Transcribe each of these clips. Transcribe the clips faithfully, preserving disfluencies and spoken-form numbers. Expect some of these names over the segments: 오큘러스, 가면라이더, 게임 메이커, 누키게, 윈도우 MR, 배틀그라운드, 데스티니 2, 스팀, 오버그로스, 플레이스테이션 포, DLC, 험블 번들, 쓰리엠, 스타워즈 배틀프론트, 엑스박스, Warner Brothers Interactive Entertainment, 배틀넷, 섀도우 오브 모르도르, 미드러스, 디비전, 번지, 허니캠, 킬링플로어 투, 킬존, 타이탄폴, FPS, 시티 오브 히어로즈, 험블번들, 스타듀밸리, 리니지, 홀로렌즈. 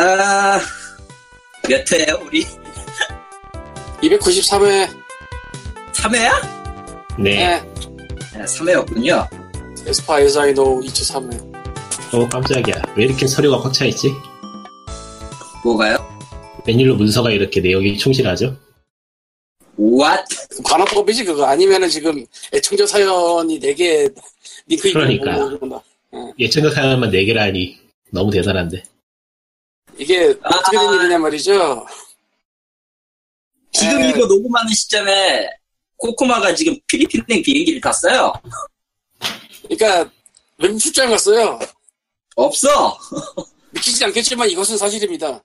아, 몇 회에요 우리? 이백구십삼 회. 삼 회야? 네. 네, 삼 회였군요. 에스파 에사이노 이십삼 회. 어, 깜짝이야. 왜 이렇게 서류가 꽉 차있지? 뭐가요? 웬일로 문서가 이렇게 내용이 충실하죠? What? 관업법이지 그거. 아니면은 지금 애청자 사연이 네 개 링크 있는 거. 그러니까. 응. 애청자 사연만 네 개라니. 너무 대단한데. 이게 아, 어떻게 된 일이냐 말이죠. 지금 에... 이거 녹음하는 시점에 코코마가 지금 필리핀행 비행기를 탔어요. 그러니까 외국 출장 갔어요. 없어. 믿기지 않겠지만 이것은 사실입니다.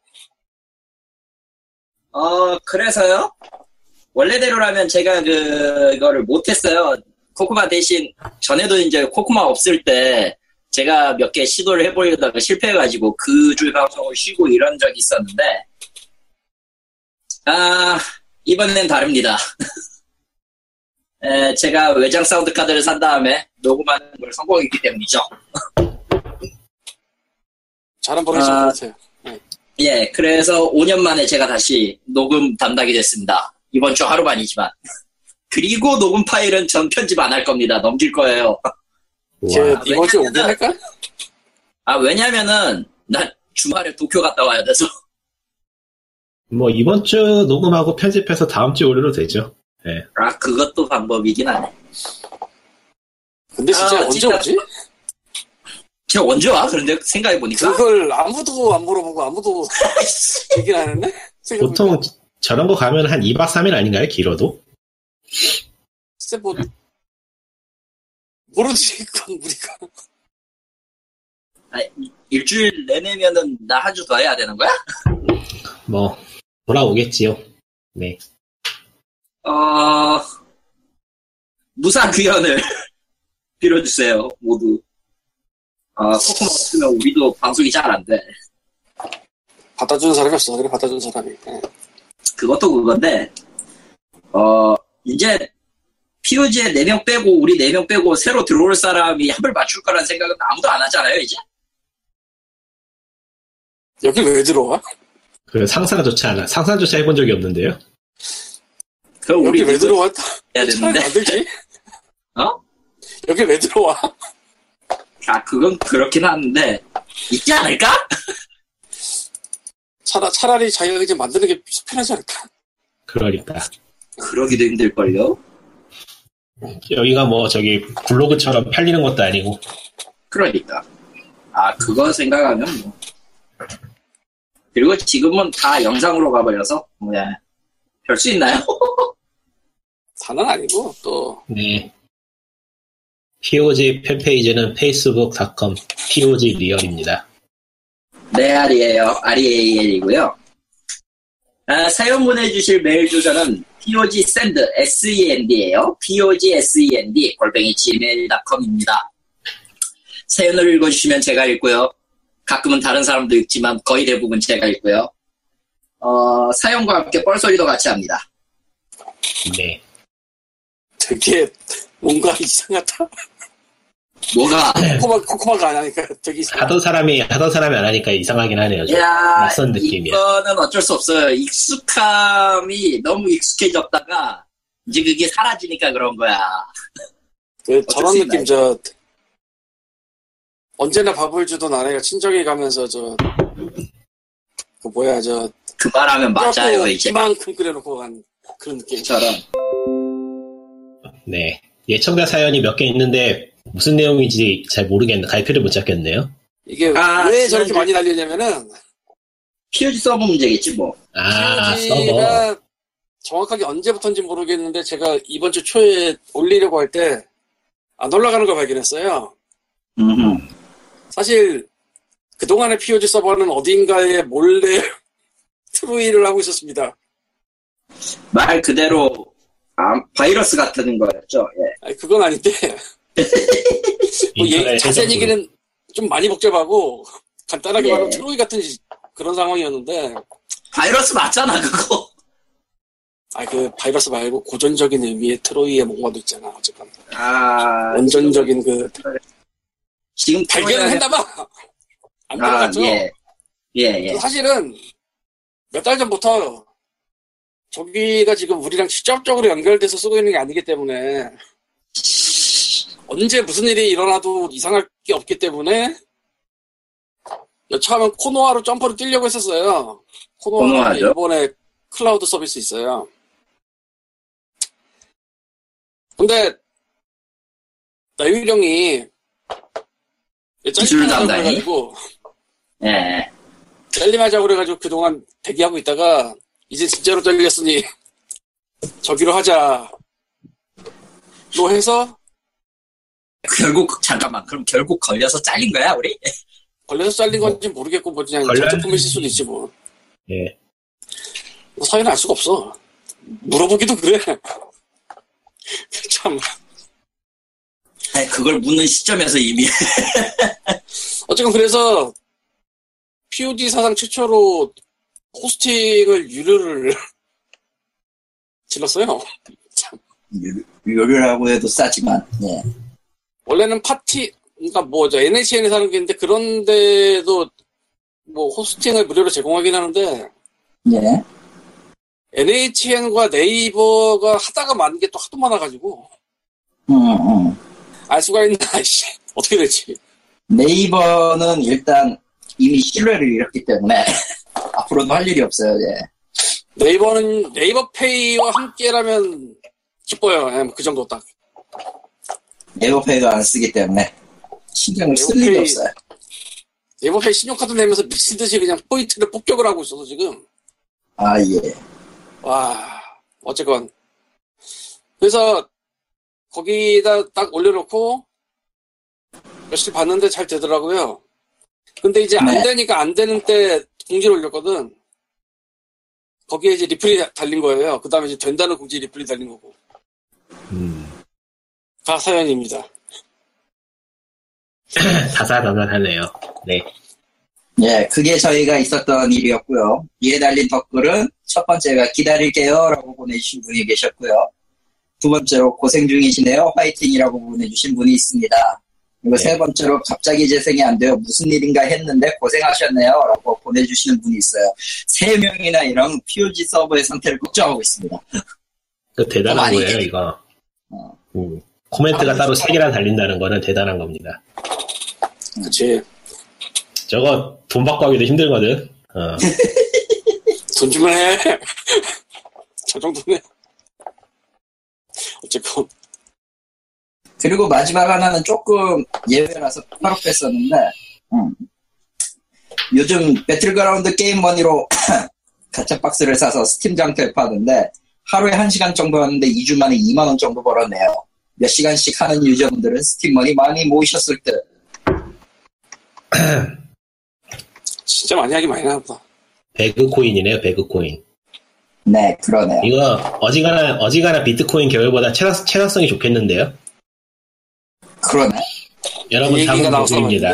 어, 그래서요? 원래대로라면 제가 그거를 못했어요. 코코마 대신 전에도 이제 코코마 없을 때 제가 몇 개 시도를 해보려다가 실패해가지고 그 줄 방송을 쉬고 이런 적이 있었는데, 아, 이번엔 다릅니다. 에, 제가 외장 사운드 카드를 산 다음에 녹음하는 걸 성공했기 때문이죠. 잘한 버릇인 것 같아요. 예, 그래서 오 년 만에 제가 다시 녹음 담당이 됐습니다. 이번 주 하루만이지만. 그리고 녹음 파일은 전 편집 안 할 겁니다. 넘길 거예요. 와, 이번 주 오면 할까? 아, 왜냐면은 난 주말에 도쿄 갔다 와야 돼서. 뭐 이번 주 녹음하고 편집해서 다음 주 올려도 되죠. 예. 아, 그것도 방법이긴 하네. 근데 진짜 아, 언제 진짜... 오지? 제가 언제 와? 그런데 생각해보니까 그걸 아무도 안 물어보고 아무도 얘기를 안 했네? 보통 저런 거 가면 한 이 박 삼 일 아닌가요? 길어도? 글쎄 뭐 모르지 그건 우리가. 아, 일주일 내내면은 나 한 주 더 해야 되는 거야? 뭐 돌아오겠지요. 네. 어... 무사 귀환을 빌어주세요 모두. 아, 코코마 없으면 우리도 방송이 잘 안 돼. 받아주는 사람이 없어. 그래, 받아주는 사람이. 네. 그것도 그건데, 어, 이제, 피오지에 네 명 빼고, 우리 네 명 빼고, 새로 들어올 사람이 합을 맞출 거라는 생각은 아무도 안 하잖아요, 이제? 여기 왜 들어와? 그, 상상조차 안, 상상조차 해본 적이 없는데요? 그, 우리. 여기 왜 들어와? 해야 되는데. 안 되지? 어? 여기 왜 들어와? 아, 그건 그렇긴 한데, 있지 않을까? 차라, 차라리 자기가 이제 만드는 게 편하지 않을까? 그러니까. 그러기도 힘들걸요? 여기가 뭐, 저기, 블로그처럼 팔리는 것도 아니고. 그러니까. 아, 그거 생각하면 뭐. 그리고 지금은 다 영상으로 가버려서, 뭐야, 별 수 있나요? 다는 아니고, 또. 네. 피오지 팬페이지는 페이스북 닷컴 피오지 리얼입니다. 네, 알이에요. 알이에이엘이고요. 아, 사용 보내주실 메일 주소는 POGSend, SEND에요. POGSEND, 골뱅이 지메일 닷컴입니다. 사연을 읽어주시면 제가 읽고요. 가끔은 다른 사람도 읽지만 거의 대부분 제가 읽고요. 어, 사연과 함께 뻘소리도 같이 합니다. 네. 되게... 뭔가 이상하다. 뭐가? 코코마, 코코마가 안 하니까 되게 이상하다. 하던 사람이, 하던 사람이 안 하니까 이상하긴 하네요. 좀. 야, 낯선 느낌이야. 이거는 어쩔 수 없어요. 익숙함이 너무 익숙해졌다가 이제 그게 사라지니까 그런 거야. 그, 저런 느낌, 저, 언제나 밥을 주던 아내가 친정에 가면서 저, 그 뭐야, 저. 그 말하면 맞아요, 이제. 이만큼 끓여놓고 간 그런 느낌처럼. 네. 예청자 사연이 몇 개 있는데 무슨 내용인지 잘 모르겠네. 갈피를 못 잡겠네요. 이게 아, 왜 저렇게 게... 많이 달리냐면은 피오지 서버 문제겠지 뭐. 아, 피오지가 서버. 정확하게 언제부터인지 모르겠는데 제가 이번 주 초에 올리려고 할 때 안 올라가는 걸 발견했어요. 음. 사실 그동안의 피오지 서버는 어딘가에 몰래 트루이를 하고 있었습니다. 말 그대로 아, 바이러스 같은 거였죠. 예. 아니, 그건 아닌데. 뭐 예, 자세한 얘기는 좀 많이 복잡하고, 간단하게 예. 말하면 트로이 같은 그런 상황이었는데. 바이러스 맞잖아, 그거. 아, 그, 바이러스 말고 고전적인 의미의 트로이의 뭔가도 있잖아, 어쨌든. 아. 원전적인 지금, 그. 지금 발견을 했나봐! 안 들어갔죠? 아, 예. 예, 예. 사실은 몇 달 전부터 저기가 지금 우리랑 직접적으로 연결돼서 쓰고 있는 게 아니기 때문에 언제 무슨 일이 일어나도 이상할 게 없기 때문에 여차하면 코노하로 점퍼를 뛰려고 했었어요. 코노하는 일본의 클라우드 서비스 있어요. 근데 나유령이 기술 담당이? 예. 잘림하자고 그래가지고 그동안 대기하고 있다가 이제 진짜로 잘렸으니 저기로 하자 로 해서 결국 잠깐만 그럼 결국 걸려서 잘린 거야 우리? 걸려서 잘린 건지 모르겠고 뭐 그냥 전체품일 수도 있지 뭐. 예. 뭐 사연은 알 수가 없어. 물어보기도 그래. 참. 아니 그걸 묻는 시점에서 이미. 어쨌건 그래서 피오디 사상 최초로 호스팅을 유료를 질렀어요. 참. 유료라고 해도 싸지만. 네. 원래는 파티, 그러니까 뭐 엔에이치엔에서 하는 게 있는데 그런데도 뭐 호스팅을 무료로 제공하긴 하는데. 네. 엔에이치엔과 네이버가 하다가 많은 게 또 하도 많아가지고. 응, 음, 음. 알 수가 있나, 씨. 어떻게 될지. 네이버는 일단 이미 신뢰를 잃었기 때문에 앞으로도 할 일이 없어요, 예. 네이버는 네이버 페이와 함께라면 기뻐요, 예, 뭐 그 정도 딱. 네이버 페이도 안 쓰기 때문에 신경을 쓸 일이 없어요. 네이버 페이 신용카드 내면서 미치듯이 그냥 포인트를 폭격을 하고 있어서 지금. 아, 예. 와, 어쨌건. 그래서, 거기다 딱 올려놓고, 며칠 봤는데 잘 되더라고요. 근데 이제 네. 안 되니까 안 되는 때 공지를 올렸거든. 거기에 이제 리플이 달린 거예요. 그 다음에 이제 된다는 공지 리플이 달린 거고. 음. 다 사연입니다. 다사다사하네요. 네. 예, 그게 저희가 있었던 일이었고요. 이에 달린 댓글은 첫 번째가 기다릴게요 라고 보내주신 분이 계셨고요. 두 번째로 고생 중이시네요 화이팅이라고 보내주신 분이 있습니다. 그리고 네. 세 번째로 갑자기 재생이 안 돼요 무슨 일인가 했는데 고생하셨네요 라고 보내주시는 분이 있어요. 세 명이나 이런 피오지 서버의 상태를 걱정하고 있습니다. 대단한 거예요 있겠지. 이거 어. 음. 코멘트가 아, 따로 세 개나 달린다는 거는 대단한 겁니다. 그치 저거 돈 받고 하기도 힘들거든. 어. 돈 주면 해. 저 정도면. 어쨌건. 그리고 마지막 하나는 조금 예외라서 따로 뺐었는데 음. 요즘 배틀그라운드 게임 머니로 가챠 박스를 사서 스팀 장터에 파는데 하루에 한 시간 정도 하는데 이 주 만에 이만 원 정도 벌었네요. 몇 시간씩 하는 유저분들은 스팀 머니 많이 모으셨을 듯. 진짜 많이 하긴 많이 나왔다. 배그코인이네요, 배그코인. 네, 그러네요. 이거 어지간한, 어지간한 비트코인 계열보다 최다, 최다성이 좋겠는데요? 그러네. 여러분, 다음 방송입니다.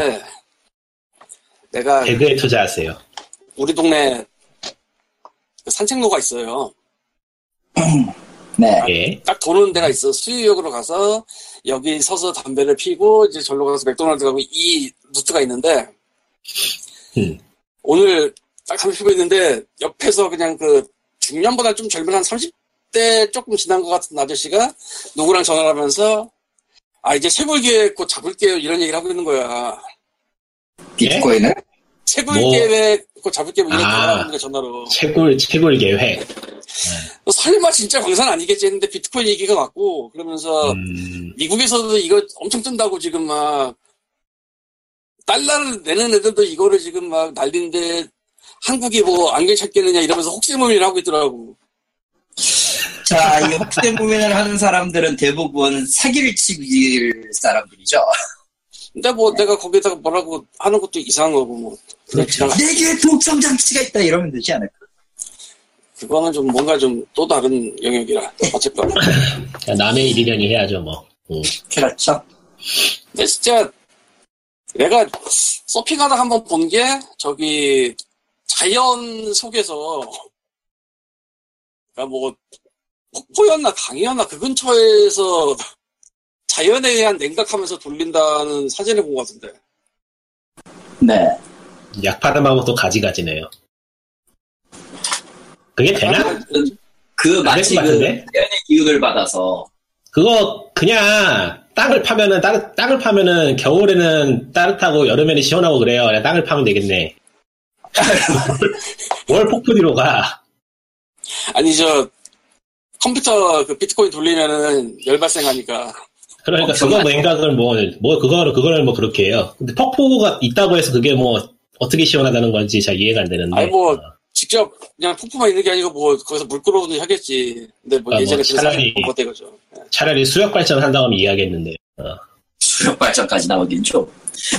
내가. 배그에 투자하세요. 우리 동네 산책로가 있어요. 네. 아, 예. 딱 도는 데가 있어. 수유역으로 가서 여기 서서 담배를 피고 이제 절로 가서 맥도날드 가고 이 루트가 있는데 음. 오늘 딱 담배 피고 있는데 옆에서 그냥 그 중년보다 좀 젊은 한 삼십 대 조금 지난 것 같은 아저씨가 누구랑 전화를 하면서 아 이제 채굴 계획 곧 잡을게요 이런 얘기를 하고 있는 거야. 비트코인을? 채굴 뭐. 계획 곧 잡을게요 이런 얘기를 하고 있는 거야 전화로. 채굴, 채굴 계획. 네. 설마 진짜 광산 아니겠지 했는데 비트코인 얘기가 왔고 그러면서 음... 미국에서도 이거 엄청 뜬다고 지금 막 달러를 내는 애들도 이거를 지금 막 난리인데 한국이 뭐 안개 찾겠느냐 이러면서 혹세무민을 하고 있더라고. 자, 이 혹세무민을 하는 사람들은 대부분 사기를 치길 사람들이죠. 근데 뭐 네. 내가 거기다가 뭐라고 하는 것도 이상한 거고 뭐 그렇죠. 내게 독점 장치가 있다 이러면 되지 않을까? 그거는 좀 뭔가 좀 또 다른 영역이라 어쨌건 남의 일이려니 해야죠 뭐. 응. 그렇죠. 근데 진짜 내가 서핑하다 한번 본 게 저기 자연 속에서 그러니까 뭐 폭포였나 강이었나 그 근처에서 자연에 의한 냉각하면서 돌린다는 사진을 본 것 같은데. 네. 약파름하고 또 가지가지네요. 그게 되나? 그 마치 그 태연의 기운을 받아서 그거 그냥 땅을 파면은 땅, 땅을 파면은 겨울에는 따뜻하고 여름에는 시원하고 그래요. 그냥 땅을 파면 되겠네. 뭘 폭포 뒤로 가? 아니 저 컴퓨터 그 비트코인 돌리면은 열 발생하니까. 그러니까 그거 냉각을 뭐 뭐 그거를 그거를 뭐 그렇게 해요. 근데 폭포가 있다고 해서 그게 뭐 어떻게 시원하다는 건지 잘 이해가 안 되는데. 아니 뭐 직접 그냥 폭포만 있는 게 아니고 뭐 거기서 물 끌어오든지 하겠지. 근데 뭐 그러니까 예전에 뭐 차라리 것 이거죠. 차라리 수력 발전을 한 다음 이야기했는데. 어. 수력 발전까지 나오긴 좀.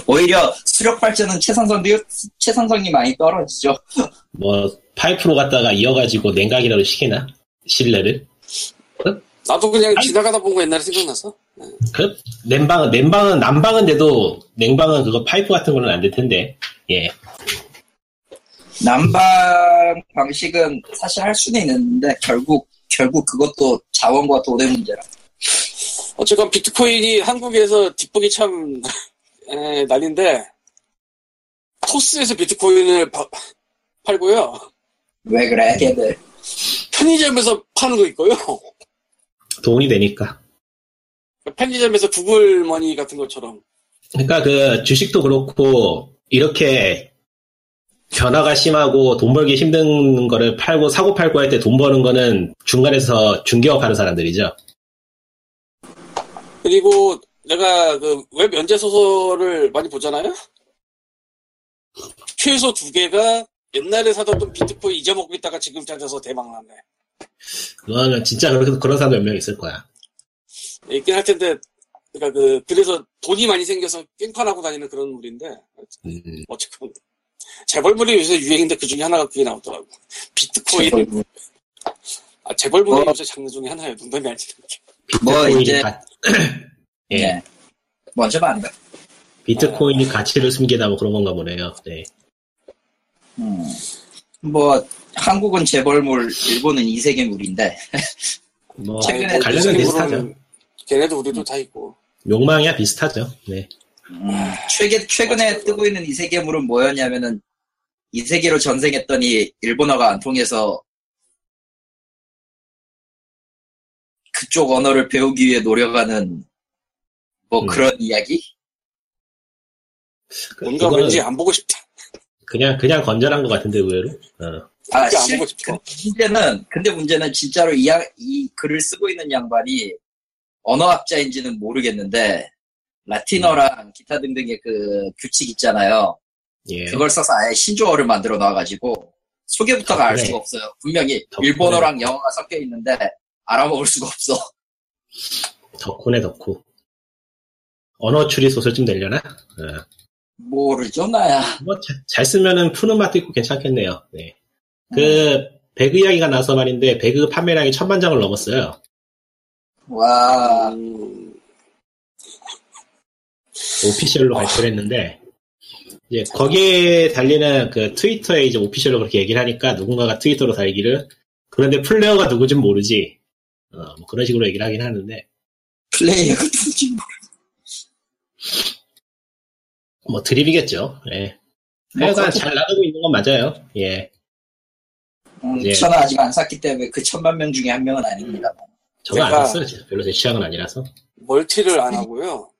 오히려 수력 발전은 채산성이 채산성이 많이 떨어지죠. 뭐 파이프로 갔다가 이어가지고 냉각이라도 시키나 실내를? 응? 나도 그냥 아니, 지나가다 본 거 옛날에 생각나서. 그 냉방은 냉방은 난방은 돼도 냉방은 그거 파이프 같은 거는 안 될 텐데. 예. 난방 방식은 사실 할 수는 있는데 결국 결국 그것도 자원과 돈의 문제라. 어쨌건 비트코인이 한국에서 뒷북이 참 에, 난리인데 토스에서 비트코인을 바, 팔고요. 왜 그래 걔들? 편의점에서 파는 거 있고요. 돈이 되니까. 편의점에서 구글머니 같은 것처럼. 그러니까 그 주식도 그렇고 이렇게 변화가 심하고 돈 벌기 힘든 거를 팔고 사고 팔고 할 때 돈 버는 거는 중간에서 중개업하는 사람들이죠. 그리고 내가 그 웹 연재 소설을 많이 보잖아요. 최소 두 개가 옛날에 사뒀던 비트코인 잊어먹고 있다가 지금 찾아서 대박났네. 그거는 진짜 그렇게 그런 사람 몇 명 있을 거야. 있긴 할 텐데, 그러니까 그 그래서 돈이 많이 생겨서 깽판하고 다니는 그런 물인데, 음. 어쨌건 재벌물이 요새 유행인데 그 중에 하나가 그게 나오더라고. 비트코인. 재벌물. 아 재벌물이 어. 요새 장르 중에 하나예요. 농담이 아니지. 뭐 이제 가... 예, 먼저 봤는데. 비트코인이 아... 가치를 숨기다 뭐 그런 건가 보네요. 네. 음, 뭐 한국은 재벌물, 일본은 이세계 물인데. 뭐 관련은 비슷하죠. 걔네도 우리도 음. 다 있고. 욕망이야 비슷하죠. 네. 음, 최근 최근에 맞아. 뜨고 있는 이세계물은 뭐였냐면은 이세계로 전생했더니 일본어가 안 통해서 그쪽 언어를 배우기 위해 노력하는 뭐 음. 그런 이야기? 뭔가 왠지 안 보고 싶다. 그냥 그냥 건전한 것 같은데 의외로. 어. 아, 실, 그, 문제는 근데 문제는 진짜로 이, 이 글을 쓰고 있는 양반이 언어학자인지는 모르겠는데 라틴어랑 음. 기타 등등의 그 규칙 있잖아요. 예. 그걸 써서 아예 신조어를 만들어 놔가지고 소개부터가 알 수가 없어요. 분명히 일본어랑 덕후네. 영어가 섞여 있는데 알아먹을 수가 없어. 덕후네 덕후. 언어 추리 소설 좀 내려나? 어. 모르죠 나야. 뭐 잘 쓰면은 푸는 맛도 있고 괜찮겠네요. 네. 그 음. 배그 이야기가 나서 말인데 배그 판매량이 천만 장을 넘었어요. 와. 음... 오피셜로 발표를 했는데 이제 거기에 달리는 그 트위터에 이제 오피셜로 그렇게 얘기를 하니까 누군가가 트위터로 달기를 그런데 플레이어가 누구진 모르지. 어, 뭐 그런 식으로 얘기를 하긴 하는데 플레이어가 누구진 모르지. 뭐 드립이겠죠. 예. 하여간 뭐, 잘 나가고 있는 건 맞아요. 예. 음, 예. 저는 아직 안 샀기 때문에 그 천만 명 중에 한 명은 아닙니다. 음. 저는 안 샀어요. 별로 제 취향은 아니라서. 멀티를 안 하고요.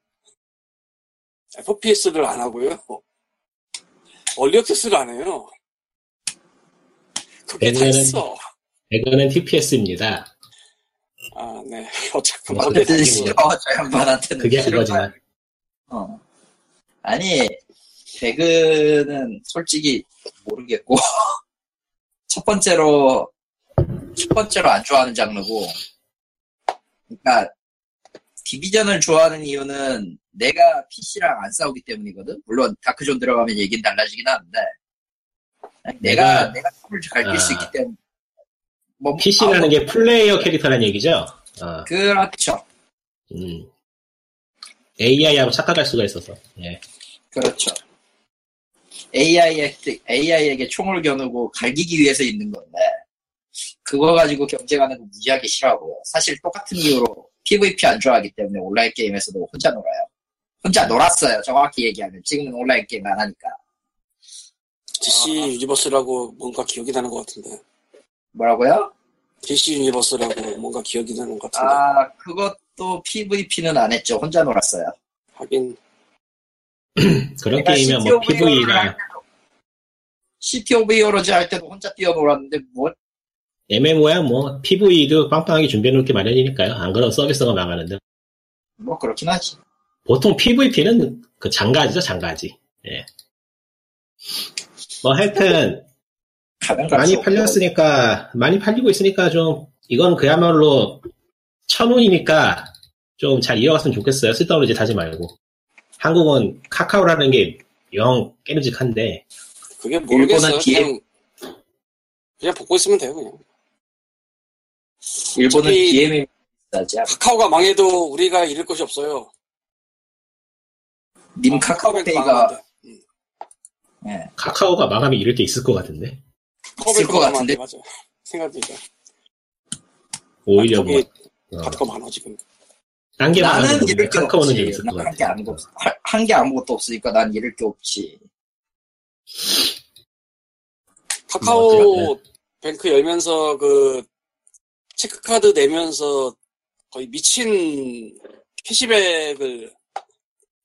에프피에스를 안 하고요. 얼리어패스를 안 해요. 그게 다 있어. 배그는 티피에스입니다. 아, 네. 어차피 어쨌든 싫어. 저 양반한테는. 그게 그거지만. 어. 아니, 배그는 솔직히 모르겠고. 첫 번째로, 첫 번째로 안 좋아하는 장르고, 그러니까 디비전을 좋아하는 이유는 내가 피씨랑 안 싸우기 때문이거든. 물론 다크존 들어가면 얘기는 달라지긴 하는데, 내가 음. 내가 툴을 갈길 아. 수 있기 때문에. 뭐, 피씨라는 게 플레이어 캐릭터라는 얘기죠. 아. 그렇죠. 음. 에이아이하고 착각할 수가 있어서. 예. 그렇죠. 에이아이에, 에이아이에게 총을 겨누고 갈기기 위해서 있는 건데, 그거 가지고 경쟁하는 거 무지하게 싫어하고요. 사실 똑같은 이유로 피브이피 안 좋아하기 때문에 온라인 게임에서도 혼자 놀아요. 혼자 놀았어요. 정확히 얘기하면. 지금은 온라인 게임 안 하니까. 디씨 아, 유니버스라고 뭔가 기억이 나는 것 같은데. 뭐라고요? 디씨 유니버스라고 뭔가 기억이 나는 것 같은데. 아, 그것도 피브이피는 안 했죠. 혼자 놀았어요. 하긴. 그런 게임이면 뭐 피브이나 시티 오브 히어로즈 할 때도 혼자 뛰어놀았는데 뭐 엠엠오야 뭐 피브이도 빵빵하게 준비해놓을 게 마련이니까요. 안 그러면 서비스가 망하는데. 뭐 그렇긴 하지. 보통 피브이피는 그 장가지죠, 장가지. 예. 뭐 하여튼 많이 팔렸으니까 많이 팔리고 있으니까 좀 이건 그야말로 천운이니까 좀 잘 이어갔으면 좋겠어요. 쓸데없는 짓 하지 말고. 한국은 카카오라는 게 영 깨름직한데 그게 모르겠어요. 그냥, 그냥 보고 있으면 돼요. 그냥. 일본은 디엠이 카카오가 망해도 우리가 잃을 것이 없어요. 님 아, 카카오페이가 응. 네. 카카오가 망하면 잃을 게 있을 것 같은데. 있을 것 같은데. 맞아. 생각보다. 오히려 뭐. 카카오 많아 지금. 딴게 나는 잃을 게 카카오는 없지. 나는 게 아무것도 없어. 한 게 아무것도 없으니까 난 잃을 게 없지. 카카오 음, 뱅크 열면서 그 체크카드 내면서 거의 미친 캐시백을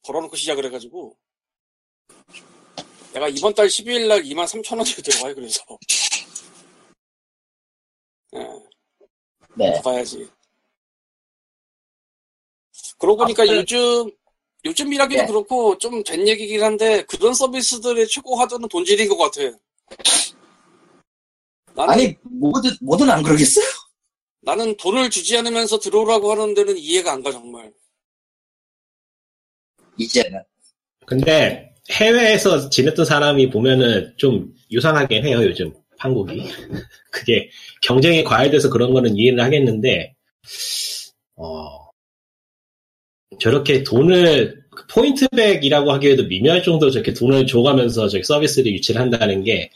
걸어놓고 시작을 해가지고 내가 이번 달 십이일날 이만 삼천 원이 들어가요. 그래서 네, 봐야지. 그러고 보니까 아, 요즘 요즘 일하기도 네. 그렇고 좀 된 얘기긴 한데 그런 서비스들의 최고 하도는 돈질인 것 같아. 나는, 아니 뭐든 뭐든 안 그러겠어요? 나는 돈을 주지 않으면서 들어오라고 하는 데는 이해가 안 가 정말. 이제는. 근데 해외에서 지냈던 사람이 보면은 좀 유상하긴 해요 요즘 한국이. 그게 경쟁이 과열돼서 그런 거는 이해를 하겠는데 어 저렇게 돈을 포인트백이라고 하기에도 미묘할 정도로 저렇게 돈을 줘가면서 저기 서비스를 유치를 한다는 게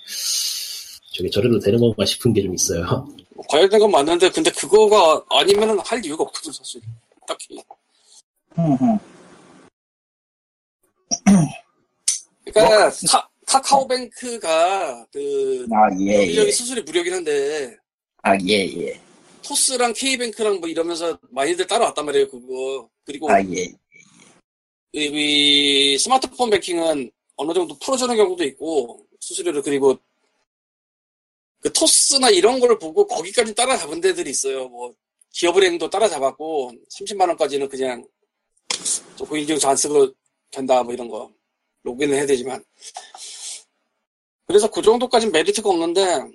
저게 저래도 되는 건가 싶은 게 좀 있어요. 과열된 건 맞는데 근데 그거가 아니면은 할 이유가 없거든 사실 딱히. 그러니까 뭐, 카, 카카오뱅크가 그 아, 예, 여기저기 예. 수수료 무료긴 한데 아 예예 예. 토스랑 K뱅크랑 뭐 이러면서 많이들 따라왔단 말이에요 그거. 그리고 아, 예. 이, 이 스마트폰 뱅킹은 어느 정도 풀어주는 경우도 있고 수수료를. 그리고 그 토스나 이런 걸 보고 거기까지 따라잡은 데들이 있어요. 뭐 기업은행도 따라잡았고 삼십만 원까지는 그냥 고인증서 안 쓰고 된다 뭐 이런 거 로그인을 해야 되지만. 그래서 그 정도까지는 메리트가 없는데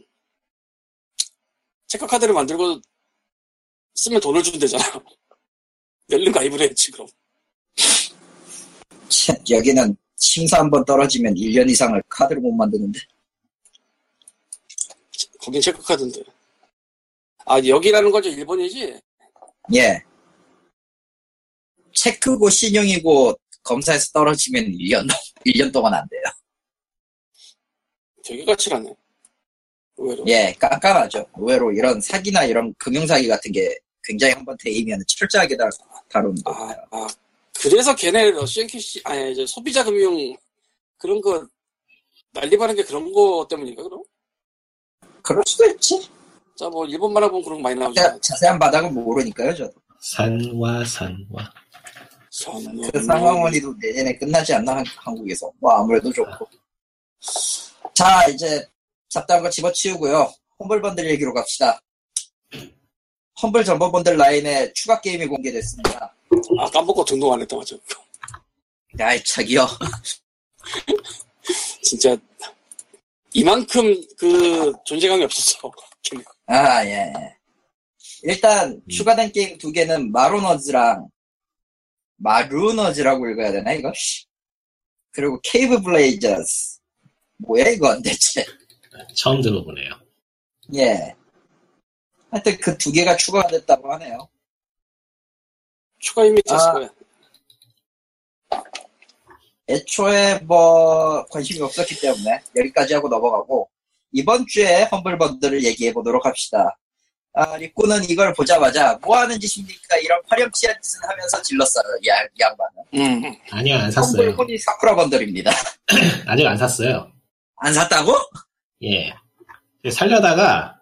체크카드를 만들고 쓰면 돈을 준대잖아. 열린 가입을 해야지 그럼. 여기는 심사 한번 떨어지면 일 년 이상을 카드를 못 만드는데 거긴 체크카드인데. 아 여기라는 거죠 일본이지? 예. 체크고 신용이고 검사에서 떨어지면 일 년, 일 년 동안 안 돼요. 되게 까칠하네. 의외로. 예, 깐깐하죠. 의외로 이런 사기나 이런 금융사기 같은 게 굉장히 한번 대이면 철저하게 다, 다룬 거. 아, 아, 그래서 걔네 러시안 캐시, 아니, 이제 소비자 금융, 그런 거, 난리 바른 게 그런 거 때문인가, 그럼? 그럴 수도 있지. 자, 뭐, 일본 만화 보면 그런 거 많이 나오죠. 자세한 바닥은 모르니까요, 저도. 산화, 산화. 저는... 그 상황원이도 내년에 끝나지 않나 한국에서. 뭐 아무래도 좋고. 자 이제 잡다한 거 집어치우고요. 험블번들 얘기로 갑시다. 험블 점퍼번들 라인에 추가 게임이 공개됐습니다. 아 까먹고 등록 안 했다 맞죠? 야이 자기요. 진짜 이만큼 그 존재감이 없었어. 아 예. 일단 음. 추가된 게임 두 개는 마로너즈랑. 마루너즈라고 읽어야 되나 이거? 그리고 케이브 블레이저스. 뭐야 이건 대체? 처음 들어보네요. 예. 하여튼 그 두 개가 추가가 됐다고 하네요. 추가 이미 됐어요. 아, 애초에 뭐 관심이 없었기 때문에 여기까지 하고 넘어가고 이번 주에 험블번들을 얘기해 보도록 합시다. 아, 리코는 이걸 보자마자 뭐 하는 짓입니까? 이런 파렴치한 짓을 하면서 질렀어요, 야, 양반은. 음, 아니요, 안 샀어요. 험블 혼이 사쿠라 번들입니다. 아직 안 샀어요. 안 샀다고? 예. 살려다가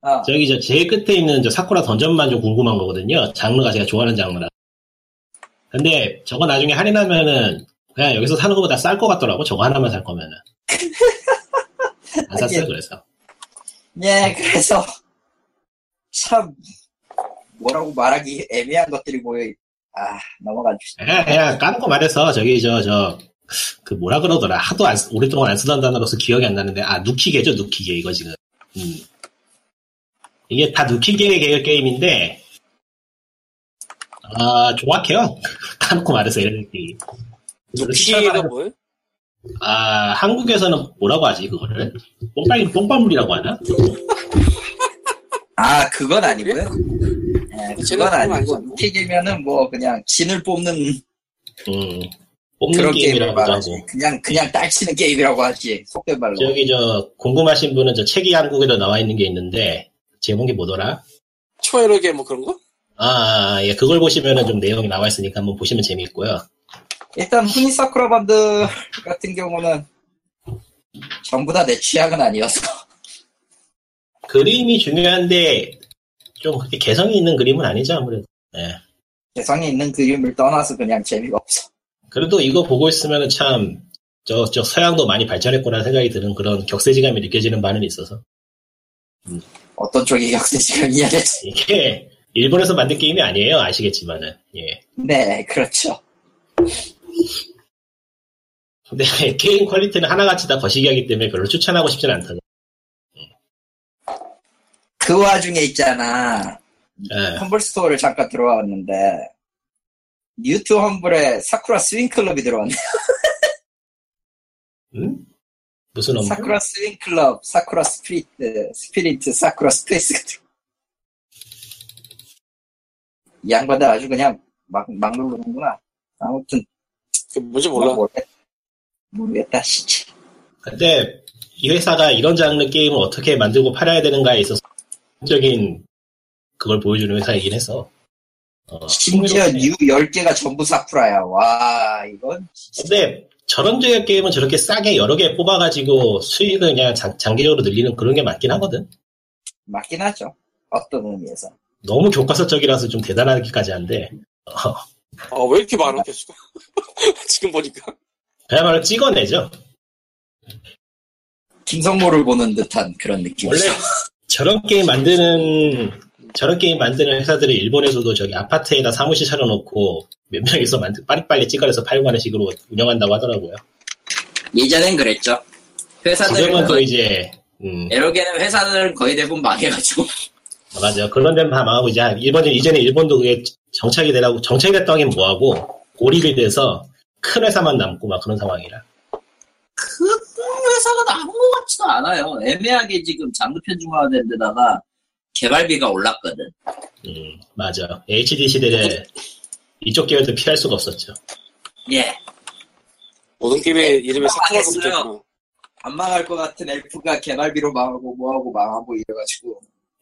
어. 저기 저 제일 끝에 있는 저 사쿠라 던전만 좀 궁금한 거거든요. 장르가 제가 좋아하는 장르라. 근데 저거 나중에 할인하면은 그냥 여기서 사는 거보다 쌀 것 같더라고. 저거 하나만 살 거면은. 안 샀어요. 예. 그래서. 예, 그래서 참 뭐라고 말하기 애매한 것들이 모여. 아, 넘어가 주시죠. 그냥, 그냥 까놓고 말해서 저기 저 저 그 뭐라 그러더라. 하도 안, 오랫동안 안 쓰던 단어로서 기억이 안 나는데 아 누키게죠, 누키게 이거 지금. 음. 이게 다 누키게 계열 게임인데 아 정확해요. 까놓고 말해서 이런 게임. 누키게가 뭐예요? 아 한국에서는 뭐라고 하지 그거를? 뽕빵 뽕빵물이라고 하나? 아 그건 아니고요. 네, 그건 아니고 누키게면은 뭐 그냥 진을 뽑는 음, 뽑는 그런 게임이라고 하고 그냥 그냥 딸치는 게임이라고 하지 속된 말로. 저기 저 궁금하신 분은 저 책이 한국에도 나와 있는 게 있는데 제목이 뭐더라? 초에르게 뭐 그런 거? 아, 아, 예 그걸 보시면은 좀 내용이 나와 있으니까 한번 보시면 재미있고요. 일단 후니 사쿠라 반드 같은 경우는 전부 다 내 취향은 아니어서 그림이 중요한데 좀 그렇게 개성이 있는 그림은 아니죠 아무래도. 네. 개성이 있는 그림을 떠나서 그냥 재미가 없어. 그래도 이거 보고 있으면은 참 저 저 서양도 많이 발전했구나 생각이 드는 그런 격세지감이 느껴지는 바는 있어서. 음. 어떤 쪽이 격세지감이야? 이게 일본에서 만든 게임이 아니에요 아시겠지만은. 예. 네 그렇죠. 근데 게임 퀄리티는 하나같이 다 거시기하기 때문에 별로 추천하고 싶진 않다. 그 와중에 있잖아. 네. 험블 스토어를 잠깐 들어왔는데 뉴트 험블에 사쿠라 스윙클럽이 들어왔네요. 응? 무슨 험블? 사쿠라 스윙클럽, 사쿠라 스피리트, 스피리트, 사쿠라 스페이스가 들어왔네. 이 양반들 아주 그냥 막, 막 누르는구나. 아무튼 그 뭔지 몰라. 모르겠다. 모르겠다 진짜. 근데 이 회사가 이런 장르 게임을 어떻게 만들고 팔아야 되는가에 있어서 적인 그걸 보여주는 회사이긴 해서. 어, 심지어 뉴 열 개가 전부 사쿠라야. 와 이건. 근데 저런 저의 게임은 저렇게 싸게 여러 개 뽑아가지고 수익을 그냥 장, 장기적으로 늘리는 그런 게 맞긴 하거든. 맞긴 하죠. 어떤 의미에서. 너무 교과서적이라서 좀 대단하기까지 한데. 어. 어, 왜 이렇게 많아, 계속. 지금 보니까. 그야말로 찍어내죠. 김성모를 보는 듯한 그런 느낌. 원래 저런 게임 만드는, 저런 게임 만드는 회사들이 일본에서도 저기 아파트에다 사무실 차려놓고 몇 명이서 만들, 빠리빨리 찍어내서 팔고 하는 식으로 운영한다고 하더라고요. 예전엔 그랬죠. 회사들은. 지금은 또 이제, 음. 에러게는 회사들은 거의 대부분 망해가지고. 맞아요. 그런 데는 다 망하고 이제 일본 이전에 일본도 그게 정착이 되라고 정착이 됐던 게 뭐하고 고립이 돼서 큰 회사만 남고 막 그런 상황이라. 그 회사가 남은 것 같지도 않아요. 애매하게 지금 장르 편중화된 데다가 개발비가 올랐거든. 음 맞아요. 에이치디 시대에 이쪽 기회도 피할 수가 없었죠. 예. 모든 게임의 이름에 사쿠라가 안 망할 것 같은 엘프가 개발비로 망하고 뭐하고 망하고 이래가지고.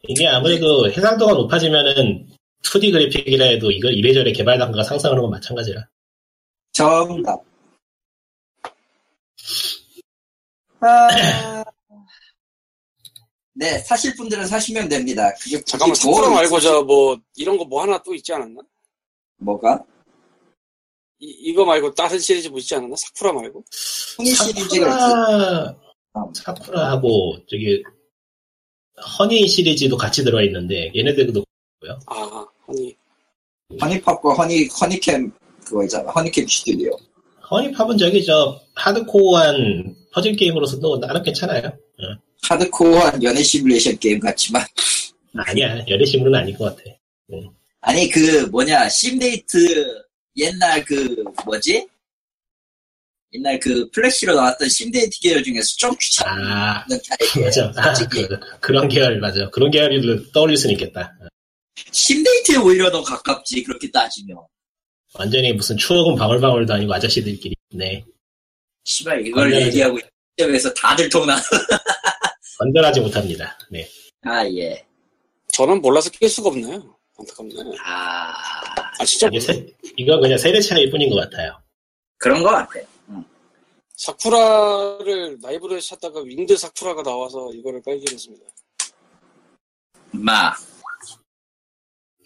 이게 아무래도 해상도가 높아지면은 투디 그래픽이라 해도 이걸 이래저래 개발 단가가 상승하는 건 마찬가지라. 정답. 아... 네, 사실 분들은 사시면 됩니다. 그게 잠깐만 사쿠라 말고 저 뭐 이런 거 뭐 하나 또 있지 않았나? 뭐가? 이 이거 말고 다른 시리즈 뭐 있지 않았나? 사쿠라 말고? 후니 시리즈가 있지. 사쿠라하고 저기. 허니 시리즈도 같이 들어 있는데 얘네들도 뭐요? 아 허니 허니팝과 허니 허니캠 그거 있잖아 허니캠 스튜디오. 허니팝은 저기 저 하드코어한 퍼즐 게임으로서도 나름 괜찮아요. 응. 하드코어한 연애 시뮬레이션 게임 같지만 아니야 연애 시뮬은 아닐 것 같아. 응. 아니 그 뭐냐 심데이트 옛날 그 뭐지? 옛날 그 플래시로 나왔던 심데이트 계열 중에서 좀 귀찮은 아, 맞아. 아, 그, 그런 계열 맞아. 그런 계열을 떠올릴 수는 있겠다. 심데이트에 오히려 더 가깝지 그렇게 따지면. 완전히 무슨 추억은 방울방울도 아니고 아저씨들끼리. 네. 씨발 이걸 건전하지. 얘기하고 있는 점에서 다들 통나. 건전하지 못합니다. 네. 아 예. 저는 몰라서 낄 수가 없네요. 안타깝네요. 아, 아 진짜 이게 세, 이거 그냥 세대 차이일 뿐인 것 같아요. 그런 것 같아요. 사쿠라를 라이브로 찾다가 윙드 사쿠라가 나와서 이거를 깔긴 했습니다. 마.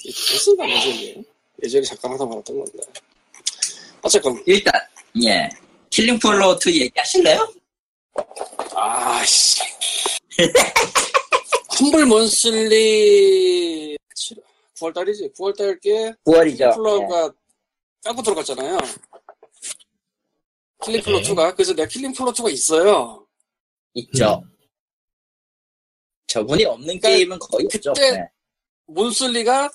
이게 무슨가 예전에 예전에 잠깐 하다 말았던 건데. 어쨌건 일단 예 킬링플로어 투 얘기하실래요? 아씨. 험블 먼슬리 구월 달이지? 구월 달께 구월이죠. 플로어가 네. 까고 들어갔잖아요. 킬링플로어 투가. 그래서 내가 킬링플로어 투가 있어요. 있죠. 음. 저분이 없는 그러니까 게임은 거의 없죠. 그때 네. 몬슬리가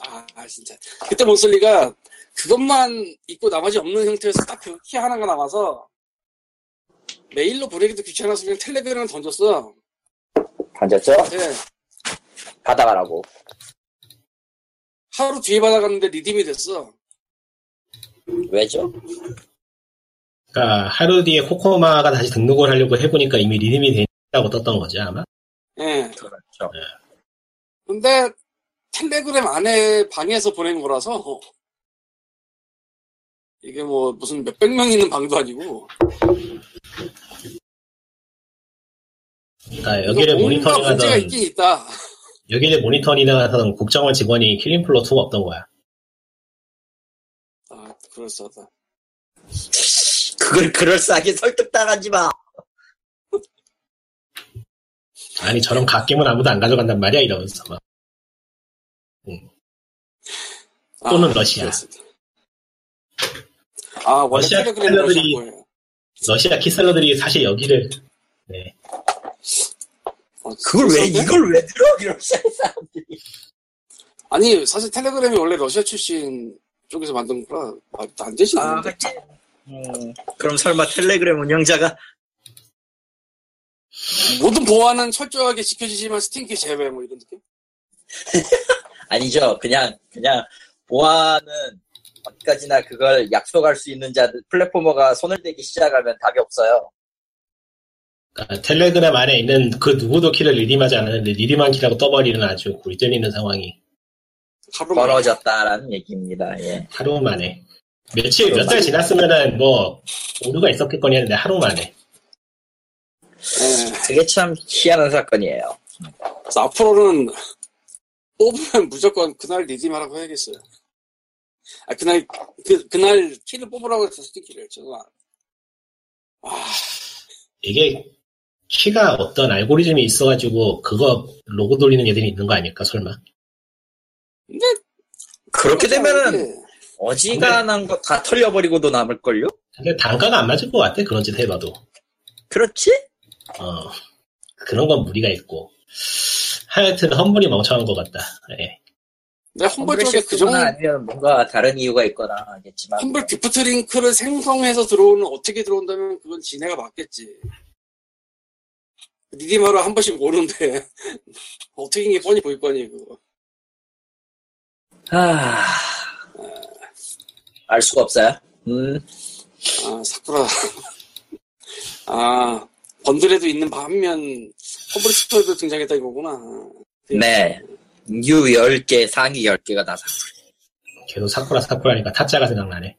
아, 아 진짜 그때 몬슬리가 그것만 있고 나머지 없는 형태에서 딱 그 키 하나가 남아서 메일로 보내기도 귀찮아서 그냥 텔레그램을 던졌어. 던졌죠? 네. 받아가라고. 하루 뒤에 받아갔는데 리딤이 됐어. 왜죠? 그러니까 하루 뒤에 코코마가 다시 등록을 하려고 해보니까 이미 리딤이 됐다고 떴던 거지 아마? 네. 그렇죠. 네. 근데 텔레그램 안에 방에서 보낸 거라서 이게 뭐 무슨 몇백 명 있는 방도 아니고. 그러니까 여기를 모니터링하던 문제가 있긴 있다. 여기를 모니터링하던 국정원 직원이 킬링플로어 투가 없던 거야. 아, 그럴싸하다. 그걸 그럴싸하게 설득당하지 마. 아니 저런 갓겜은 아무도 안 가져간단 말이야 이러면서 막. 응. 또는 아, 러시아. 그렇습니다. 아 원래 러시아 키셀러들이 러시아 키셀러들이 사실 여기를. 네. 어, 그걸 왜 이걸 왜 들어 러시아 사람들이. 아니 사실 텔레그램이 원래 러시아 출신 쪽에서 만든 거라 말도 안 되시는. 아 그치. 음, 그럼 설마 텔레그램 운영자가 모든 보안은 철저하게 지켜지지만 스팀키 제외 뭐 이런 느낌? 아니죠. 그냥 그냥 보안은 어디까지나 그걸 약속할 수 있는 자들 플랫포머가 손을 대기 시작하면 답이 없어요. 그러니까 텔레그램 안에 있는 그 누구도 키를 리딤하지 않았는데 리딤한 키라고 떠버리는 아주 골 때리는 상황이 벌어졌다라는 얘기입니다. 예. 하루 만에 며칠 몇 달 지났으면은 뭐 오류가 있었겠거니 했는데 하루 만에. 그게 참 희한한 사건이에요. 그래서 앞으로는 뽑으면 무조건 그날 리딤하라고 해야겠어요. 아 그날 그 그날 키를 뽑으라고 해서 스티키를 제가 아 이게 키가 어떤 알고리즘이 있어가지고 그거 로고 돌리는 애들이 있는 거 아닐까 설마? 근데 그렇게 되면은 어지간한 거 다 털려버리고도 남을걸요? 근데 단가가 안 맞을 것 같아 그런 짓 해봐도. 그렇지? 어 그런 건 무리가 있고 하여튼 험블이 멍청한 것 같다. 네. 네, 험블 쪽에 그 정도 아니면 뭔가 다른 이유가 있거나 하겠지만 험블 기프트 링크를 생성해서 들어오는 어떻게 들어온다면 그건 지네가 맞겠지. 리디마로 한 번씩 모르는데 어떻게 이게 뻔히 보일 거니 그거. 아, 알 수가 없어요. 음, 아 사쿠라. 아 번들에도 있는 반면 험블 스토어에도 등장했다 이거구나. 네. 뉴 열 개, 상위 열 개가 다 사쿠라. 계속 사쿠라 사쿠라니까 타짜가 생각나네.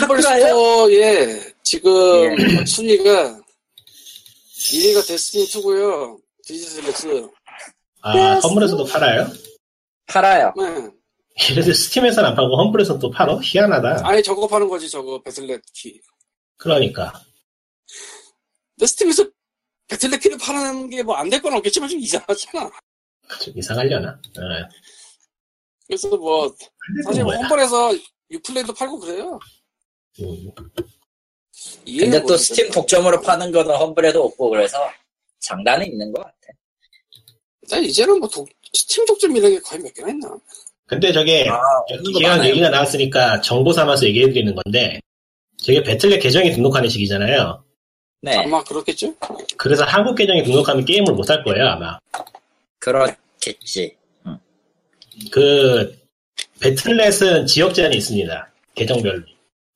험블 스토어에 지금 예. 순위가 일 위가 데스티니 투고요. 디지털렉스. 아, 험블에서도 팔아요? 팔아요. 네. 이래서 스팀에서는 안 팔고 험블에서 또 팔어? 희한하다. 아니, 저거 파는 거지, 저거. 배틀넷 키. 그러니까. 근데 스팀에서 배틀넷 키를 파는 게 뭐 안 될 건 없겠지만 좀 이상하잖아. 좀 이상하려나? 네. 그래서 뭐 사실 홈플에서 유플레이도 팔고 그래요. 음. 근데 또 스팀 독점으로 파는 거는 험블에도 없고 그래서 장단은 있는 것 같아. 난 이제는 뭐 독, 스팀 독점이라는 게 거의 몇 개나 있나? 근데 저게 아, 이런 얘기가 나왔으니까 정보 삼아서 얘기해드리는 건데 저게 배틀넷 계정이 등록하는 식이잖아요. 네. 아마 그렇겠죠. 그래서 한국 계정에 등록하면 게임을 못 할 거예요 아마. 그렇겠지. 응. 그 배틀넷은 지역 제한이 있습니다. 계정별로.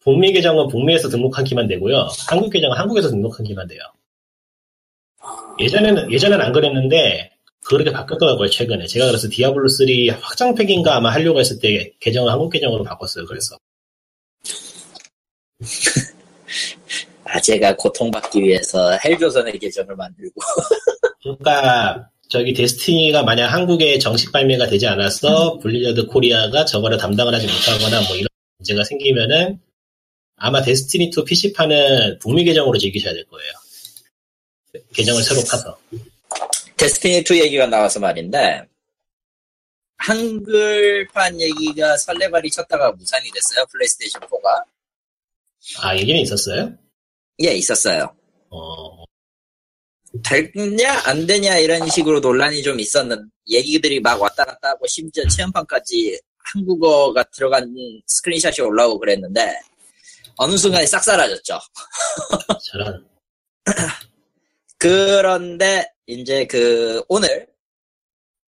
북미 계정은 북미에서 등록한 키만 되고요. 한국 계정은 한국에서 등록한 키만 돼요. 예전에는 예전엔 안 그랬는데 그렇게 바뀌었더라고요 최근에. 제가 그래서 디아블로 쓰리 확장팩인가 아마 하려고 했을 때 계정을 한국 계정으로 바꿨어요. 그래서 아재가 고통받기 위해서 헬조선의 계정을 만들고. 그러니까 저기 데스티니가 만약 한국에 정식 발매가 되지 않았어 블리자드 코리아가 저거를 담당을 하지 못하거나 뭐 이런 문제가 생기면은 아마 데스티니 투 피씨판은 북미 계정으로 즐기셔야 될 거예요. 계정을 새로 파서. 데스티니 투 얘기가 나와서 말인데 한글판 얘기가 설레발이 쳤다가 무산이 됐어요. 플레이스테이션 포가. 아, 얘기는 있었어요? 예, 있었어요. 어... 됐냐 안 되냐 이런 식으로 논란이 좀 있었는데 얘기들이 막 왔다 갔다 하고 심지어 체험판까지 한국어가 들어간 스크린샷이 올라오고 그랬는데 어느 순간에 싹 사라졌죠. 저런. 그런데 이제 그 오늘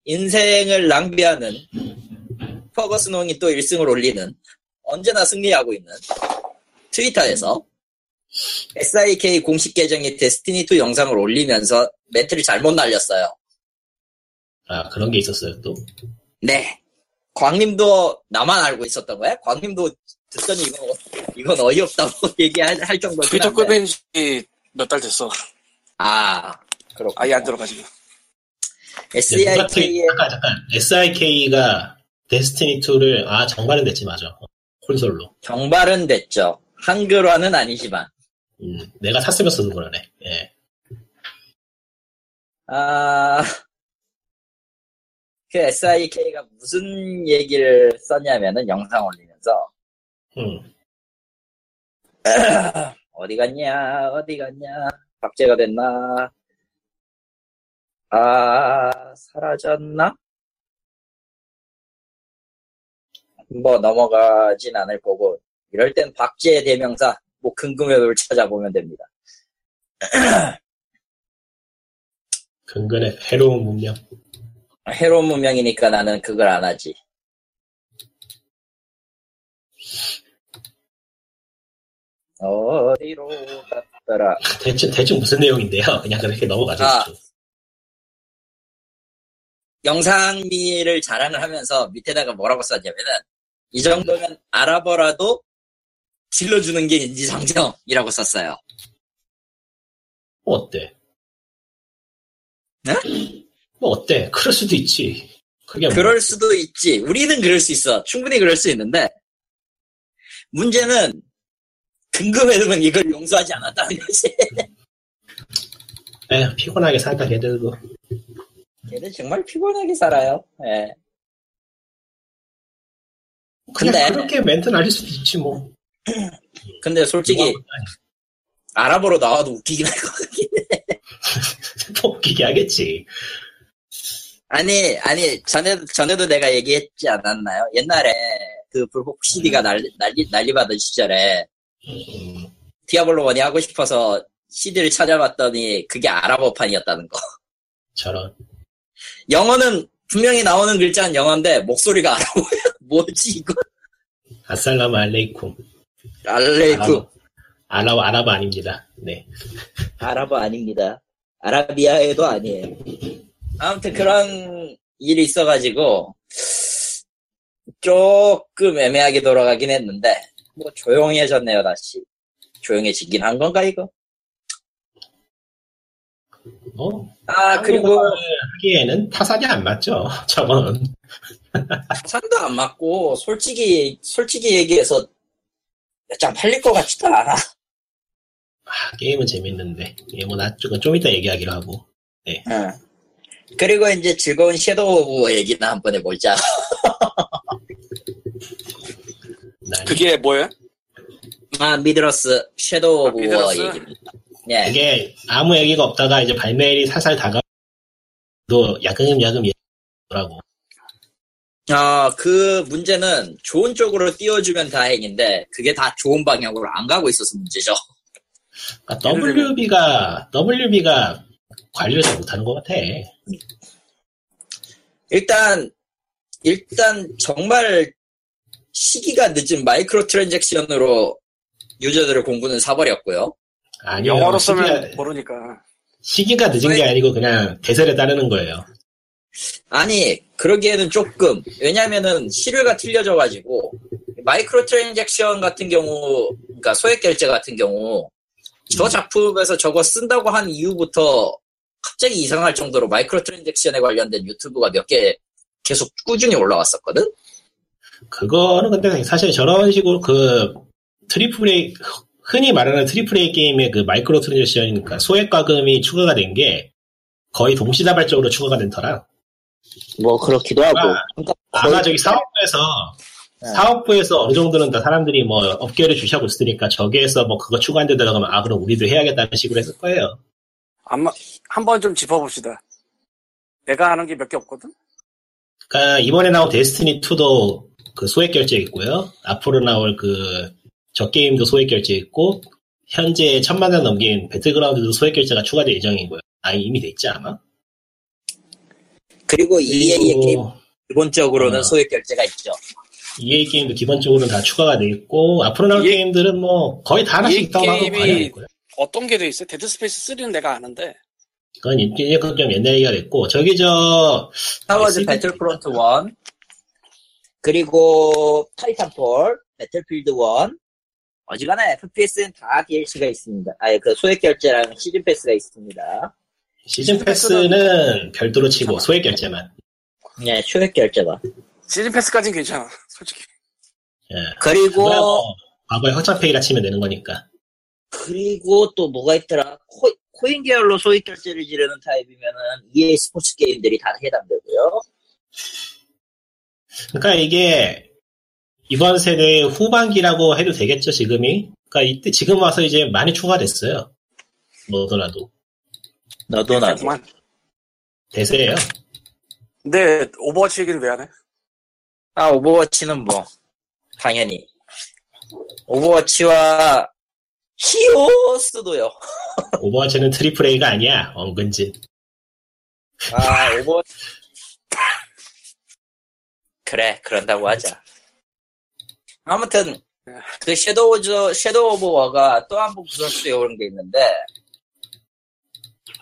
인생을 낭비하는 퍼거스농이 또 일 승을 올리는 언제나 승리하고 있는 트위터에서 에스아이케이 공식 계정이 데스티니 투 영상을 올리면서 멘트를 잘못 날렸어요. 아, 그런 게 있었어요 또? 네. 광님도 나만 알고 있었던 거야? 광님도 듣더니 이건, 이건 어이없다고 얘기할 정도로 트위터 끄벤 지 몇 달 됐어. 아, 그렇구나. 아예 안 들어가지고. 에스아이케이의... 잠깐, 잠깐. 에스아이케이가 데스티니 투를 아, 정발은 됐지, 맞아. 콘솔로. 정발은 됐죠. 한글화는 아니지만. 음, 내가 샀으면 쓰는 거라네. 예. 아, 그 에스아이케이가 무슨 얘기를 썼냐면은 영상 올리면서. 음. 어디 갔냐, 어디 갔냐, 박제가 됐나, 아, 사라졌나? 뭐 넘어가진 않을 거고. 이럴 땐 박제의 대명사, 뭐 근근웹을 찾아보면 됩니다. 근근의 해로운 문명. 해로운 문명이니까 나는 그걸 안 하지. 어디로 갔더라. 대충, 대충 무슨 내용인데요? 그냥 그렇게 넘어가죠. 아, 영상미를 자랑을 하면서 밑에다가 뭐라고 썼냐면은 이 정도면 알아보라도 질러주는 게 인지상정이라고 썼어요. 뭐 어때? 네? 뭐 어때? 그럴 수도 있지. 그게 그럴 뭐. 수도 있지. 우리는 그럴 수 있어. 충분히 그럴 수 있는데 문제는 근금해두면 이걸 용서하지 않았다는 거지. 에 피곤하게 살다 걔들도. 걔들 정말 피곤하게 살아요. 예. 근데 그렇게 멘트 날릴 수도 있지 뭐. 근데 솔직히 아랍어로 나와도 웃기긴 할 것 같긴 해. 웃기게 하겠지. 아니 아니 전에 전에도 내가 얘기했지 않았나요? 옛날에 그 불법 씨디가 난리 난리 난리 받은 시절에. 음. 디아블로 원이 하고 싶어서 씨디를 찾아봤더니 그게 아랍어판이었다는 거. 저런. 영어는 분명히 나오는 글자는 영어인데 목소리가 아랍어야. 뭐지 이거? 아살라무 알레이쿰. 알레이쿰. 아랍 아랍 아닙니다. 네. 아랍어 아닙니다. 아라비아에도 아니에요. 아무튼 그런 일이 있어가지고 조금 애매하게 돌아가긴 했는데. 뭐 조용해졌네요 다시. 조용해지긴 한 건가 이거? 어? 아 그리고 하기에는 타산이 안 맞죠 저건. 타산도 안 맞고 솔직히 솔직히 얘기해서 참 팔릴 것 같지도 않아. 아 게임은 재밌는데 예, 뭐 나 좀, 좀 이따 얘기하기로 하고. 네. 응. 그리고 이제 즐거운 섀도우 오브 워 얘기나 한 번 해보자. 난이. 그게 뭐예요? 아, 미드러스, 섀도우 오브 워 얘기입니다. 예. 이게 아무 얘기가 없다가 이제 발매일이 살살 다가도 야금야금 얘기하더라고. 아, 그 문제는 좋은 쪽으로 띄워주면 다행인데 그게 다 좋은 방향으로 안 가고 있어서 문제죠. 그러니까 더블유비가, 더블유비가 관리를 잘 못하는 것 같아. 일단, 일단 정말 시기가 늦은 마이크로 트랜잭션으로 유저들의 공부는 사버렸고요. 아니요. 영어로 쓰면 모르니까. 시기가 늦은 왜? 게 아니고 그냥 대세를 따르는 거예요. 아니, 그러기에는 조금. 왜냐면은 시류가 틀려져가지고, 마이크로 트랜잭션 같은 경우, 그러니까 소액 결제 같은 경우, 저 작품에서 저거 쓴다고 한 이후부터 갑자기 이상할 정도로 마이크로 트랜잭션에 관련된 유튜브가 몇 개 계속 꾸준히 올라왔었거든? 그거는 근데 사실 저런 식으로 그 트리플 A, 흔히 말하는 트리플 A 게임의 그 마이크로 트랜잭션이니까 소액 과금이 추가가 된 게 거의 동시다발적으로 추가가 된 터라. 뭐 그렇기도 하고. 아마 저기 사업부에서 네. 사업부에서 어느 정도는 다 사람들이 뭐 업계를 주시하고 있으니까 저기에서 뭐 그거 추가한데 들어가면 아 그럼 우리도 해야겠다는 식으로 했을 거예요. 아마 한번 좀 짚어봅시다. 내가 아는 게 몇 개 없거든. 그러니까 이번에 나온 데스티니 투도 그 소액 결제 있고요. 앞으로 나올 그 저 게임도 소액 결제 있고 현재 천만 원 넘긴 배틀그라운드도 소액 결제가 추가될 예정이고요. 아 이미 됐지 아마. 그리고 이에이의 게임 기본적으로는 어, 소액 결제가 있죠. 이에이 게임도 기본적으로는 다 추가가 돼 있고 앞으로 나올 이에이, 게임들은 뭐 거의 다 하나씩 있다고 하고 관련이 있고요. 어떤 게 돼 있어요? 데드스페이스 쓰리는 내가 아는데. 그건 이게 좀 옛날 얘기가 됐고 저기 저 스타워즈 배틀프론트 원 그리고 타이탄폴 배틀필드 원 어지간한 에프피에스는 다 디엘씨가 있습니다. 아예 그 소액 결제랑 시즌 패스가 있습니다. 시즌 패스는 별도로 치고 소액 결제만. 네, 소액 결제만. 시즌 패스까지는 괜찮아, 솔직히. 예. 그리고 뭐, 과거에 허차페이라 치면 되는 거니까. 그리고 또 뭐가 있더라? 코, 코인 계열로 소액 결제를 지르는 타입이면은 이에이 스포츠 게임들이 다 해당되고요. 그러니까 이게 이번 세대의 후반기라고 해도 되겠죠, 지금이. 그러니까 이때 지금 와서 이제 많이 추가됐어요. 뭐더라도. 너도 나도. 대세예요. 근데 오버워치 얘기는 왜 안 해? 아 오버워치는 뭐 당연히 오버워치와 히오스도요. 오버워치는 트리플 A가 아니야. 엉근진. 아 오버워치 그래 그런다고 하자. 아무튼 그 섀도우 섀도우 오브 워가 또 한 번 구설수에 오른 게 있는데.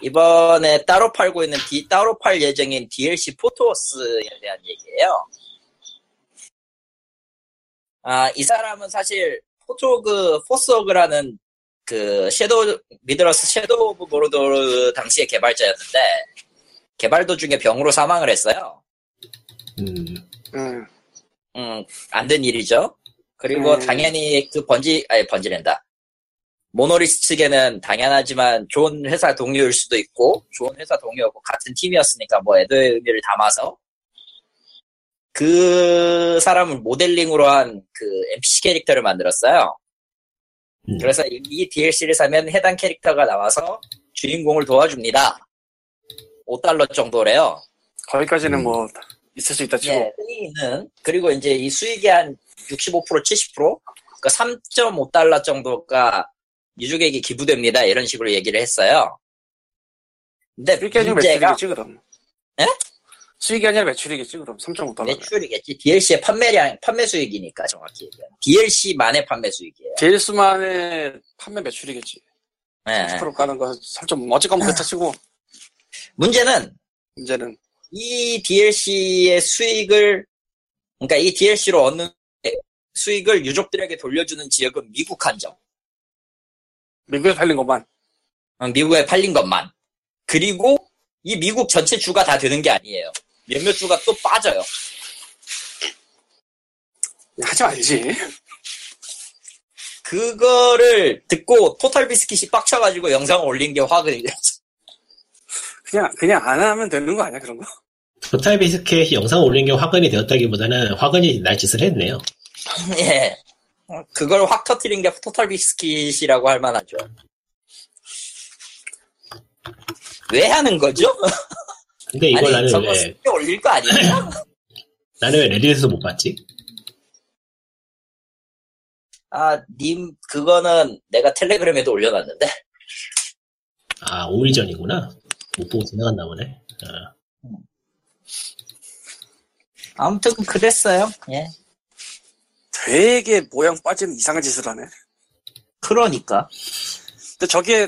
이번에 따로 팔고 있는, 디, 따로 팔 예정인 디엘씨 포토워스에 대한 얘기예요. 아, 이 사람은 사실, 포토그, 포스워그라는 그, 섀도우, 미드러스 섀도우 오브 모르도르 당시의 개발자였는데, 개발 도중에 병으로 사망을 했어요. 음. 음. 음, 안 된 일이죠. 그리고 음. 당연히 그 번지, 아니, 번지랜다. 모노리스 측에는 당연하지만 좋은 회사 동료일 수도 있고 좋은 회사 동료고 같은 팀이었으니까 뭐 애도의 의미를 담아서 그 사람을 모델링으로 한 그 엠피씨 캐릭터를 만들었어요. 음. 그래서 이 디엘씨를 사면 해당 캐릭터가 나와서 주인공을 도와줍니다. 오 달러 정도래요. 거기까지는 음. 뭐 있을 수 있다 치고. 네, 그리고 이제 이 수익의 한 육십오 퍼센트 칠십 퍼센트 그러니까 삼 점 오 달러 정도가 유족에게 기부됩니다. 이런 식으로 얘기를 했어요. 근데 수익이 아니라 매출이겠지 그럼. 예? 수익이 아니라 매출이겠지 그럼. 삼 점 오 달러. 매출이겠지. 디엘씨의 판매량, 판매 수익이니까 정확히 얘기하면. 디엘씨만의 판매 수익이에요. 디엘씨만의 판매 매출이겠지. 네. 삼십 퍼센트 까는 거 삼 점 오. 어쨌건 그렇다 치고. 문제는 문제는 이 디엘씨의 수익을 그러니까 이 디엘씨로 얻는 수익을 유족들에게 돌려주는 지역은 미국 한정. 미국에 팔린 것만. 미국에 팔린 것만. 그리고 이 미국 전체 주가 다 되는 게 아니에요. 몇몇 주가 또 빠져요. 하지 말지. 그거를 듣고 토탈 비스킷이 빡쳐가지고 영상을 올린 게 화근이 됐지. 그냥, 그냥 안 하면 되는 거 아니야, 그런 거? 토탈 비스킷이 영상을 올린 게 화근이 되었다기보다는 화근이 날 짓을 했네요. 예. 그걸 확 터뜨린 게 토탈 비스킷이라고 할 만하죠. 왜 하는 거죠? 근데 이걸 아니, 나는 저거 왜 스피 올릴 거 아니야? 나는 왜 레딧에서 못 봤지? 아, 님 그거는 내가 텔레그램에도 올려놨는데. 아, 오 일 전이구나. 못 보고 지나갔나 보네. 아. 아무튼 그랬어요. 예. 되게 모양 빠진 이상한 짓을 하네. 그러니까. 근데 저게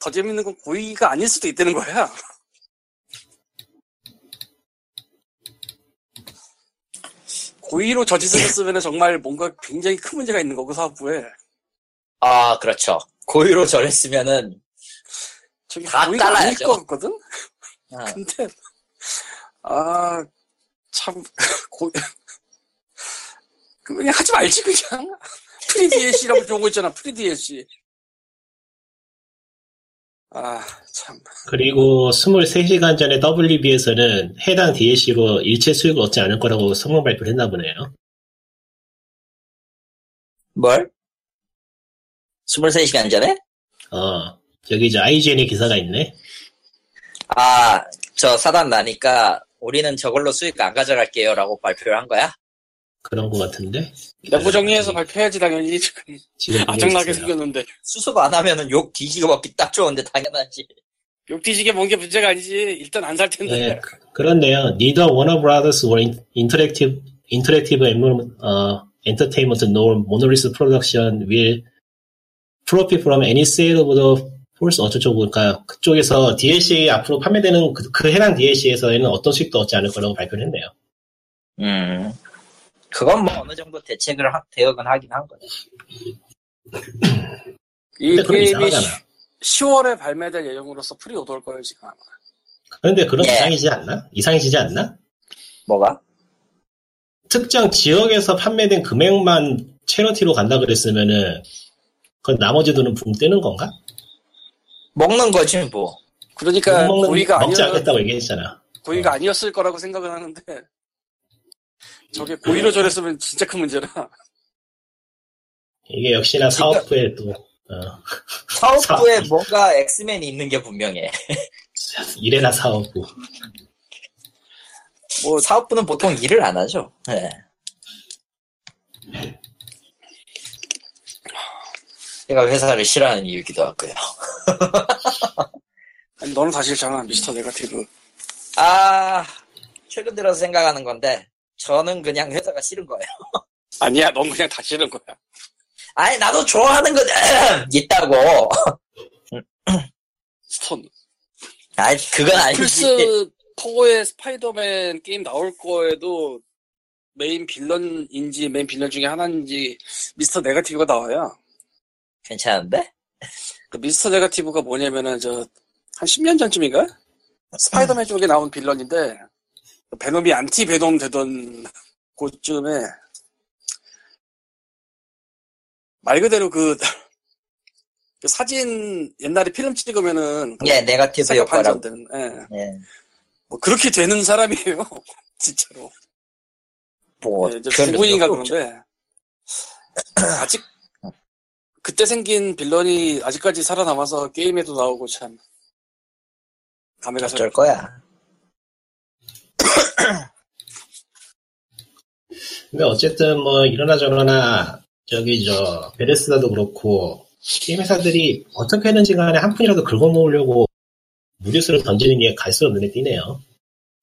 더 재밌는 건 고의가 아닐 수도 있다는 거야. 고의로 저 짓을 했으면 정말 뭔가 굉장히 큰 문제가 있는 거고, 사업부에. 아, 그렇죠. 고의로 저랬으면은 저기 다 잘라야죠. 것 같거든? 아. 근데 아 참 고 그냥 하지 말지 그냥. 프리 디엘씨라고 좋은 거 있잖아. 프리 디엘씨. 아 참. 그리고 스물세 시간 전에 더블유비에서는 해당 디엘씨로 일체 수익을 얻지 않을 거라고 성명 발표를 했나 보네요. 뭘? 스물세 시간 전에? 어. 여기 저 아이지엔의 기사가 있네. 아, 저 사단 나니까 우리는 저걸로 수익 안 가져갈게요 라고 발표를 한 거야? 그런 거 같은데? 내부 정리해서 발표해야지 당연히. 지금 아정나게 생겼는데. 수습 안 하면은 욕 뒤지게 먹기 딱 좋은데 당연하지. 욕 뒤지게 먹는 게 문제가 아니지. 일단 안 살 텐데. 네, 그, 그렇네요. Neither Warner Brothers or Interactive, Interactive uh, Entertainment nor Monoris Production will profit from any sale of the 폴스 어쩌고, 그러니까 그쪽에서 디엘씨 앞으로 판매되는 그, 그 해당 디엘씨에서는 어떤 수익도 얻지 않을 거라고 발표를 했네요. 음, 그건 뭐 어느 정도 대책을 하, 대응은 하긴 한 거네. 이 게임이 시월에 발매될 예정으로서 프리오더 올 거예요 지금 아마. 그런데 그런 예. 이상이지 않나? 이상이지 않나? 뭐가? 특정 지역에서 판매된 금액만 체러티로 간다 그랬으면은 그 나머지 돈은 붕 뜨는 건가? 먹는 거지 뭐. 그러니까 먹는, 고의가 먹지 아니었... 않겠다고 얘기했잖아. 고의가 어. 아니었을 거라고 생각은 하는데 저게 고의로 저랬으면 진짜 큰 문제라. 이게 역시나 사업부에 또 어. 사업부에 사업부. 뭔가 엑스맨이 있는 게 분명해. 이래라 사업부. 뭐 사업부는 보통 일을 안 하죠. 네. 제가 회사를 싫어하는 이유기도 하고요. 아니, 너는 사실 장난 미스터 네거티브. 아, 최근 들어서 생각하는 건데 저는 그냥 회사가 싫은 거예요. 아니야, 넌 그냥 다 싫은 거야. 아니, 나도 좋아하는 거 있다고. 스톤. 아니, 그건 아니지. 플스 포의 스파이더맨 게임 나올 거에도 메인 빌런인지 메인 빌런 중에 하나인지 미스터 네거티브가 나와요. 괜찮은데? 그 미스터 네거티브가 뭐냐면은 저 한 십 년 전쯤인가? 스파이더맨 쪽에 나온 빌런인데 베놈이 안티 베놈 되던 그쯤에 말 그대로 그, 그 사진 옛날에 필름 찍으면은 예, 네거티브 효과라고. 예. 예. 뭐 그렇게 되는 사람이에요. 진짜로. 뭐 예, 부인인가 그런데 아직 그때 생긴 빌런이 아직까지 살아남아서 게임에도 나오고 참 감회가 어쩔 거야. 근데 어쨌든 뭐 이러나 저러나 저기 저 베데스다도 그렇고 게임 회사들이 어떻게든 간에 한 푼이라도 긁어모으려고 무리수를 던지는 게 갈수록 눈에 띄네요.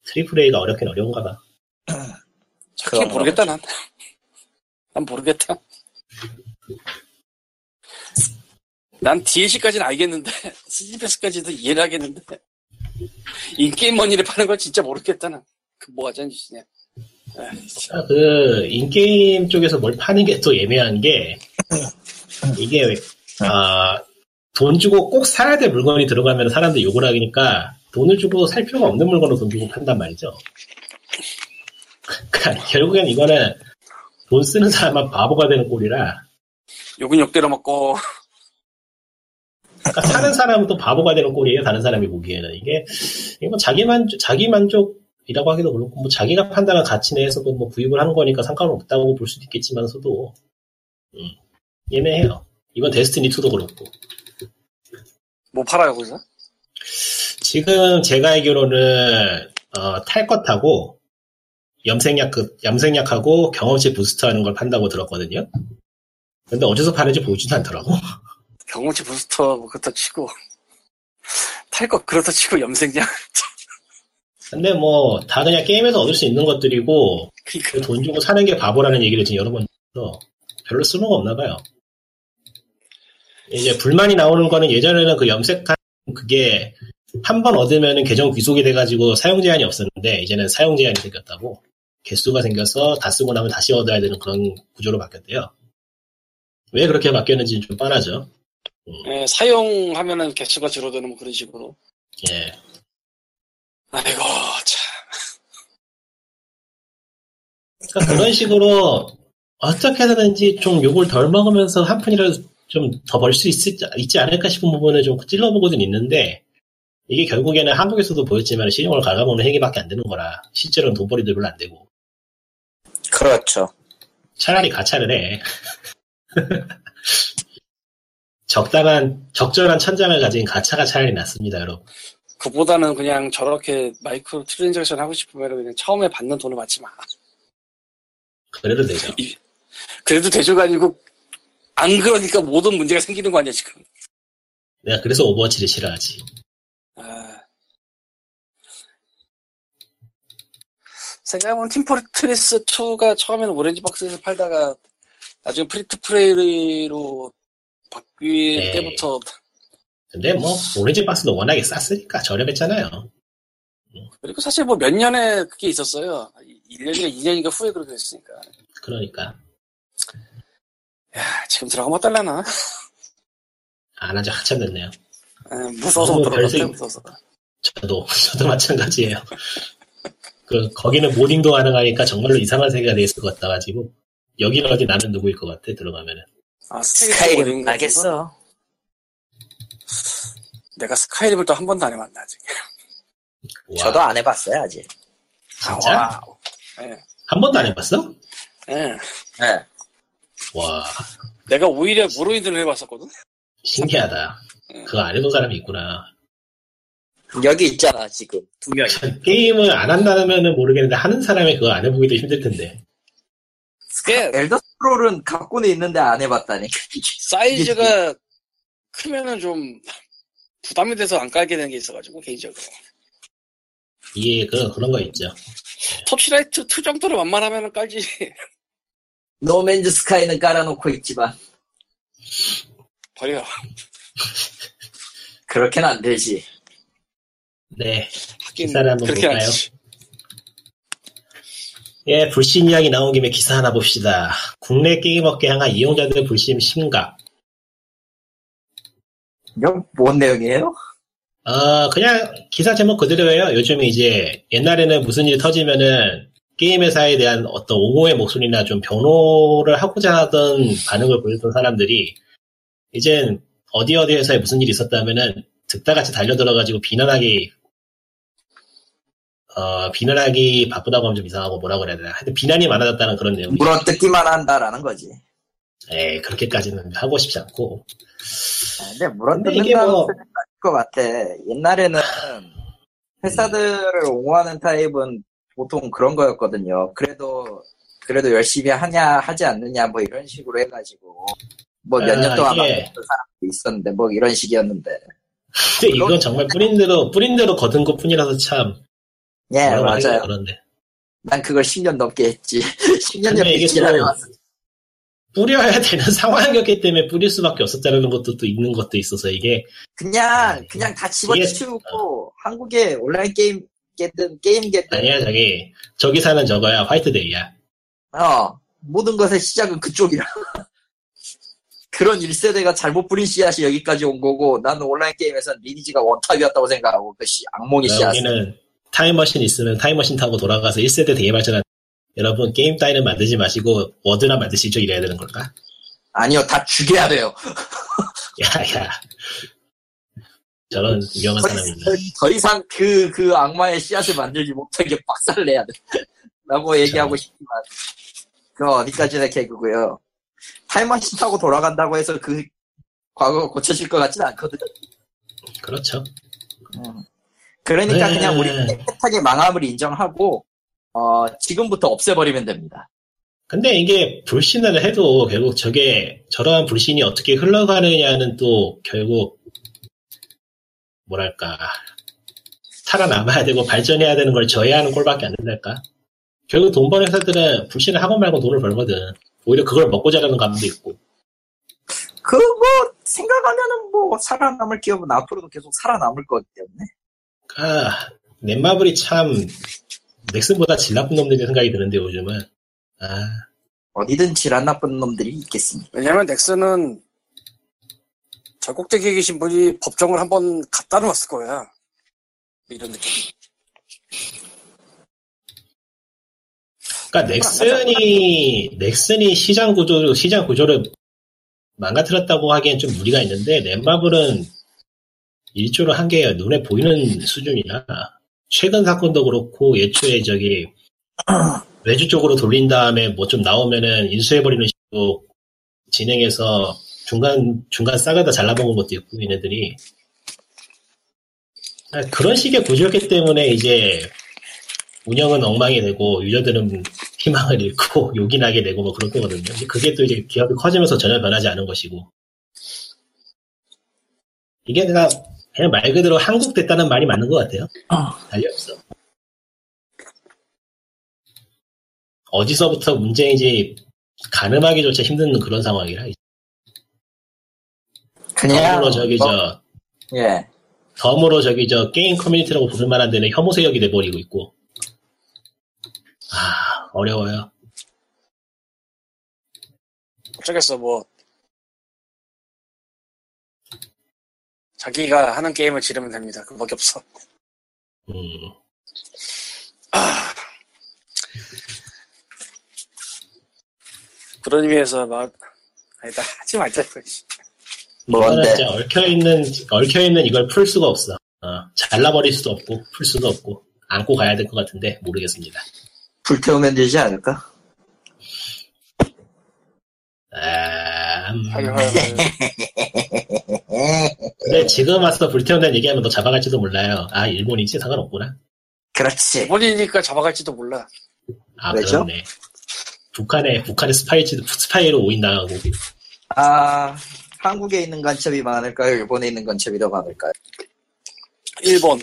트리플 A가 어렵긴 어려운가 봐. 그건 모르겠다 난. 난 모르겠다. 난 디엘씨까지는 알겠는데 시지패스까지도 이해를 하겠는데 인게임 머니를 파는 건 진짜 모르겠다 나. 그 뭐 하자는 짓이냐. 아, 그 인게임 쪽에서 뭘 파는 게 또 애매한 게 이게 아, 돈 주고 꼭 사야 될 물건이 들어가면 사람들이 욕을 하니까 돈을 주고 살 필요가 없는 물건을 돈 주고 판단 말이죠. 그러니까 결국엔 이거는 돈 쓰는 사람만 바보가 되는 꼴이라 욕은 욕대로 먹고 그러니까 사는 사람은 또 바보가 되는 꼴이에요. 다른 사람이 보기에는 이게 뭐 자기만 자기 만족이라고 하기도 그렇고 뭐 자기가 판단한 가치 내에서도 뭐 구입을 한 거니까 상관은 없다고 볼 수도 있겠지만서도 음, 예매해요. 이번 데스티니 투도 그렇고 뭐 팔아요 거기서? 지금 제가 알기로는 어, 탈 것 타고 염색약 그 염색약하고 경험치 부스트하는 걸 판다고 들었거든요. 근데 어디서 파는지 보이지도 않더라고. 경험치 부스터 뭐 그렇다 치고 탈 것 그렇다 치고 염색약. 근데 뭐 다 그냥 게임에서 얻을 수 있는 것들이고 그 돈 주고 사는 게 바보라는 얘기를 지금 여러 번 들어서 별로 쓸모가 없나 봐요. 이제 불만이 나오는 거는 예전에는 그 염색한 그게 한 번 얻으면은 계정 귀속이 돼가지고 사용 제한이 없었는데 이제는 사용 제한이 생겼다고 개수가 생겨서 다 쓰고 나면 다시 얻어야 되는 그런 구조로 바뀌었대요. 왜 그렇게 바뀌었는지는 좀 뻔하죠. 예, 사용하면은 개수가 줄어드는 뭐 그런 식으로. 예. 아이고 참. 그러니까 그런 식으로 어떻게든지 좀 욕을 덜 먹으면서 한 푼이라도 좀 더 벌 수 있지 않을까 싶은 부분을 좀 찔러보고는 있는데, 이게 결국에는 한국에서도 보였지만 실용을 갈가먹는 행위밖에 안 되는 거라 실제로는 돈벌이도 별로 안 되고. 그렇죠. 차라리 가차를 해. 적당한 적절한 천장을 가진 가차가 차라리 낫습니다, 여러분. 그보다는 그냥 저렇게 마이크로 트랜잭션 하고 싶으면 그냥 처음에 받는 돈을 받지 마. 그래도 되죠. 그래도 되죠가 아니고, 안 그러니까 모든 문제가 생기는 거 아니야 지금. 내가 그래서 오버워치를 싫어하지. 아... 생각해보면 팀포트리스 투가 처음에는 오렌지 박스에서 팔다가 나중에 프리투플레이로 바뀔 네. 때부터. 근데 뭐 오렌지 박스도 워낙에 쌌으니까 저렴했잖아요. 그리고 사실 뭐 몇 년에 그게 있었어요. 일 년인가 이 년인가 후에 그렇게 됐으니까. 그러니까 야, 지금 들어가면 어떨라나? 안 한 지 한참 됐네요. 아, 무서워서 들어갔어요. 무서워서. 저도 저도 마찬가지예요. 그 거기는 모딩도 가능하니까 정말로 이상한 세계가 돼 있을 것 같아가지고, 여기는 어디 나는 누구일 것 같아 들어가면은. 아, 스카이림 알겠어. 내가 스카이림을 또 한 번도 안 해봤나 아직. 저도 안 해봤어요 아직. 진짜? 아, 네. 한 번도 안 해봤어? 네. 네. 와. 내가 오히려 무로이드를 해봤었거든. 신기하다. 네. 그거 안 해본 사람이 있구나. 여기 있잖아 지금 두 명이. 게임을 안 한다면은 모르겠는데 하는 사람이 그거 안 해보기도 힘들 텐데. 네. 엘더 스크롤은 갖고는 있는데 안 해봤다니까. 사이즈가 크면은 좀 부담이 돼서 안 깔게 되는 게 있어가지고 개인적으로. 예, 그 그런 거 있죠. 톱시라이트 투 정도로 만만하면은 깔지. 노맨즈 스카이는 깔아놓고 있지만 버려. 그렇게는 안 되지. 네, 기사를 한번 볼까요? 예, 불심 이야기 나온 김에 기사 하나 봅시다. 국내 게임업계 향한 이용자들의 불심 심각. 이건 뭔 내용이에요? 어, 그냥 기사 제목 그대로예요. 요즘 이제 옛날에는 무슨 일이 터지면은 게임 회사에 대한 어떤 옹호의 목소리나 좀 변호를 하고자 하던 반응을 보였던 사람들이 이젠 어디 어디 회사에 무슨 일이 있었다면은 듣다같이 달려들어가지고 비난하기 어 비난하기 바쁘다고 하면 좀 이상하고 뭐라고 그래야 되나, 하여튼 비난이 많아졌다는 그런 내용이죠. 물어뜯기만 한다라는 거지. 에 그렇게까지는 하고 싶지 않고. 근데 물어뜯는다는 뭐... 것 같아. 옛날에는 회사들을 옹호하는 타입은 보통 그런 거였거든요. 그래도, 그래도 열심히 하냐, 하지 않느냐, 뭐 이런 식으로 해가지고, 뭐 몇 년 동안 만났던 예. 사람도 있었는데, 뭐 이런 식이었는데. 근데 이건 정말 뿌린대로, 뿌린대로 거둔 것 뿐이라서 참. 예, 맞아요. 그런데. 난 그걸 십 년 넘게 했지. 십 년 넘게 했지. 뿌려야 되는 상황이었기 때문에 뿌릴 수밖에 없었다는 것도 또 있는 것도 있어서 이게. 그냥, 그냥 다 집어치우고, 예. 한국의 온라인 게임, 게든 게임게든 아니야 저기 저기 사는 저거야 화이트데이야. 어 모든 것의 시작은 그쪽이라. 그런 일 세대가 잘못 뿌린 씨앗이 여기까지 온 거고, 나는 온라인 게임에서는 리니지가 원탑이었다고 생각하고 그 씨 악몽이 씨앗. 여기는 타임머신 있으면 타임머신 타고 돌아가서 일 세대 대회 발전한. 여러분 게임 따위는 만들지 마시고 워드나 만드시죠. 이래야 되는 걸까? 아니요, 다 죽여야 돼요. 야야. 저런 위험한 사람입니다. 더 이상 그, 그 악마의 씨앗을 만들지 못하게 박살을 내야 돼. 라고 얘기하고 싶지만, 그 어디까지나 개그고요. 타임머신 타고 돌아간다고 해서 그 과거가 고쳐질 것 같진 않거든. 그렇죠. 음. 그러니까 네. 그냥 우리 깨끗하게 망함을 인정하고, 어, 지금부터 없애버리면 됩니다. 근데 이게 불신을 해도 결국 저게, 저러한 불신이 어떻게 흘러가느냐는 또 결국 뭐랄까, 살아남아야 되고 발전해야 되는 걸 저해하는 꼴밖에 안 된달까? 결국 돈 버는 회사들은 불신을 하건 말건 돈을 벌거든. 오히려 그걸 먹고 자라는 감도 있고. 그 뭐 생각하면은 뭐 살아남을 기업은 앞으로도 계속 살아남을 거기 때문에. 아, 넷마블이 참 넥슨보다 질 나쁜 놈들이 생각이 드는데 요즘은. 아, 어디든 질 안 나쁜 놈들이 있겠습니다. 왜냐면 넥슨은 저 꼭대기에 계신 분이 법정을 한번 갖다 놓았을 거야. 이런 느낌. 그러니까 넥슨이 넥슨이 시장 구조 시장 구조를 망가뜨렸다고 하기엔 좀 무리가 있는데 넷마블은 일조로 한 게 눈에 보이는 수준이라 최근 사건도 그렇고 예초에 저기 외주 쪽으로 돌린 다음에 뭐 좀 나오면은 인수해버리는 식으로 진행해서 중간 중간 싸가다 잘라먹은 것도 있고 얘네들이 그런 식의 구조였기 때문에 이제. 운영은 엉망이 되고 유저들은 희망을 잃고 욕이 나게 되고 뭐 그런 거거든요. 그게 또 이제 기업이 커지면서 전혀 변하지 않은 것이고 이게 그냥, 그냥 말 그대로 한국 됐다는 말이 맞는 것 같아요. 달려 없어. 어디서부터 문제인지 가늠하기조차 힘든 그런 상황이라. 그냥 덤으로 저기 뭐, 저 예. 덤으로 저기 저 게임 커뮤니티라고 부를 만한 데는 혐오 세력이 돼버리고 있고. 아, 어려워요. 어쩌겠어, 뭐. 자기가 하는 게임을 지르면 됩니다. 그거밖에 없어. 음. 아. 그런 의미에서 막, 아니다, 하지 말자. 뭔데? 얽혀있는, 얽혀있는 이걸 풀 수가 없어. 어, 잘라버릴 수도 없고, 풀 수도 없고, 안고 가야 될 것 같은데, 모르겠습니다. 불태우면 되지 않을까? 아... 음... 근데 지금 와서 불태운다는 얘기하면 너 잡아갈지도 몰라요. 아, 일본이지? 상관없구나. 그렇지. 일본이니까 잡아갈지도 몰라. 아, 왜죠? 그렇네. 북한에, 북한에 스파이지, 스파이로 오인당하고. 아, 한국에 있는 간첩이 많을까요? 일본에 있는 간첩이 더 많을까요? 일본.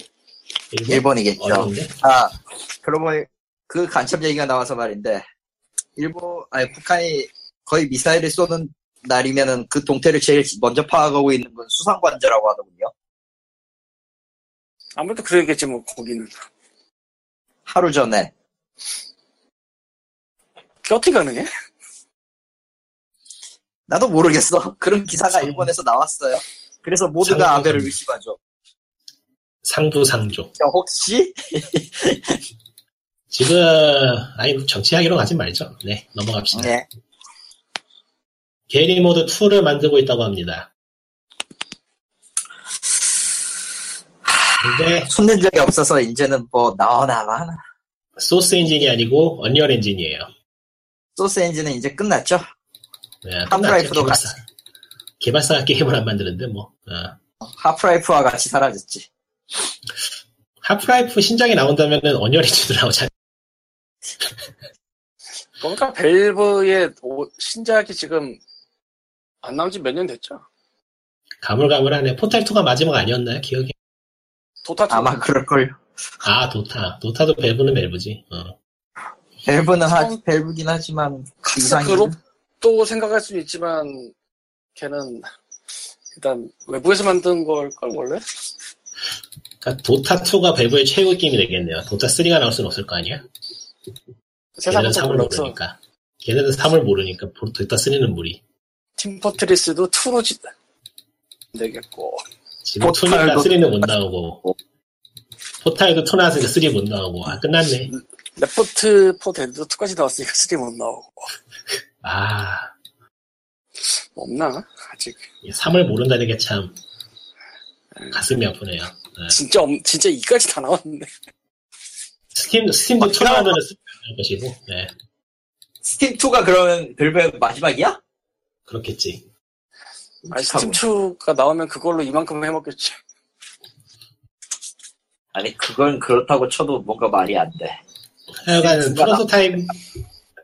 일본? 일본이겠죠. 어려운데? 아, 그러면 그 간첩 얘기가 나와서 말인데, 일본, 아니, 북한이 거의 미사일을 쏘는 날이면은 그 동태를 제일 먼저 파악하고 있는 건 수상관제라고 하더군요. 아무래도 그러겠지, 뭐, 거기는. 하루 전에. 그게 어떻게 가능해? 나도 모르겠어. 그런 기사가 일본에서 나왔어요. 그래서 모두가 상부, 아베를 의심하죠. 상부상조. 혹시? 지금, 아니, 정치하기로 가지 말죠. 네, 넘어갑시다. 네. 게리모드 투를 만들고 있다고 합니다. 근데. 손댄 적이 없어서 이제는 뭐, 나오나 마나. 소스 엔진이 아니고, 언리얼 엔진이에요. 소스 엔진은 이제 끝났죠? 네, 하프라이프도 갔어. 개발사, 개발사가 게임을 안 만드는데, 뭐. 어. 하프라이프와 같이 사라졌지. 하프라이프 신작이 나온다면은 언리얼 엔진도 나오잖아요. 그러니까 벨브의 신작이 지금 안 나온 지 몇 년 됐죠? 가물가물하네. 포탈투가 마지막 아니었나요? 기억이. 도타 아마 그럴걸요. 아, 도타. 도타도 벨브는 벨브지. 어. 벨브는 하, 벨브긴 하지만. 같은 그룹도 생각할 수 있지만, 걔는 일단 외부에서 만든 걸걸, 원래? 그러니까 도타투가 밸브의 최후의 게임이 되겠네요. 도타쓰리가 나올 수는 없을 거 아니야? 걔네는 삼을 모르니까. 걔네는 삼을 모르니까 도타쓰리는 무리. 팀포트리스도 투로 짓... 되겠고. 지금 투니까 쓰리는 못 나오고. 포탈도 투 나왔으니까 쓰리 못 나오고. 아, 끝났네. 레포트 포데드도 투까지 나왔으니까 쓰리 못 나오고. 아... 뭐 없나? 아직. 삼을 모른다는 게 참... 가슴이 아프네요. 네. 진짜, 진짜 이까지 다 나왔는데. 스팀, 스팀도 투 나오면 스팀 것이고, 네. 스팀 투가 그러면 별별 마지막이야? 그렇겠지. 아니, 스팀 투가 나오면 그걸로 이만큼 해먹겠지. 아니, 그건 그렇다고 쳐도 뭔가 말이 안 돼. 하여간, 프로토타입, 나...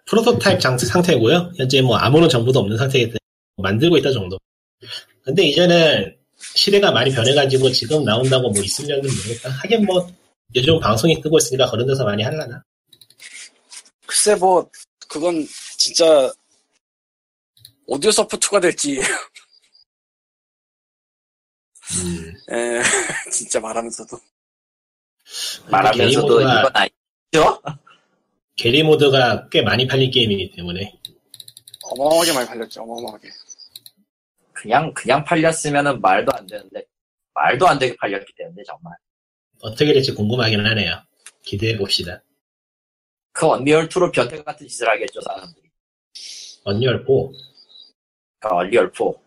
프로토타입 장, 상태고요. 현재 뭐 아무런 정보도 없는 상태이기 때문에 만들고 있다 정도. 근데 이제는, 시대가 많이 변해가지고 지금 나온다고 뭐 있으면은 모르겠다. 하긴 뭐 요즘 방송이 뜨고 있으니까 그런 데서 많이 하려나. 글쎄 뭐 그건 진짜 오디오 서포트가 될지. 음. 에 진짜 말하면서도 말하면서도 이건 아니죠? 게리모드가 꽤 많이 팔린 게임이기 때문에 어마어마하게 많이 팔렸죠. 어마어마하게. 그냥 그냥 팔렸으면은 말도 안 되는데 말도 안 되게 팔렸기 때문에 정말 어떻게 될지 궁금하긴 하네요. 기대해 봅시다. 그 언리얼 투로 변태 같은 짓을 하겠죠 사람들이. 언리얼 포. 그 언리얼 포.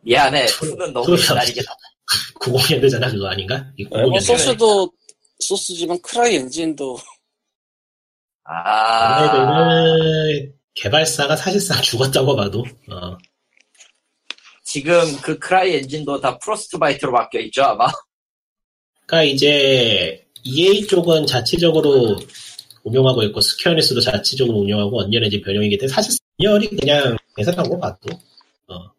미안해. 투는 너무 기다리게 나. 구공년대잖아 그거 아닌가? 뭐 소스도 소스지만 크라이 엔진도. 아. 개발사가 사실상 죽었다고 봐도. 어. 지금 그 크라이 엔진도 다 프로스트바이트로 바뀌어 있죠 아마. 그러니까 이제 이에이 쪽은 자체적으로 운영하고 있고 스퀘어닉스도 자체적으로 운영하고 언리얼 엔진 변형이기 때문에 사실 언리얼이 그냥 대사라고 봐도. 어.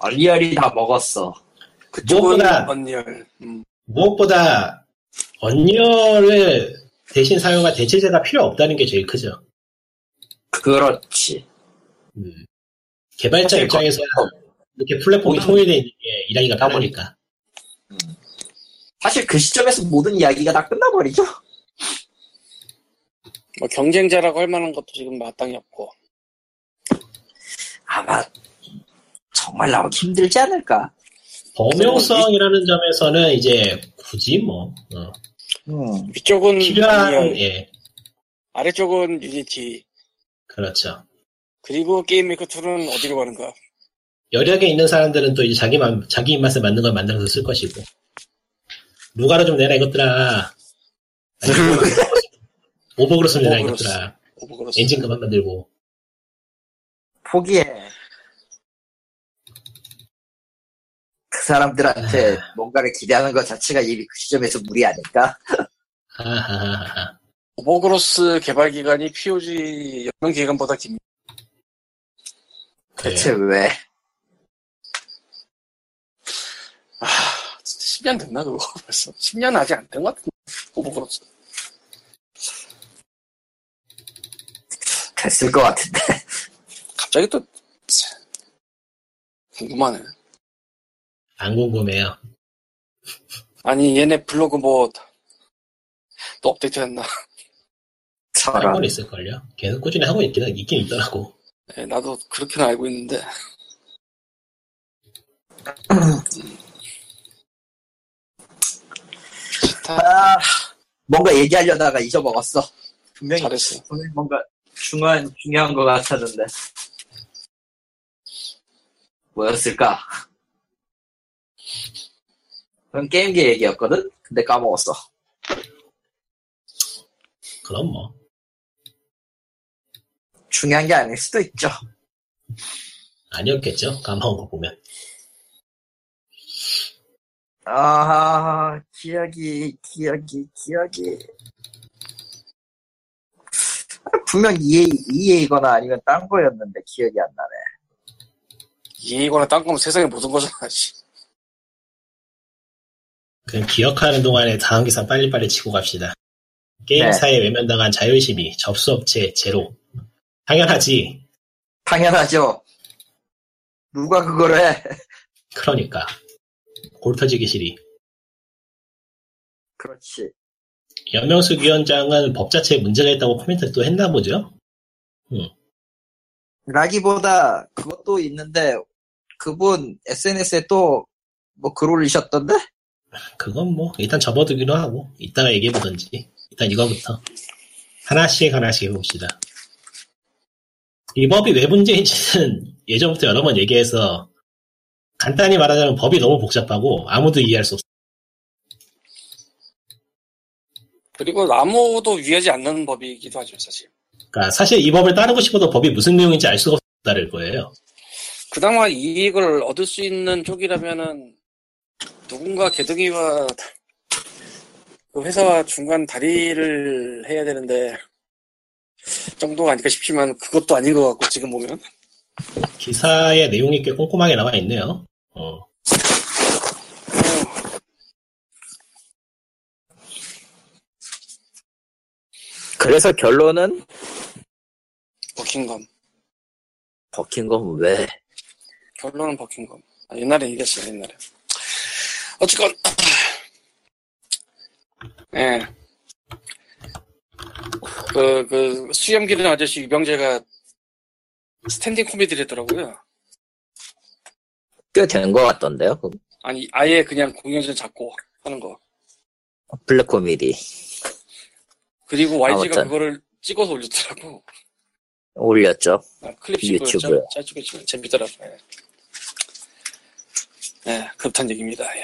언리얼이 다 먹었어. 무엇보다 언리얼. 음. 무엇보다 언리얼을 대신 사용할 대체제가 필요 없다는 게 제일 크죠. 그렇지. 음. 개발자 입장에서 이렇게 플랫폼이 통일되어 있는 게 이야기가 까보니까. 음. 사실 그 시점에서 모든 이야기가 다 끝나버리죠. 뭐 경쟁자라고 할 만한 것도 지금 마땅히 없고. 아마 정말 나오기 힘들지 않을까. 범용성이라는 점에서는 이제 굳이 뭐 어. 음. 위쪽은 필요한 예. 아래쪽은 유니티. 그렇죠. 그리고 게임 메이커 투는 어디로 가는가? 여력에 있는 사람들은 또 이제 자기 맘, 자기 입맛에 맞는 걸 만들어서 쓸 것이고. 누가로 좀 내라 이것들아. 오버그로스 내라 이것들아. 오버그로스. 엔진 그만 만들고. 포기해. 그 사람들한테 아... 뭔가를 기대하는 것 자체가 이미 그 시점에서 무리 아닐까? 하하하하. 오버그로스 개발 기간이 피오지 연명 기간보다 깁니다. 대체 왜? 아, 진짜 십 년 됐나 그거 벌써? 십 년 아직 안 된 것 같은데 오버그로스. 됐을 것 같은데. 갑자기 또 궁금하네. 안 궁금해요. 아니 얘네 블로그 뭐 또 업데이트했나? 한번 있을걸요? 계속 꾸준히 하고 있긴, 있긴 있더라고. 네, 나도 그렇게는 알고 있는데. 아, 뭔가 얘기하려다가 잊어먹었어. 분명히 잘했어. 뭔가 중요한, 중요한 것 같았는데. 뭐였을까? 그건 게임기 얘기였거든? 근데 까먹었어. 그럼 뭐. 중요한 게 아닐 수도 있죠. 아니었겠죠. 까먹은 거 보면. 아, 기억이, 기억이, 기억이. 분명 이에이, 이에이거나 아니면 딴 거였는데 기억이 안 나네. 이에이거나 딴 거면 세상에 모든 거잖아. 그냥 기억하는 동안에 다음 기사 빨리빨리 치고 갑시다. 게임사에 네. 외면당한 자율심의, 접수업체 제로. 당연하지. 당연하죠. 누가 그걸 해. 그러니까. 골 터지기 시리. 그렇지. 연명숙 위원장은 법 자체에 문제가 있다고 코멘트 또 했나 보죠? 응. 라기보다 그것도 있는데 그분 에스엔에스에 또 뭐 글 올리셨던데? 그건 뭐 일단 접어두기로 하고 이따가 얘기해보든지. 일단 이거부터 하나씩 하나씩 해봅시다. 이 법이 왜 문제인지는 예전부터 여러 번 얘기해서 간단히 말하자면 법이 너무 복잡하고 아무도 이해할 수 없어. 그리고 아무도 이해하지 않는 법이기도 하죠 사실. 그러니까 사실 이 법을 따르고 싶어도 법이 무슨 내용인지 알 수가 없다를 거예요. 그나마 이익을 얻을 수 있는 쪽이라면은 누군가 개등이와 그 회사와 중간 다리를 해야 되는데 정도가 아닐까 싶지만 그것도 아닌 것 같고 지금 보면 기사의 내용이 꽤 꼼꼼하게 나와 있네요. 어. 어. 그래서 결론은 버킹검. 버킹검 왜? 결론은 버킹검. 아, 옛날에 얘기했어요 옛날에. 어쨌건. 예. 그, 그, 수염 기른 아저씨 유병재가 스탠딩 코미디를 했더라고요. 꽤 된 것 같던데요? 그거? 아니 아예 그냥 공연전 잡고 하는 거. 블랙 코미디. 그리고 와이지가 아무튼. 그거를 찍어서 올렸더라고. 올렸죠. 아, 클립식으로 유튜브에. 짧게 찍으면 재밌더라고요. 네, 그렇단 얘기입니다. 예.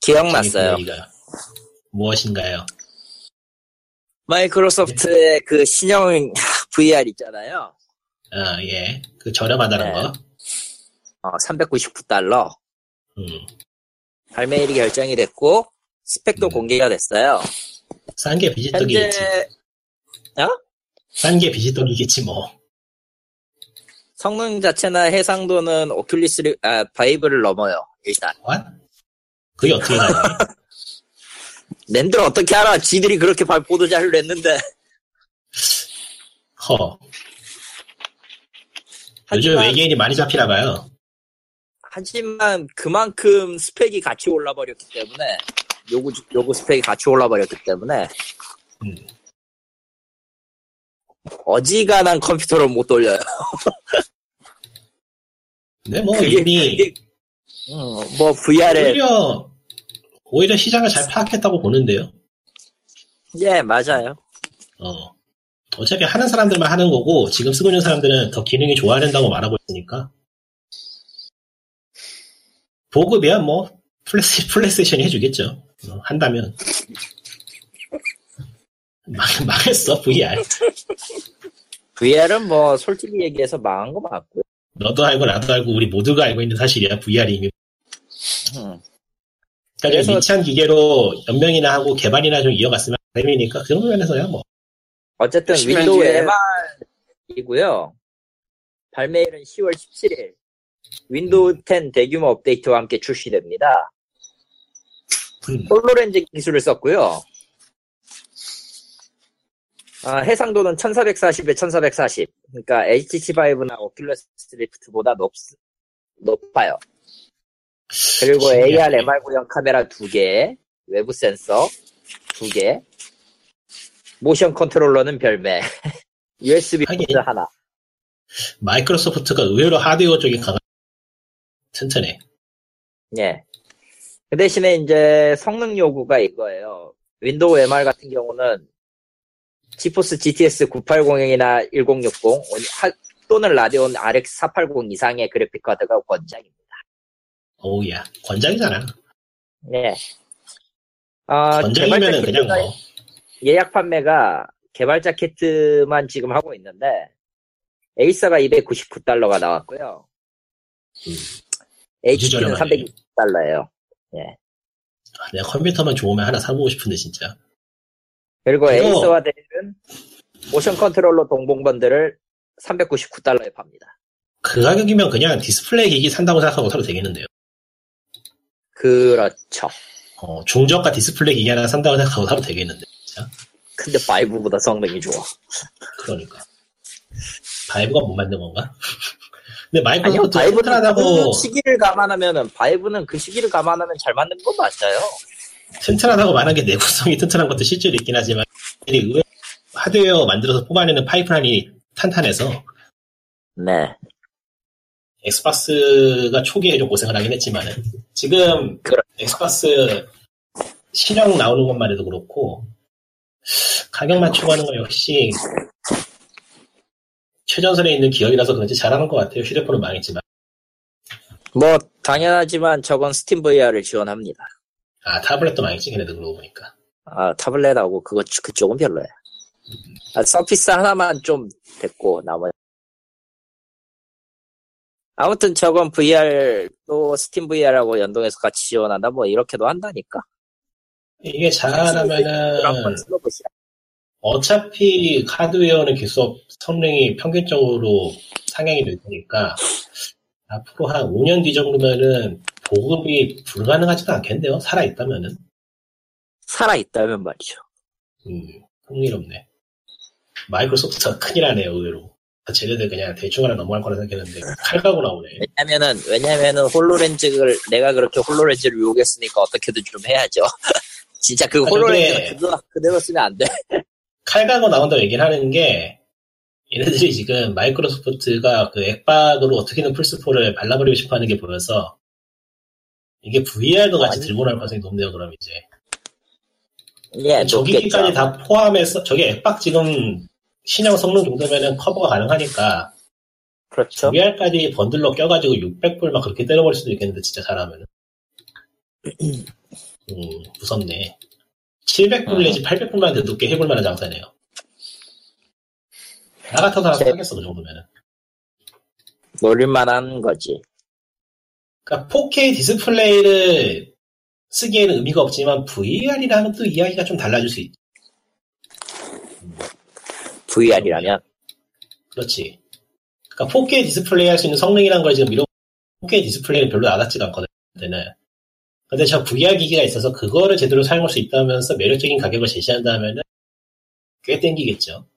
기억났어요. 무엇인가요? 마이크로소프트의 예. 그 신형 브이알 있잖아요. 아, 예. 그 저렴하다는 예. 거. 어, 삼백구십구 달러. 음. 발매일이 결정이 됐고, 스펙도 음. 공개가 됐어요. 싼 게 비지떡이겠지. 현재... 어? 싼 게 비지떡이겠지, 뭐. 성능 자체나 해상도는 오큘리스, 아, 바이브를 넘어요, 일단. What? 그게 어떻게 나요? 낸들 어떻게 알아? 지들이 그렇게 발포도 잘 냈는데. 허. 하지만, 요즘 외계인이 많이 잡히나봐요. 하지만 그만큼 스펙이 같이 올라버렸기 때문에, 요구, 요구 스펙이 같이 올라버렸기 때문에, 음. 어지간한 컴퓨터로 못 돌려요. 근데 뭐 그게, 이미 그게, 어, 뭐 브이알에 오히려 오히려 시장을 잘 파악했다고 보는데요. 예, 맞아요. 어 어차피 하는 사람들만 하는 거고 지금 쓰고 있는 사람들은 더 기능이 좋아야 된다고 말하고 있으니까 보급이야 뭐 플레이, 플레이스테이션이 해주겠죠. 어, 한다면. 망, 망했어, 브이알. 브이알은 뭐, 솔직히 얘기해서 망한 거 맞고요. 너도 알고, 나도 알고, 우리 모두가 알고 있는 사실이야, 브이알이 이미. 음. 그러니까 좀 미치한 기계로 연명이나 하고 개발이나 좀 이어갔으면 재미니까, 그런 면에서야, 뭐. 어쨌든, 윈도우 엠알이고요. 발매일은 시월 십칠일. 윈도우 텐 대규모 업데이트와 함께 출시됩니다. 음. 홀로렌즈 기술을 썼고요. 아, 해상도는 천사백사십에 천사백사십. 그러니까 에이치티씨 바이브나 오큘러스 리프트보다 높, 높아요. 그리고 신기하네. 에이아르, 엠알 구형 카메라 두 개, 외부 센서 두 개, 모션 컨트롤러는 별매, 유에스비 하긴, 포트 하나. 마이크로소프트가 의외로 하드웨어 쪽이 강한, 튼튼해. 예. 그 대신에 이제 성능 요구가 이거예요. 윈도우 엠알 같은 경우는 지포스 지티에스 구백팔십이나 천육십 또는 라디온 알엑스 사백팔십 이상의 그래픽 카드가 권장입니다. 오우야, 권장이잖아. 네. 어, 권장이면은 그냥 뭐 예약 판매가 개발자 키트만 지금 하고 있는데 에이사가 이백구십구 달러가 나왔고요. 음, 에이치피는 삼백육십 달러예요. 네. 아, 내가 컴퓨터만 좋으면 하나 사보고 싶은데 진짜. 그리고 에이스와 데일은 모션 컨트롤러 동봉 번들을 삼백구십구 달러에 팝니다. 그 가격이면 그냥 디스플레이 기기 산다고 생각하고 사도 되겠는데요. 그렇죠. 어, 중저가 디스플레이 기기 하나 산다고 생각하고 사도 되겠는데. 진짜? 근데 바이브보다 성능이 좋아. 그러니까. 바이브가 못 만든 건가? 근데 마이크로소프트 튼튼하다고. 그 시기를 감안하면은 바이브는 그 시기를 감안하면 잘 만든 거 맞아요. 튼튼하다고 말한 게 내구성이 튼튼한 것도 실제로 있긴 하지만 의외로 하드웨어 만들어서 뽑아내는 파이프라인이 탄탄해서 네 엑스박스가 초기에 좀 고생을 하긴 했지만 지금 그렇구나. 엑스박스 신형 나오는 것만 해도 그렇고 가격 맞추고하는 건 역시 최전선에 있는 기업이라서 그런지 잘하는 것 같아요. 휴대폰은 망했지만 뭐 당연하지만 저건 스팀 브이알을 지원합니다. 아, 타블렛도 많이 찍히네도 그러고 보니까. 아, 타블렛하고 그거, 그쪽은 별로야. 음. 아, 서피스 하나만 좀 됐고, 나머지. 아무튼 저건 브이알, 또 스팀 브이알하고 연동해서 같이 지원한다, 뭐, 이렇게도 한다니까. 이게 잘하면은, 어차피 하드웨어는 계속 성능이 평균적으로 상향이 될 테니까, 앞으로 한 오 년 뒤 정도면은, 보급이 불가능하지도 않겠네요. 살아있다면은. 살아있다면 말이죠. 음, 흥미롭네. 마이크로소프트가 큰일 하네요, 의외로. 쟤네들 그냥 대충 하나 넘어갈 거라 생각했는데, 칼 가고 나오네. 왜냐면은, 왜냐면은, 홀로렌즈를, 내가 그렇게 홀로렌즈를 욕했으니까 어떻게든 좀 해야죠. 진짜 그 홀로렌즈가 그대로, 그대로 쓰면 안 돼. 칼 가고 나온다고 얘기를 하는 게, 얘네들이 지금 마이크로소프트가 그 액박으로 어떻게든 플스사를 발라버리고 싶어 하는 게 보여서 이게 브이알도 같이 아니, 들고 날 가능성이 높네요, 그럼 이제. 예, 저기까지 다 포함해서, 저게 액박 지금 신형 성능 정도면은 커버가 가능하니까. 그렇죠. 브이알까지 번들로 껴가지고 육백 불 막 그렇게 때려버릴 수도 있겠는데, 진짜 잘하면은. 음, 무섭네. 칠백 불 음. 내지 팔백 불만 돼도 꽤 해볼만한 장사네요. 나 같은 사람 사겠어, 그 정도면은. 노릴만한 거지. 그러니까 포케이 디스플레이를 쓰기에는 의미가 없지만 브이알이라면 또 이야기가 좀 달라질 수 있지. 브이알이라면? 그렇지. 그러니까 포케이 디스플레이 할 수 있는 성능이라는 걸 지금 이런 포케이 디스플레이는 별로 와닿지가 않거든요. 근데 저 브이알 기기가 있어서 그거를 제대로 사용할 수 있다면서 매력적인 가격을 제시한다면 꽤 땡기겠죠.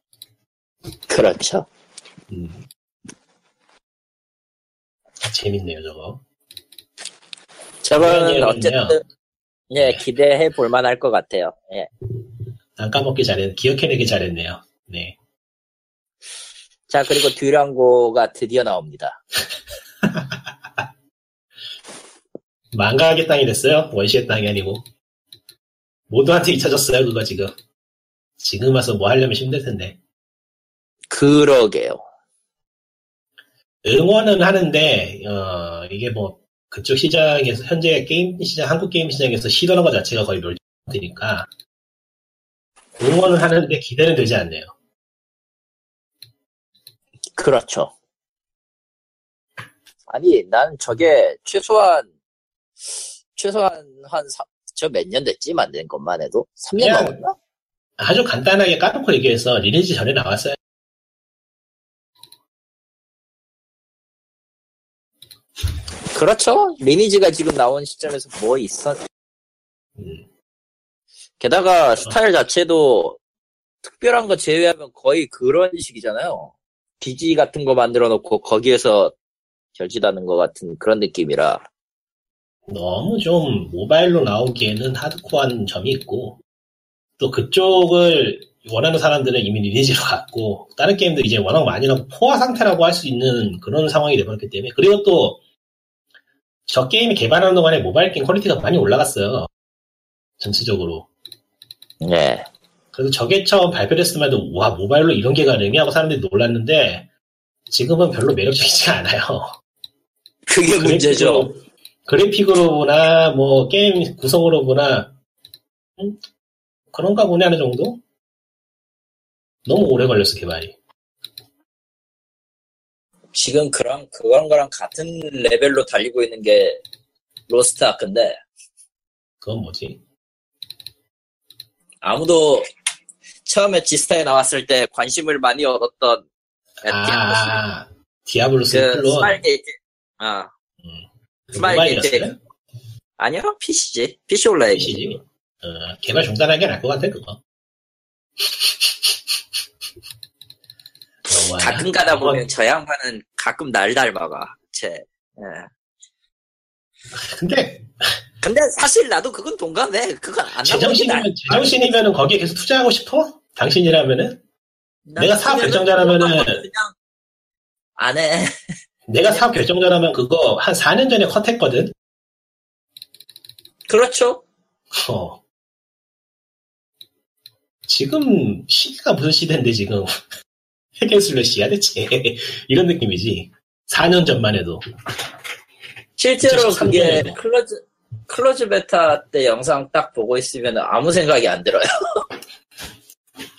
그렇죠. 음. 재밌네요, 저거. 저거는 어쨌든 예, 네. 기대해 볼만할 것 같아요. 예. 안 까먹기 잘했, 기억해내기 잘했네요. 네. 자, 그리고 듀랑고가 드디어 나옵니다. 망가하게 땅이 됐어요? 원시의 땅이 아니고. 모두한테 잊혀졌어요, 그거 지금. 지금 와서 뭐 하려면 힘들 텐데. 그러게요. 응원은 하는데, 어, 이게 뭐, 그쪽 시장에서, 현재 게임 시장, 한국 게임 시장에서 시도하는 것 자체가 거의 멸종되니까, 응원은 하는데 기대는 되지 않네요. 그렇죠. 아니, 난 저게 최소한, 최소한 한, 저 몇 년 됐지? 만든 것만 해도? 삼 년 넘었나? 아주 간단하게 까놓고 얘기해서 리니지 전에 나왔어요. 그렇죠. 리니지가 지금 나온 시점에서 뭐 있었? 음. 게다가 스타일 자체도 특별한 거 제외하면 거의 그런 식이잖아요. 비지 같은 거 만들어 놓고 거기에서 결집하는 것 같은 그런 느낌이라. 너무 좀 모바일로 나오기에는 하드코어한 점이 있고 또 그쪽을 원하는 사람들은 이미 리니지로 갔고 다른 게임들 이제 워낙 많이 나오고 포화 상태라고 할 수 있는 그런 상황이 되어버렸기 때문에 그리고 또 저 게임이 개발하는 동안에 모바일 게임 퀄리티가 많이 올라갔어요. 전체적으로. 네. 그래서 저게 처음 발표됐을 때도 와 모바일로 이런 게 가능해? 하고 사람들이 놀랐는데 지금은 별로 매력적이지가 않아요. 그게 그래픽으로, 문제죠. 그래픽으로 보나 뭐 게임 구성으로 보나 음? 그런가 보네 하는 정도? 너무 오래 걸렸어 개발이. 지금 그런, 그런 거랑 같은 레벨로 달리고 있는 게 로스트 아크인데. 그건 뭐지? 아무도 처음에 지스타에 나왔을 때 관심을 많이 얻었던 아, 디아블로스 그 스마일게이트. 아. 음. 스마일게이트. 아니요, 피씨지. 피씨 온라인. 피씨지. 어, 개발 중단하는 게 나을 것 같아, 그거. 가끔 가다 보면 그건... 저 양반은 가끔 날 닮아가. 제. 예. 근데 근데 사실 나도 그건 동감해. 그건 안 제정신이면 제정신이면은 거기에 계속 투자하고 싶어? 당신이라면은 내가 사업 결정자라면은 그냥 안 해. 내가 사업 결정자라면 그거 한 사 년 전에 컷했거든. 그렇죠. 어. 지금 시기가 무슨 시대인데 지금. 핵앤슬래시야 대체 이런 느낌이지. 사 년 전만 해도 실제로 그게 해도. 클로즈 클로즈 베타 때 영상 딱 보고 있으면 아무 생각이 안 들어요.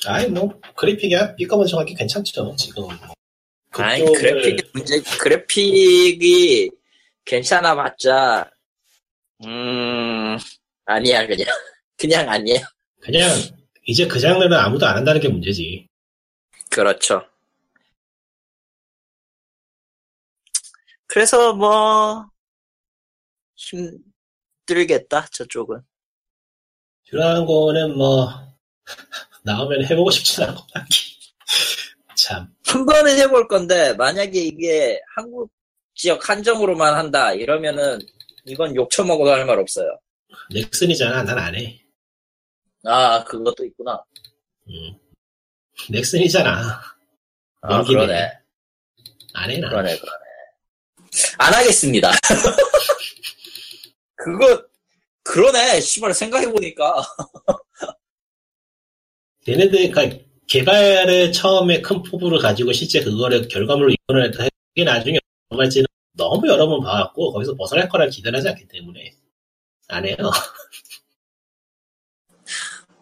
아이 뭐 그래픽이야 삐까만 정확히 괜찮죠 지금. 그쪽을... 아이 그래픽 문제 그래픽이 괜찮아봤자 음 아니야 그냥 그냥 아니에요. 그냥 이제 그 장르는 아무도 안 한다는 게 문제지. 그렇죠. 그래서 뭐 힘들겠다 저쪽은. 듀랑고는 뭐 나오면 해보고 싶진 않고 참. 한 번은 해볼 건데 만약에 이게 한국 지역 한정으로만 한다 이러면은 이건 욕 처먹어도 할 말 없어요. 넥슨이잖아, 난 안 해. 아 그것도 있구나. 음. 넥슨이잖아. 아, 그러네. 안 해나. 그러네, 그러네. 안 하겠습니다. 그거, 그러네. 씨발, 생각해보니까. 얘네들, 그러니까 개발을 처음에 큰 포부를 가지고 실제 그거를 결과물로 이끌어냈다. 그게 나중에 어떨지는 너무 여러 번 봐왔고, 거기서 벗어날 거라 기대를 하지 않기 때문에. 안 해요.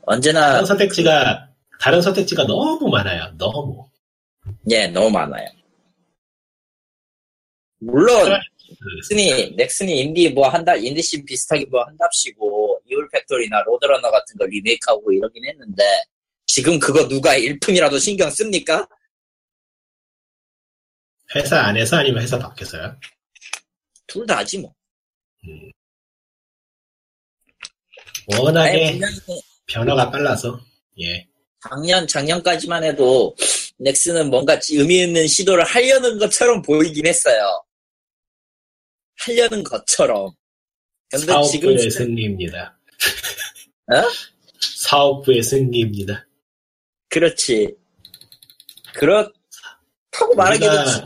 언제나. 다른 선택지가, 다른 선택지가 너무 많아요. 너무. 예, 너무 많아요. 물론, 넥슨이, 넥슨이 인디 뭐 한다, 인디씬 비슷하게 뭐 한답시고, 이울 팩토리나 로드러너 같은 걸 리메이크하고 이러긴 했는데, 지금 그거 누가 일품이라도 신경 씁니까? 회사 안에서 아니면 회사 밖에서요? 둘 다지 뭐. 음. 워낙에 변화가 빨라서, 예. 작년, 작년까지만 해도, 넥슨은 뭔가 의미 있는 시도를 하려는 것처럼 보이긴 했어요. 하려는 것처럼. 근데 지금 사업부의 승리입니다. 어? 사업부의 승리입니다. 그렇지. 그렇다고 말하기도 진짜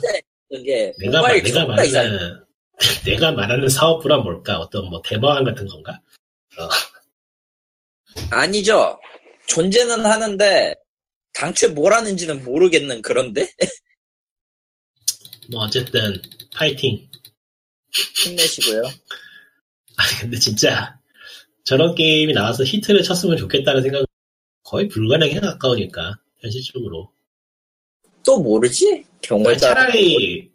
이게 내가 말 내가 말하는 내가 말하는 사업부란 뭘까? 어떤 뭐 대마왕 같은 건가? 어. 아니죠. 존재는 하는데. 당최 뭘 하는지는 모르겠는 그런데? 뭐 어쨌든 파이팅 힘내시고요. 아니 근데 진짜 저런 게임이 나와서 히트를 쳤으면 좋겠다는 생각은 거의 불가능에 가까우니까 현실적으로 또 모르지? 경우에 따라 차라리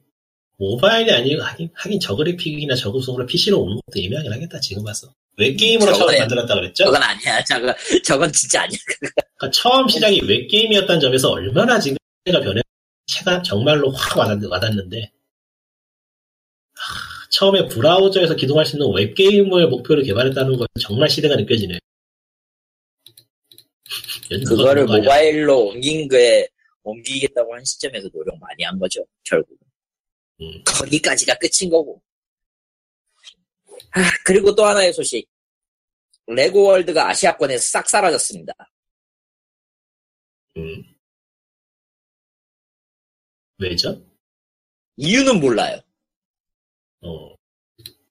모바일이 아니고 하긴, 하긴 저 그래픽이나 저 구성으로 피씨로 오는 것도 애매하긴 하겠다 지금 와서 웹 게임으로 처음 만들었다 그랬죠? 저건 아니야. 저건 저건 진짜 아니야. 그러니까 처음 시작이 웹 게임이었다는 점에서 얼마나 지금 시대가 변해가 정말로 확 와닿는데 하, 처음에 브라우저에서 기동할 수 있는 웹 게임을 목표로 개발했다는 건 정말 시대가 느껴지네. 그거를 모바일로 옮긴 게 옮기겠다고 한 시점에서 노력 많이 한 거죠. 결국 음. 거기까지가 끝인 거고. 아, 그리고 또 하나의 소식. 레고월드가 아시아권에서 싹 사라졌습니다. 음. 왜죠? 이유는 몰라요. 어.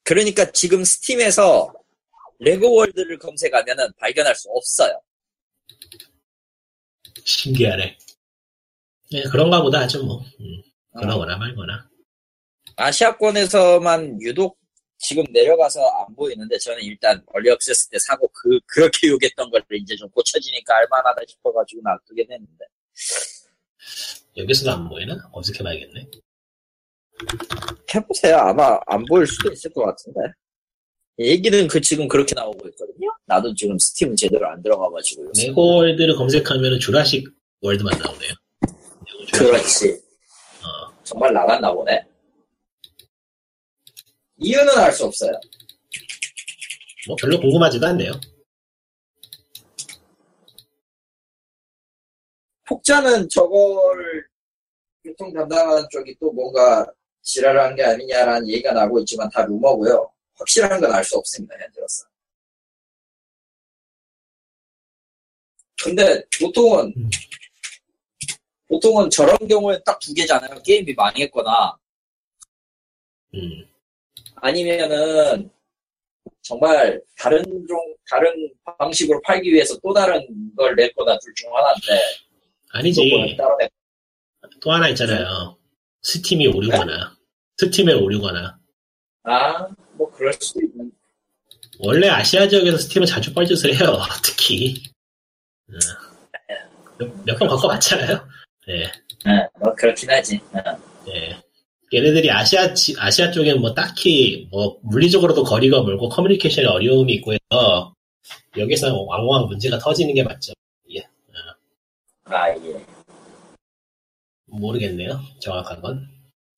그러니까 지금 스팀에서 레고월드를 검색하면은 발견할 수 없어요. 신기하네. 네, 그런가 보다 하죠, 뭐. 음. 그러거나 어. 말거나. 아시아권에서만 유독 지금 내려가서 안 보이는데 저는 일단 얼리 액세스 때 사고 그 그렇게 욕했던 걸 이제 좀 고쳐지니까 알만하다 싶어가지고 놔두게 됐는데 여기서도 안 보이나? 검색해봐야겠네. 해보세요. 아마 안 보일 수도 있을 것 같은데 얘기는 그 지금 그렇게 나오고 있거든요. 나도 지금 스팀은 제대로 안 들어가가지고 레고월드를 검색하면 주라식 월드만 나오네요. 그렇지. 어. 정말 나갔나 보네. 이유는 알 수 없어요. 뭐 별로 궁금하지도 않네요. 폭자는 저걸 교통 담당하는 쪽이 또 뭔가 지랄을 한 게 아니냐라는 얘기가 나고 있지만 다 루머고요. 확실한 건 알 수 없습니다. 현재로서. 근데 보통은 음. 보통은 저런 경우에 딱 두 개잖아요. 게임이 망했거나. 음. 아니면은, 정말, 다른 종, 다른 방식으로 팔기 위해서 또 다른 걸 냈거나 둘 중 하나인데. 아니지. 또 하나 있잖아요. 스팀이 오류거나. 네? 스팀에 오류거나. 아, 뭐, 그럴 수도 있는. 원래 아시아 지역에서 스팀은 자주 뻘짓을 해요, 특히. 몇 번 겪어봤잖아요? 예. 네. 네, 뭐, 그렇긴 하지. 네. 네. 얘네들이 아시아, 아시아 쪽엔 뭐 딱히 뭐 물리적으로도 거리가 멀고 커뮤니케이션에 어려움이 있고 해서 여기서 왕왕 문제가 터지는 게 맞죠. 예. 아, 예. 모르겠네요. 정확한 건.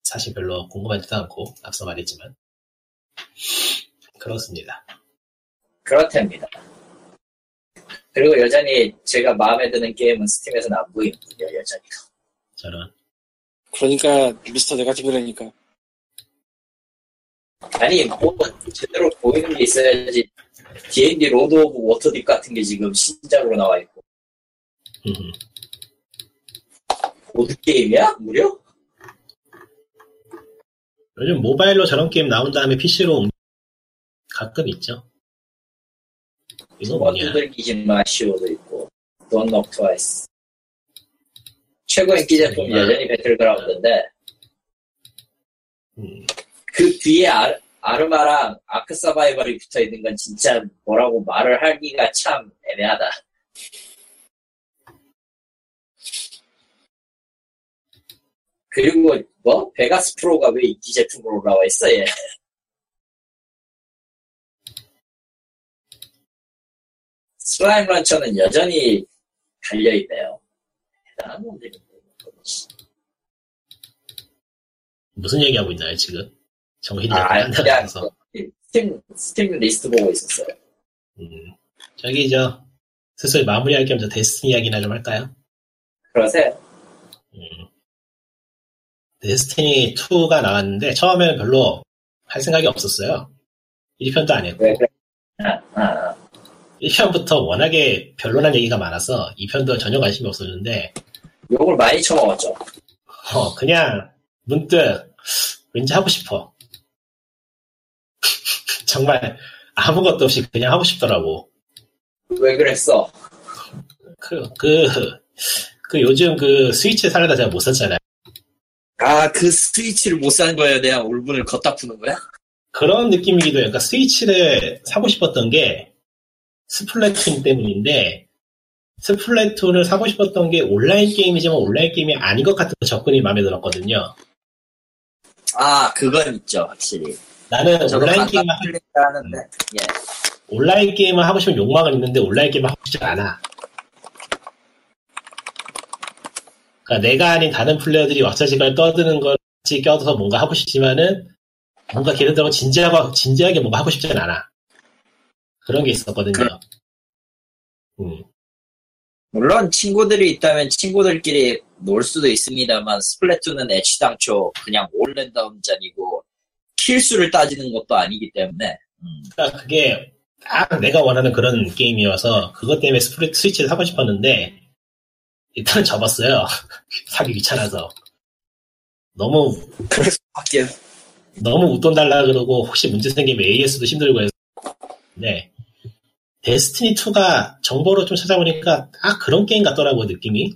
사실 별로 궁금하지도 않고, 앞서 말했지만. 그렇습니다. 그렇답니다. 그리고 여전히 제가 마음에 드는 게임은 스팀에서는 안 보이는군요, 여전히. 저런. 그러니까 미스터 네가티브라니까. 아니 뭐 제대로 보이는 게 있어야지. 디앤디 로드 오브 워터딥 같은 게 지금 신작으로 나와 있고. 음. 보드게임이야? 무려? 요즘 모바일로 저런 게임 나온 다음에 피씨로 옮... 가끔 있죠. 이거 뭐냐? 두들기지 마시오도 있고 Don't Knock Twice. 최고 인기 제품 여전히 배틀그라운드인데 음. 그 뒤에 아, 아르마랑 아크 서바이벌이 붙어있는 건 진짜 뭐라고 말을 하기가 참 애매하다. 그리고 뭐? 베가스 프로가 왜 인기 제품으로 올라와 있어 얘. 슬라임 런처는 여전히 달려있네요. 대단한 놈들인데. 무슨 얘기하고 있나요 지금? 정신이 안 나서. 스팀 스팀 리스트 보고 있었어요. 음, 저기 저 슬슬 마무리할 겸 저 데스티니 이야기나 좀 할까요? 그러세요. 음, 데스티니 이가 나왔는데 처음에는 별로 할 생각이 없었어요. 일 편도 안 했고. 왜, 그래. 아, 아. 일 편부터 워낙에 별론한 얘기가 많아서 이 편도 전혀 관심이 없었는데 욕을 많이 쳐먹었죠. 어, 그냥 문득 왠지 하고 싶어. 정말 아무것도 없이 그냥 하고 싶더라고. 왜 그랬어? 그, 그, 그 요즘 그 스위치 사려다 제가 못 샀잖아요. 아, 그 스위치를 못 산 거에 대한 울분을 걷다 푸는 거야? 그런 느낌이기도 해요. 그러니까 스위치를 사고 싶었던 게 스플래툰 때문인데 스플래툰을 사고 싶었던 게 온라인 게임이지만 온라인 게임이 아닌 것 같은 접근이 마음에 들었거든요. 아, 그건 있죠, 확실히. 나는 온라인 게임을 하는데, 예. 온라인 게임을 하고 싶은 욕망은 있는데 온라인 게임을 하고 싶지 않아. 그러니까 내가 아닌 다른 플레이어들이 왁자지껄 떠드는 걸 같이 껴서 뭔가 하고 싶지만은 뭔가 걔네들하고 진지하고 진지하게 뭔가 하고 싶진 않아. 그런 게 있었거든요. 음. 물론 친구들이 있다면 친구들끼리 놀 수도 있습니다만 스플래툰은 애초당초 그냥 올랜덤전이고 킬수를 따지는 것도 아니기 때문에 음. 그러니까 그게 딱 내가 원하는 그런 게임이어서 그것 때문에 스플래툰 스위치를 사고 싶었는데 일단은 접었어요. 사기 귀찮아서. 너무 그럴 수밖에. 너무 웃돈 달라 그러고 혹시 문제 생기면 에이에스도 힘들고 해서. 네. 데스티니 이가 정보로 좀 찾아보니까 딱 그런 게임 같더라고요, 느낌이.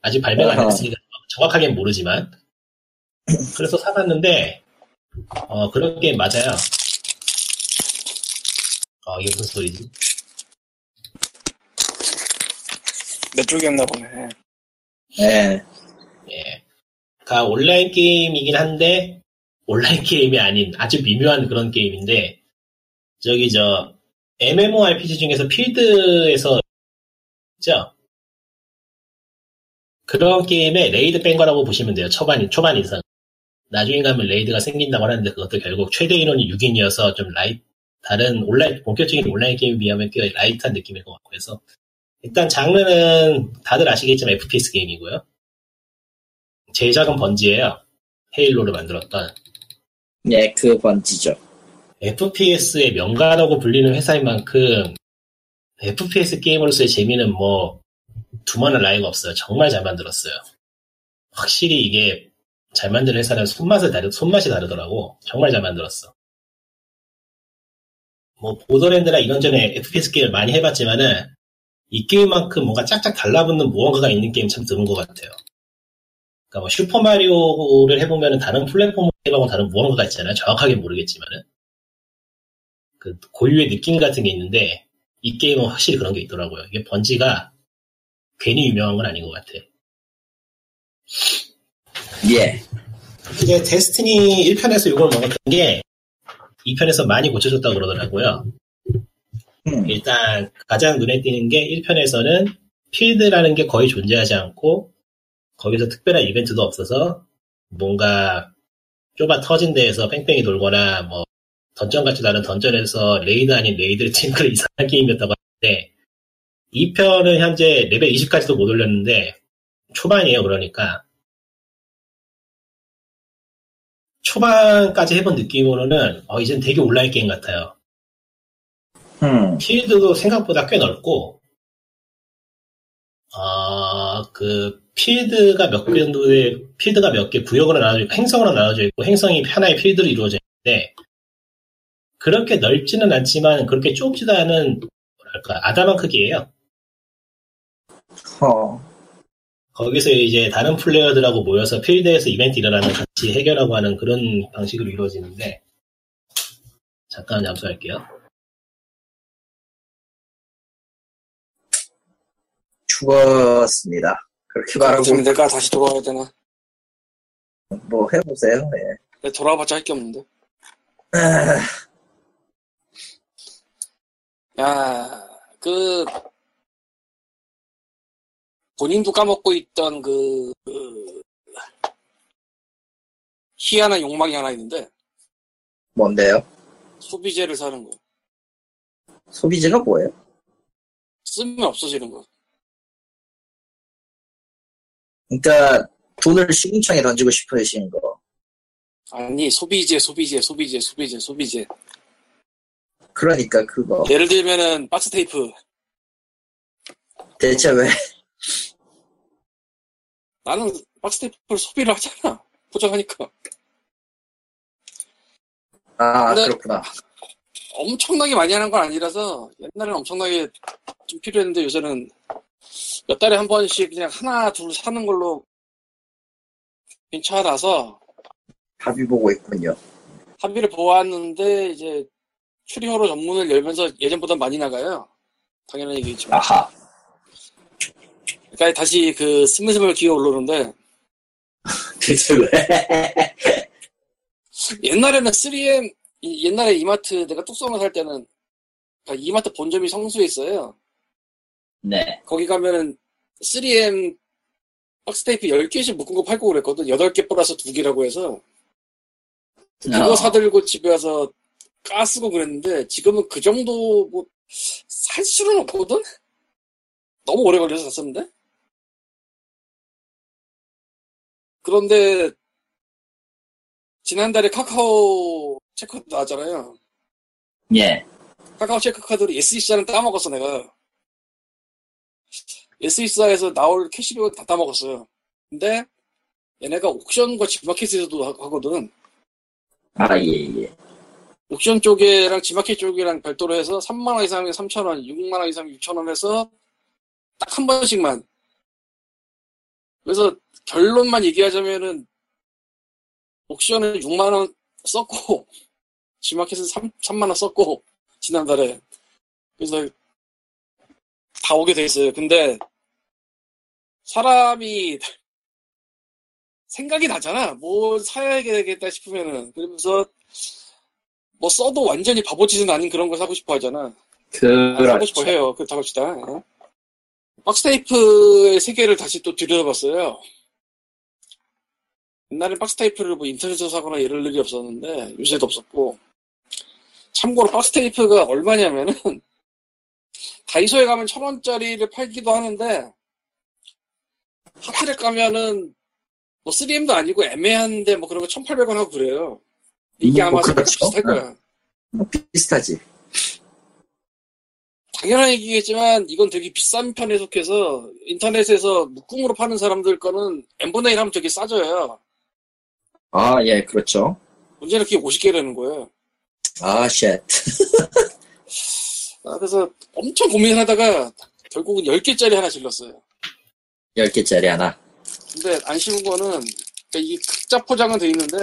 아직 발매가 안 됐으니까 정확하게는 모르지만. 그래서 사봤는데, 어, 그런 게임 맞아요. 어, 이게 무슨 소리지? 몇 쪽이었나 보네. 네. 예. 그니까 온라인 게임이긴 한데, 온라인 게임이 아닌 아주 미묘한 그런 게임인데, 저기 저 엠엠오알피지 중에서 필드에서 있죠? 그런 게임에 레이드 뺀 거라고 보시면 돼요. 초반, 초반 인상. 나중에 가면 레이드가 생긴다고 하는데 그것도 결국 최대 인원이 육 인이어서 좀 라이, 다른 온라인, 본격적인 온라인 게임에 비하면 꽤 라이트한 느낌일 것 같고 해서. 일단 장르는 다들 아시겠지만 에프피에스 게임이고요. 제작은 번지예요. 헤일로를 만들었던. 네, 그 번지죠. 에프피에스의 명가라고 불리는 회사인 만큼 에프피에스 게임으로서의 재미는 뭐 두말할 나위가 없어요. 정말 잘 만들었어요. 확실히 이게 잘 만드는 회사는 손맛을 다르, 손맛이 다르더라고. 정말 잘 만들었어. 뭐 보더랜드나 이런저런 에프피에스 게임을 많이 해봤지만은 이 게임만큼 뭔가 짝짝 달라붙는 무언가가 있는 게임 참 드문 것 같아요. 그러니까 뭐 슈퍼마리오를 해보면은 다른 플랫폼 게임하고 다른 무언가가 있잖아요. 정확하게 모르겠지만은. 그 고유의 느낌 같은 게 있는데 이 게임은 확실히 그런 게 있더라고요. 이게 번지가 괜히 유명한 건 아닌 것 같아. 예. 이게 데스티니 일 편에서 이걸 먹었던 게 이 편에서 많이 고쳐줬다고 그러더라고요. 음. 일단 가장 눈에 띄는 게 일 편에서는 필드라는 게 거의 존재하지 않고 거기서 특별한 이벤트도 없어서 뭔가 좁아 터진 데에서 뺑뺑이 돌거나 뭐 던전 같지도 않은 던전에서 레이드 아닌 레이드를 친 그런 이상한 게임이었다고 하는데 이 편은 현재 레벨 이십까지도 못 올렸는데 초반이에요. 그러니까 초반까지 해본 느낌으로는 어 이젠 되게 온라인 게임 같아요. 음. 필드도 생각보다 꽤 넓고 어 어, 그 필드가 몇 개 정도의 필드가 몇 개 구역으로 나눠져 있고 행성으로 나눠져 있고 행성이 하나의 필드로 이루어져 있는데 그렇게 넓지는 않지만 그렇게 좁지도 않은 뭐랄까 아담한 크기예요. 어. 거기서 이제 다른 플레이어들하고 모여서 필드에서 이벤트 일어나면 같이 해결하고 하는 그런 방식으로 이루어지는데 잠깐 잠수할게요. 죽었습니다. 그렇게 말하고 지금 내가 다시 돌아와야 되나? 뭐 해보세요. 예. 네. 돌아와봤자 할 게 없는데. 야, 그 본인도 까먹고 있던 그, 그 희한한 욕망이 하나 있는데. 뭔데요? 소비재를 사는 거. 소비재가 뭐예요? 쓰면 없어지는 거. 그러니까 돈을 시궁창에 던지고 싶으신 거. 아니 소비재 소비재 소비재 소비재 소비재. 그러니까 그거. 예를 들면은 박스 테이프. 대체 왜? 나는 박스 테이프를 소비를 하잖아. 포장하니까. 아 그렇구나. 엄청나게 많이 하는 건 아니라서 옛날에는 엄청나게 좀 필요했는데 요새는. 몇 달에 한 번씩 그냥 하나, 둘 사는 걸로 괜찮아서. 합의 보고 있군요. 합의를 보았는데, 이제, 추리호로 전문을 열면서 예전보다 많이 나가요. 당연한 얘기겠지만. 아하. 그러니까 다시 그, 스물스물 기어 올라오는데. 대체 왜? 옛날에는 쓰리엠, 옛날에 이마트, 내가 뚝섬을 살 때는, 그러니까 이마트 본점이 성수에 있어요. 네. 거기 가면은, 쓰리엠 박스테이프 열 개씩 묶은 거 팔고 그랬거든. 여덟 개 플러스 두 개라고 해서. 그거 어. 사들고 집에 와서 까 쓰고 그랬는데, 지금은 그 정도, 뭐, 살 수는 없거든? 너무 오래 걸려서 샀었는데? 그런데, 지난달에 카카오 체크카드 나왔잖아요. 예. 카카오 체크카드를 에스이씨라는 따먹었어, 내가. 에스이사에서 나올 캐시백을 다 따먹었어요. 근데 얘네가 옥션과 지마켓에서도 하거든. 아, 예, 예. 옥션 쪽이랑 지마켓 쪽이랑 별도로 해서 삼만 원 이상에 삼천 원, 육만 원 이상에 육천 원 해서 딱 한 번씩만. 그래서 결론만 얘기하자면은 옥션은 육만 원 썼고 지마켓은 삼만 원 썼고 지난달에. 그래서 다 오게 돼 있어요. 근데 사람이 생각이 나잖아. 뭐 사야 되겠다 싶으면은. 그러면서 뭐 써도 완전히 바보짓은 아닌 그런 걸 사고 싶어 하잖아. 그렇죠. 사고 싶어 해요. 그렇다고 합시다. 어? 박스테이프의 세계를 다시 또 들여다봤어요. 옛날엔 박스테이프를 뭐 인터넷에서 사거나 이럴 일이 없었는데 요새도 없었고. 참고로 박스테이프가 얼마냐면은 다이소에 가면 천 원짜리를 팔기도 하는데 하트랙 가면은 뭐 쓰리엠도 아니고 애매한데 뭐 그런 거 천팔백 원 하고 그래요. 이게 뭐 아마 그렇죠. 비슷할 거야. 뭐 비슷하지. 당연한 얘기겠지만 이건 되게 비싼 편에 속해서 인터넷에서 묶음으로 파는 사람들 거는 엠분의 일 하면 되게 싸져요. 아, 예, 그렇죠. 문제는 그게 오십 개라는 거예요. 아, 쉣. 아, 그래서 엄청 고민하다가 결국은 열 개짜리 하나 질렀어요. 열 개짜리 하나? 근데 안 쉬운 거는 그러니까 이게 극자 포장은 돼 있는데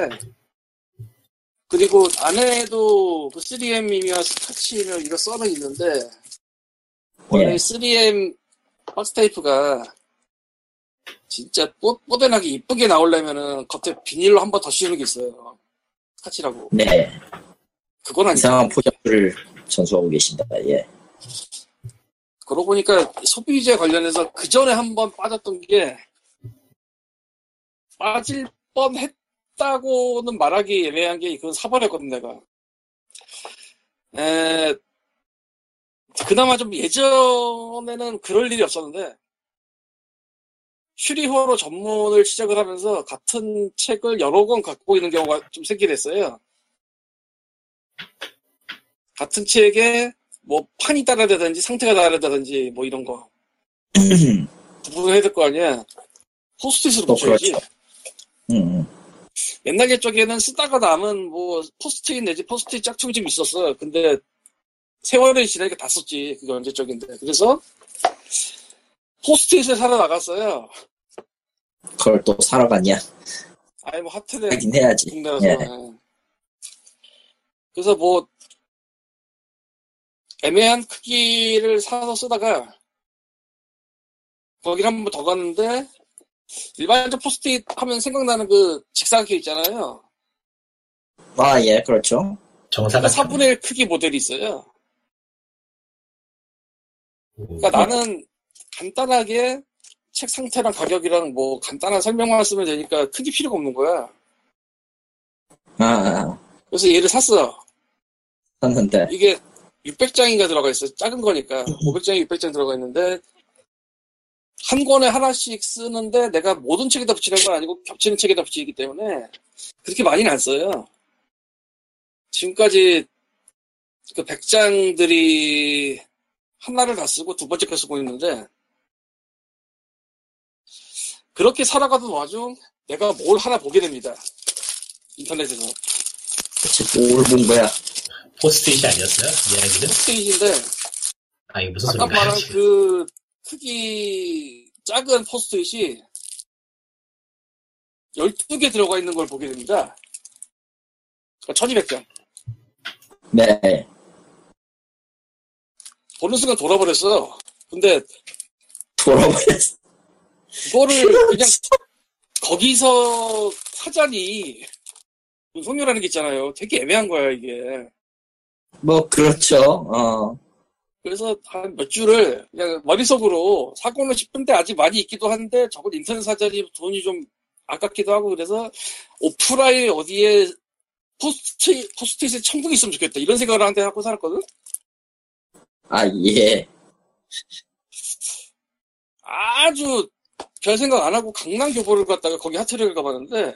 그리고 안에도 그 쓰리엠이며 스타치이며 이거 써는 있는데 원래 예. 쓰리엠 박스테이프가 진짜 뽀, 뽀대나게 이쁘게 나오려면은 겉에 비닐로 한 번 더 씌우는 게 있어요. 스타치라고. 네. 그건 아니죠. 이상한 포장을 전수하고 계신다. 예. 그러고 보니까 소비재 관련해서 그 전에 한번 빠졌던 게 빠질 뻔했다고는 말하기 애매한 게 그건 사버렸거든 내가. 에 그나마 좀 예전에는 그럴 일이 없었는데 슈리호로 전문을 시작을 하면서 같은 책을 여러 권 갖고 있는 경우가 좀 생기게 됐어요. 같은 책에 뭐 판이 다르다든지 상태가 다르다든지 뭐 이런 거 구분해야 될 거 아니야. 포스트잇으로 붙여야지. 어, 음. 옛날 옛적에는 쓰다가 남은 뭐 포스트잇 내지 포스트잇 짝퉁이 좀 있었어. 근데 세월이 지나니까 다 썼지. 그게 언제적인데. 그래서 포스트잇을 사러 나갔어요. 그걸 또 사러 갔냐? 아니 뭐 하트네. 하긴 해야지. 예. 그래서 뭐 애매한 크기를 사서 쓰다가 거기를 한 번 더 갔는데 일반적 포스트잇 하면 생각나는 그 직사각형 있잖아요. 아, 예, 그렇죠. 정사각. 사분의 일 크기 모델이 있어요. 그러니까 나는 간단하게 책 상태랑 가격이랑 뭐 간단한 설명만 쓰면 되니까 크기 필요가 없는 거야. 아. 그래서 얘를 샀어. 샀는데 이게 육백 장인가 들어가 있어. 작은 거니까 오백 장이 육백 장 들어가 있는데. 한 권에 하나씩 쓰는데 내가 모든 책에다 붙이는 건 아니고 겹치는 책에다 붙이기 때문에 그렇게 많이는 안 써요. 지금까지 그 백 장들이 하나를 다 쓰고 두 번째 거 쓰고 있는데 그렇게 살아가던 와중 내가 뭘 하나 보게 됩니다. 인터넷에서. 그치, 뭘 본 거야? 포스트잇이 아니었어요? 이야기는? 포스트잇인데 아, 이게 무슨 아까 소리가 말한 지금. 그 크기 작은 포스트잇이 열두 개 들어가 있는 걸 보게 됩니다. 그러니까 천이백 장. 네. 보는 순간 돌아버렸어. 근데 돌아버렸어. 그거를 그냥 거기서 사자니 손녀라는 게 있잖아요. 되게 애매한 거야 이게. 뭐 그렇죠. 어. 그래서 한 몇 주를 그냥 머릿속으로 사고는 싶은데 아직 많이 있기도 한데 저건 인터넷 사자니 돈이 좀 아깝기도 하고 그래서 오프라인 어디에 포스트, 포스트잇에 천국이 있으면 좋겠다 이런 생각을 한데 하고 살았거든? 아, 예. 아주 별 생각 안 하고 강남 교보를 갔다가 거기 하트리를 가봤는데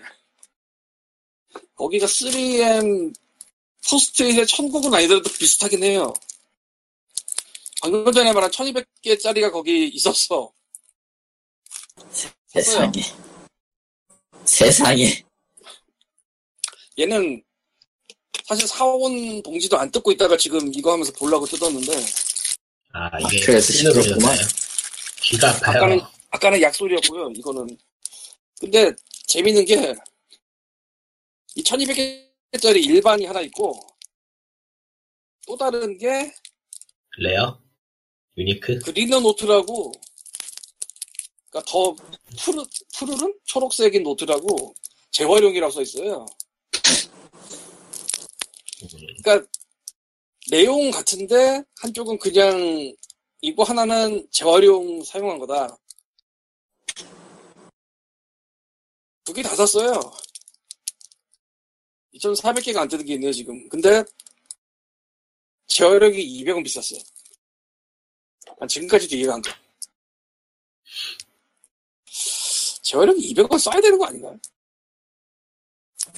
거기가 쓰리엠 포스트잇의 천국은 아니더라도 비슷하긴 해요. 방금 전에 말한 천이백 개짜리가 거기 있었어. 세상에. 세상에. 얘는 사실 사온 봉지도 안 뜯고 있다가 지금 이거 하면서 보려고 뜯었는데. 아, 이게 그래서 시끄럽구만. 귀가 아파요. 아까는, 아까는 약소리였고요, 이거는. 근데 재밌는 게 이 천이백 개짜리 일반이 하나 있고 또 다른 게 레어? 유니크? 그린너 노트라고, 그니까 더 푸르, 푸르른? 초록색인 노트라고, 재활용이라고 써있어요. 그니까, 내용 같은데, 한쪽은 그냥, 이거 하나는 재활용 사용한 거다. 두 개 다 샀어요. 이천사백 개가 안 되는 게 있네요, 지금. 근데, 재활용이 이백 원 비쌌어. 난 지금까지도 이해가 안 돼. 재활용이 이백 원 써야 되는 거 아닌가요?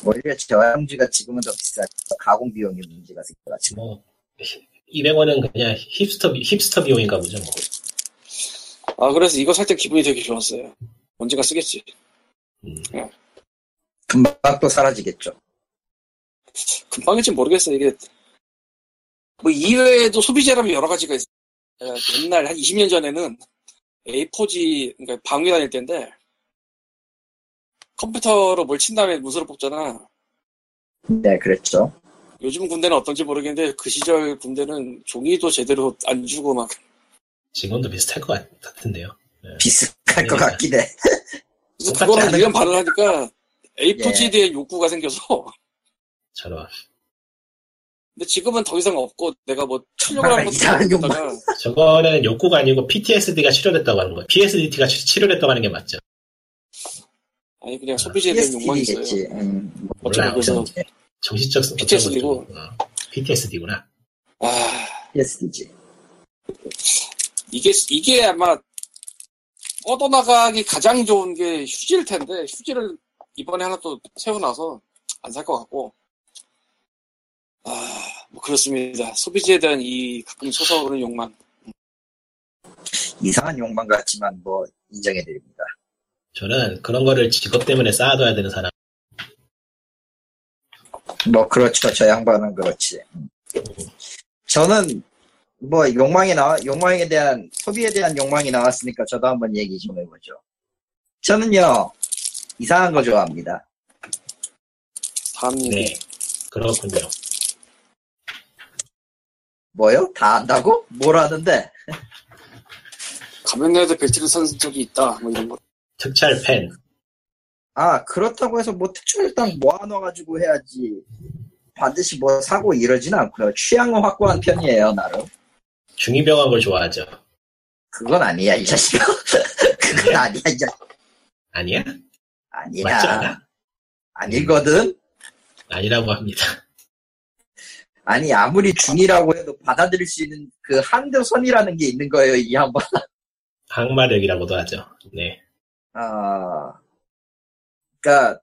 원래 재활용지가 지금은 더 비싸죠. 가공 비용이 문제가 생겨가지고. 뭐, 이백 원은 그냥 힙스터, 힙스터 비용인가 보죠. 뭐. 아, 그래서 이거 살 때 기분이 되게 좋았어요. 언젠가 쓰겠지. 음. 네. 금방 또 사라지겠죠. 금방일지 모르겠어, 이게. 뭐, 이외에도 소비재라면 여러 가지가 있어요. 옛날, 한 이십 년 전에는 에이포지, 그러니까 방위 다닐 때인데, 컴퓨터로 뭘 친 다음에 문서를 뽑잖아. 네, 그랬죠. 요즘 군대는 어떤지 모르겠는데, 그 시절 군대는 종이도 제대로 안 주고 막. 지금도 비슷할 것 같, 같은데요. 네. 비슷할 것 같긴 해. 그래서 그거랑 일 년 반을 하니까 에이포지에 대한 예. 욕구가 생겨서. 저런. 근데 지금은 더 이상 없고, 내가 뭐, 치료를 한 것도 없다가. 저거는 욕구가 아니고, 피티에스디가 치료됐다고 하는 거야. 피에스디티가 치료됐다고 하는 게 맞죠. 아니, 그냥 소비재에 대한 욕망이 있어요. 음, 몰라, 그래서 정신적 피티에스디고. 어, 피티에스디구나. 아. 피티에스디지. 이게, 이게 아마, 뻗어나가기 가장 좋은 게 휴지일 텐데, 휴지를 이번에 하나 또 세워놔서 안 살 것 같고. 아, 뭐 그렇습니다. 소비재에 대한 이 가끔 솟아오르는 욕망. 이상한 욕망 같지만 뭐 인정해드립니다. 저는 그런 거를 직업 때문에 쌓아둬야 되는 사람. 뭐 그렇죠. 저 양반은 그렇지. 저는 뭐 욕망이 나와 욕망에 대한 소비에 대한 욕망이 나왔으니까 저도 한번 얘기 좀 해보죠. 저는요 이상한 거 좋아합니다. 네, 그렇군요. 뭐요? 다 안다고? 뭘 아는데? 가면에도 배틀을 산 적이 있다. 뭐 이런 거. 특촬 펜. 아, 그렇다고 해서 뭐 특촬 일단 모아놔가지고 해야지. 반드시 뭐 사고 이러진 않고요. 취향은 확고한 편이에요, 나름. 중이병한 걸 좋아하죠. 그건 아니야, 이 자식아. 그건 아니야, 이 자식아. 아니야? 아니야. 맞지 않아? 아니거든? 음, 아니라고 합니다. 아니, 아무리 중이라고 해도 받아들일 수 있는 그 한도 선이라는 게 있는 거예요, 이 양반. 항마력이라고도 하죠. 네. 아, 그러니까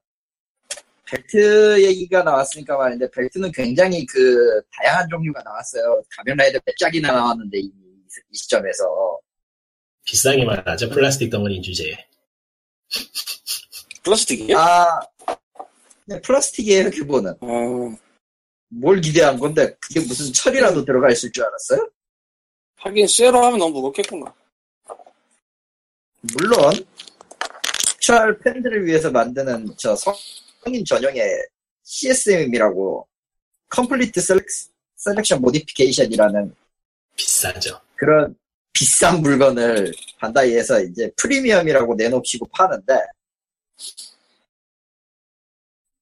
벨트 얘기가 나왔으니까 말인데 벨트는 굉장히 그 다양한 종류가 나왔어요. 가면라이더 몇 짝이나 나왔는데 이, 이 시점에서 비싸기만 하죠. 플라스틱 덩어리 주제에. 플라스틱이요? 아, 네, 플라스틱이에요 기본은. 어... 뭘 기대한 건데 그게 무슨 철이라도 들어가 있을 줄 알았어요? 하긴 쇠로 하면 너무 무겁겠구나. 물론 특촬 팬들을 위해서 만드는 저 성인 전용의 씨에스엠이라고 컴플리트 셀렉션 모디피케이션이라는 비싸죠. 그런 비싼 물건을 반다이에서 이제 프리미엄이라고 내놓으시고 파는데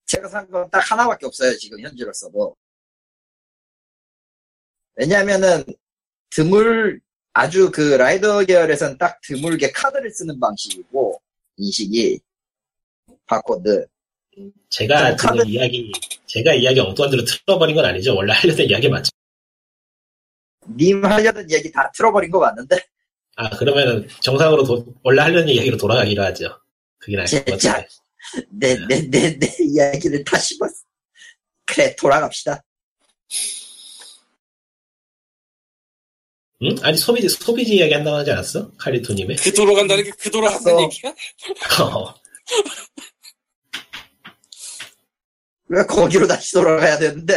제가 산 건 딱 하나밖에 없어요 지금 현재로서도. 왜냐하면은 드물 아주 그 라이더 계열에서는 딱 드물게 카드를 쓰는 방식이고 인식이 바코드. 제가 지금 카드... 이야기 제가 이야기 엉뚱한 대로 틀어버린 건 아니죠? 원래 하려던 이야기 맞죠? 님 하려던 이야기 다 틀어버린 거 맞는데? 아 그러면은 정상으로 도, 원래 하려던 이야기로 돌아가기로 하죠. 그게 나을 것 같아요. 내내내내 이야기를 다 씹었어. 그래 돌아갑시다. 응? 아니 소비지 소비지 이야기 한다고 하지 않았어? 카리토님의 그 도로 간다는 게 그 도로 간다는 어. 얘기야? 어. 왜 거기로 다시 돌아가야 되는데?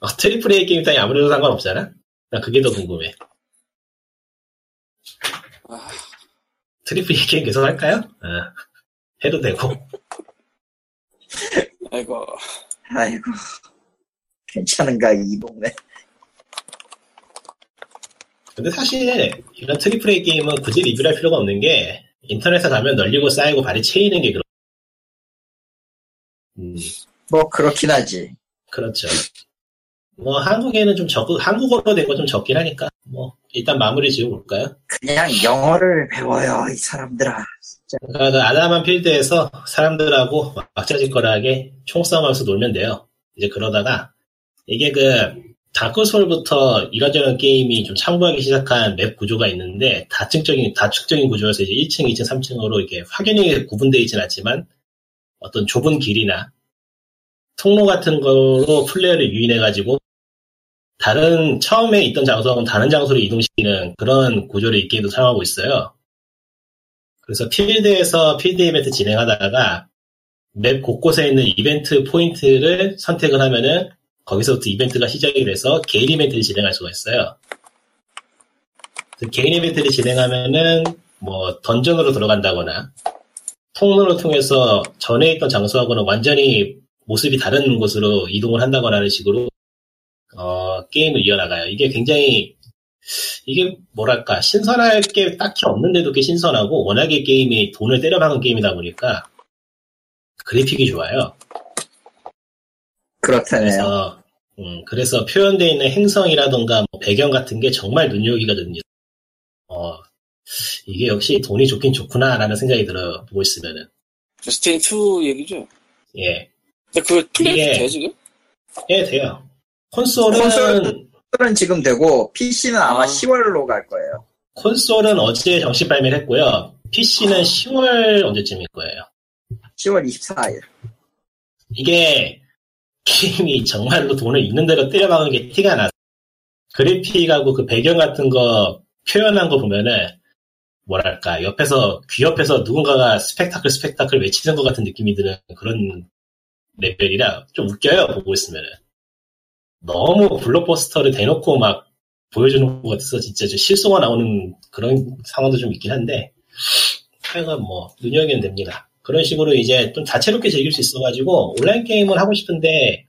어, 트리플 A 게임 땅이 아무래도 상관없잖아. 나 그게 더 궁금해. 아... 트리플 A 게임 계속 할까요? 아. 해도 되고. 아이고 아이고 괜찮은가 이 동네. 근데 사실 이런 트리플 A 게임은 굳이 리뷰할 필요가 없는 게 인터넷에 가면 널리고 쌓이고 발이 채이는 게 그런. 음. 뭐 그렇긴 하지. 그렇죠. 뭐 한국에는 좀 적, 한국어로 된 거 좀 적긴 하니까 뭐 일단 마무리 지어볼까요? 그냥 영어를 배워요 이 사람들아. 진짜. 그러니까 아담한 필드에서 사람들하고 막자짓거라하게 총싸움하면서 놀면 돼요. 이제 그러다가 이게 그. 다크소울부터 이런저런 게임이 좀 참고하기 시작한 맵 구조가 있는데, 다층적인, 다축적인 구조에서 이제 일 층, 이 층, 삼 층으로 이렇게 확연히 구분되어 있진 않지만, 어떤 좁은 길이나 통로 같은 거로 플레이어를 유인해가지고, 다른, 처음에 있던 장소하고는 다른 장소로 이동시키는 그런 구조를 이 게임도 사용하고 있어요. 그래서 필드에서 필드 이벤트 진행하다가, 맵 곳곳에 있는 이벤트 포인트를 선택을 하면은, 거기서부터 이벤트가 시작이 돼서 개인 이벤트를 진행할 수가 있어요. 개인 이벤트를 진행하면은 뭐 던전으로 들어간다거나 통로를 통해서 전에 있던 장소하고는 완전히 모습이 다른 곳으로 이동을 한다거나 하는 식으로 어, 게임을 이어나가요. 이게 굉장히 이게 뭐랄까 신선할 게 딱히 없는데도 꽤 신선하고 워낙에 게임이 돈을 때려박은 게임이다 보니까 그래픽이 좋아요. 그렇다네요. 그래서, 음, 그래서 표현되어 있는 행성이라던가 뭐 배경 같은 게 정말 눈요기가 됩니다. 어, 이게 역시 돈이 좋긴 좋구나라는 생각이 들어요. 보고 있으면은. 데스티니 투 얘기죠? 예. 근데 그거 플레이 돼요, 지금? 예, 돼요. 콘솔은. 콘솔은 지금 되고, 피씨는 아마 아. 시월로 갈 거예요. 콘솔은 어제 정식 발매를 했고요. 피씨는 아. 시월 언제쯤일 거예요? 시월 이십사일. 이게, 게임이 정말로 돈을 있는 대로 때려박은 게 티가 나서 그래픽하고 그 배경 같은 거 표현한 거 보면은 뭐랄까, 옆에서, 귀 옆에서 누군가가 스펙타클, 스펙타클 외치는 것 같은 느낌이 드는 그런 레벨이라 좀 웃겨요, 보고 있으면은. 너무 블록버스터를 대놓고 막 보여주는 것 같아서 진짜 실소가 나오는 그런 상황도 좀 있긴 한데, 하여간 뭐, 눈여겨면 됩니다. 그런 식으로 이제 좀 다채롭게 즐길 수 있어가지고, 온라인 게임을 하고 싶은데,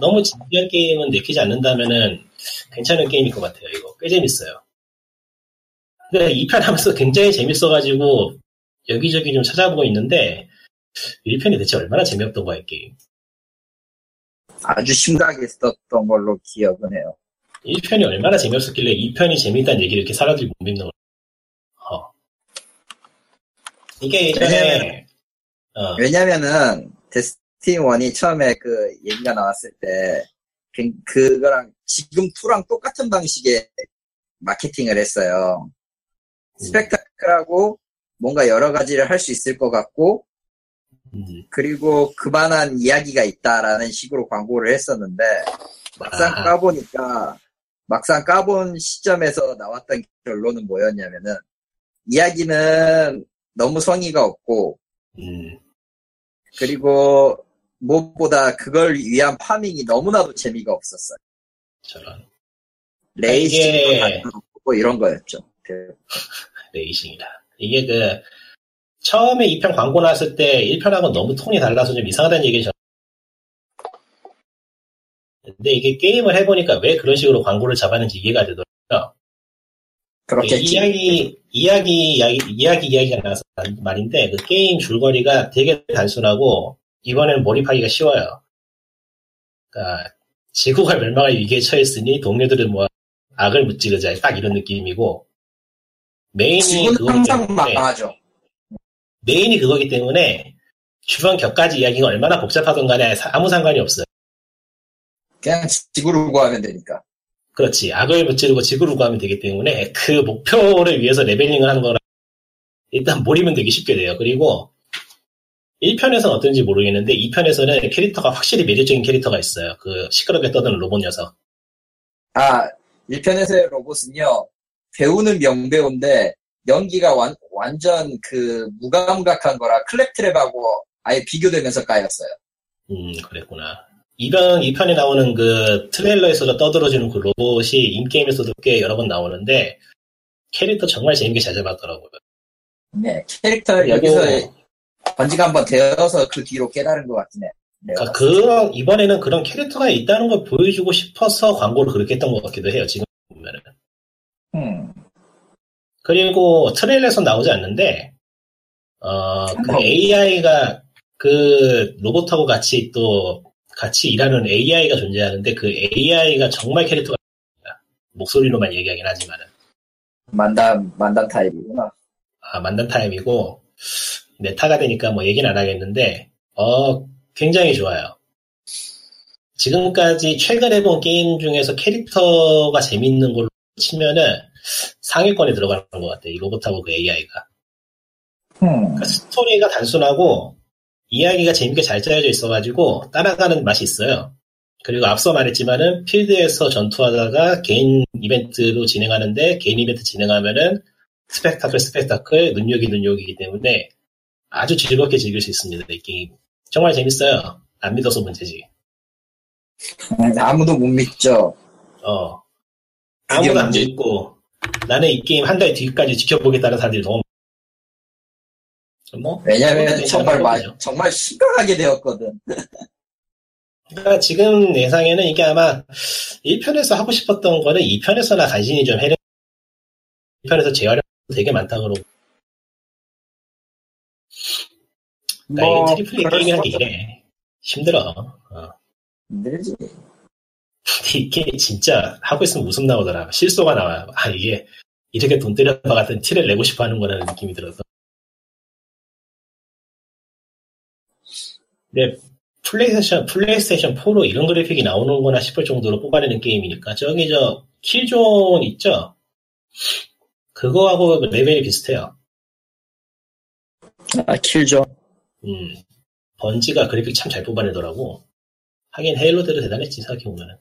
너무 진지한 게임은 내키지 않는다면은, 괜찮은 게임일 것 같아요, 이거. 꽤 재밌어요. 근데 이 편 하면서 굉장히 재밌어가지고 여기저기 좀 찾아보고 있는데 일 편이 대체 얼마나 재미없던 거야, 이 게임. 아주 심각하게 썼던 걸로 기억은 해요. 일 편이 얼마나 재미없었길래 이 편이 재미있다는 얘기를 이렇게 사람들이 못 믿는 거야. 어. 이게 예전에 왜냐면, 어. 왜냐면은 데스티니 일이 처음에 그 얘기가 나왔을 때 그거랑 지금 이랑 똑같은 방식의 마케팅을 했어요. 스펙타클하고 뭔가 여러 가지를 할 수 있을 것 같고 음. 그리고 그만한 이야기가 있다라는 식으로 광고를 했었는데 막상 아. 까보니까 막상 까본 시점에서 나왔던 결론은 뭐였냐면은 이야기는 너무 성의가 없고 음. 그리고 무엇보다 그걸 위한 파밍이 너무나도 재미가 없었어요. 저런. 레이싱도 다 보고 이런 거였죠. 레이싱이다. 이게 그 처음에 이 편 광고 나왔을 때 일 편하고 너무 톤이 달라서 좀 이상하다는 얘기죠. 근데 이게 게임을 해보니까 왜 그런 식으로 광고를 잡았는지 이해가 되더라고요. 그렇겠지. 이야기, 이야기, 이야기, 이야기, 이야기가 나와서 말인데 그 게임 줄거리가 되게 단순하고 이번엔 몰입하기가 쉬워요. 그러니까 지구가 멸망할 위기에 처했으니 동료들은 뭐 악을 무찌르자 딱 이런 느낌이고 메인이 그거기 때문에 망하죠. 메인이 그거기 때문에 주변 격까지 이야기가 얼마나 복잡하던 간에 아무 상관이 없어요. 그냥 지구를 구하면 되니까. 그렇지. 악을 무찌르고 지구를 구하면 되기 때문에 그 목표를 위해서 레벨링을 하는 거라 일단 몰입은 되게 쉽게 돼요. 그리고 일 편에서는 어떤지 모르겠는데 이 편에서는 캐릭터가 확실히 매력적인 캐릭터가 있어요. 그 시끄럽게 떠드는 로봇 녀석. 아, 일 편에서의 로봇은요. 배우는 명배우인데 연기가 완, 완전 그 무감각한 거라 클랩트랩하고 아예 비교되면서 까였어요. 음, 그랬구나. 이번 이 편에 나오는 그 트레일러에서도 떠들어지는 그 로봇이 인게임에서도 꽤 여러 번 나오는데 캐릭터 정말 재밌게 잘 잡았더라고요. 네, 캐릭터를 여기서 번지가 한번 되어서 그 뒤로 깨달은 것 같긴 해. 그러니까 그런 이번에는 그런 캐릭터가 있다는 걸 보여주고 싶어서 광고를 그렇게 했던 것 같기도 해요. 지금 보면은. 음. 그리고 트레일러에서 나오지 않는데 어, 그 에이아이가 그 로봇하고 같이 또 같이 일하는 에이아이가 존재하는데 그 에이아이가 정말 캐릭터가 있습니다. 목소리로만 얘기하긴 하지만은. 만담 만담 타입이구나. 아 만담 타입이고. 메타가 되니까 뭐 얘기는 안 하겠는데 어 굉장히 좋아요. 지금까지 최근에 본 게임 중에서 캐릭터가 재밌는 걸로 치면은 상위권에 들어가는 것 같아요. 이 로봇하고 그 에이아이가. 음. 그러니까 스토리가 단순하고 이야기가 재밌게 잘 짜여져 있어가지고 따라가는 맛이 있어요. 그리고 앞서 말했지만은 필드에서 전투하다가 개인 이벤트로 진행하는데 개인 이벤트 진행하면은 스펙타클 스펙타클 눈요기 눈요기이기 때문에 아주 즐겁게 즐길 수 있습니다. 이 게임 정말 재밌어요. 안 믿어서 문제지. 아무도 못 믿죠. 어 아무도 안 믿고 나는 이 게임 한 달 뒤까지 지켜보겠다는 사람들이 너무 뭐 왜냐면 정말 마, 정말 심각하게 되었거든. 그러니까 지금 예상에는 이게 아마 일 편에서 하고 싶었던 거는 이 편에서나 간신히 좀 해내. 이 편에서 재활용도 되게 많다 그러고. 그러니까 뭐, 트리플 A 게임이라는 게 이래. 힘들어. 어. 힘들지. 이게 진짜 하고 있으면 웃음 나오더라. 실소가 나와요. 아, 이게 이렇게 돈 때려봐 같은 티를 내고 싶어 하는 거라는 느낌이 들어서. 근데 플레이스테이션, 플레이스테이션 포로 이런 그래픽이 나오는 거나 싶을 정도로 뽑아내는 게임이니까. 저기 저 킬존 있죠? 그거하고 레벨이 비슷해요. 아, 킬존. 음, 번지가 그래픽 참 잘 뽑아내더라고. 하긴 헤일로대로 대단했지, 생각해보면은.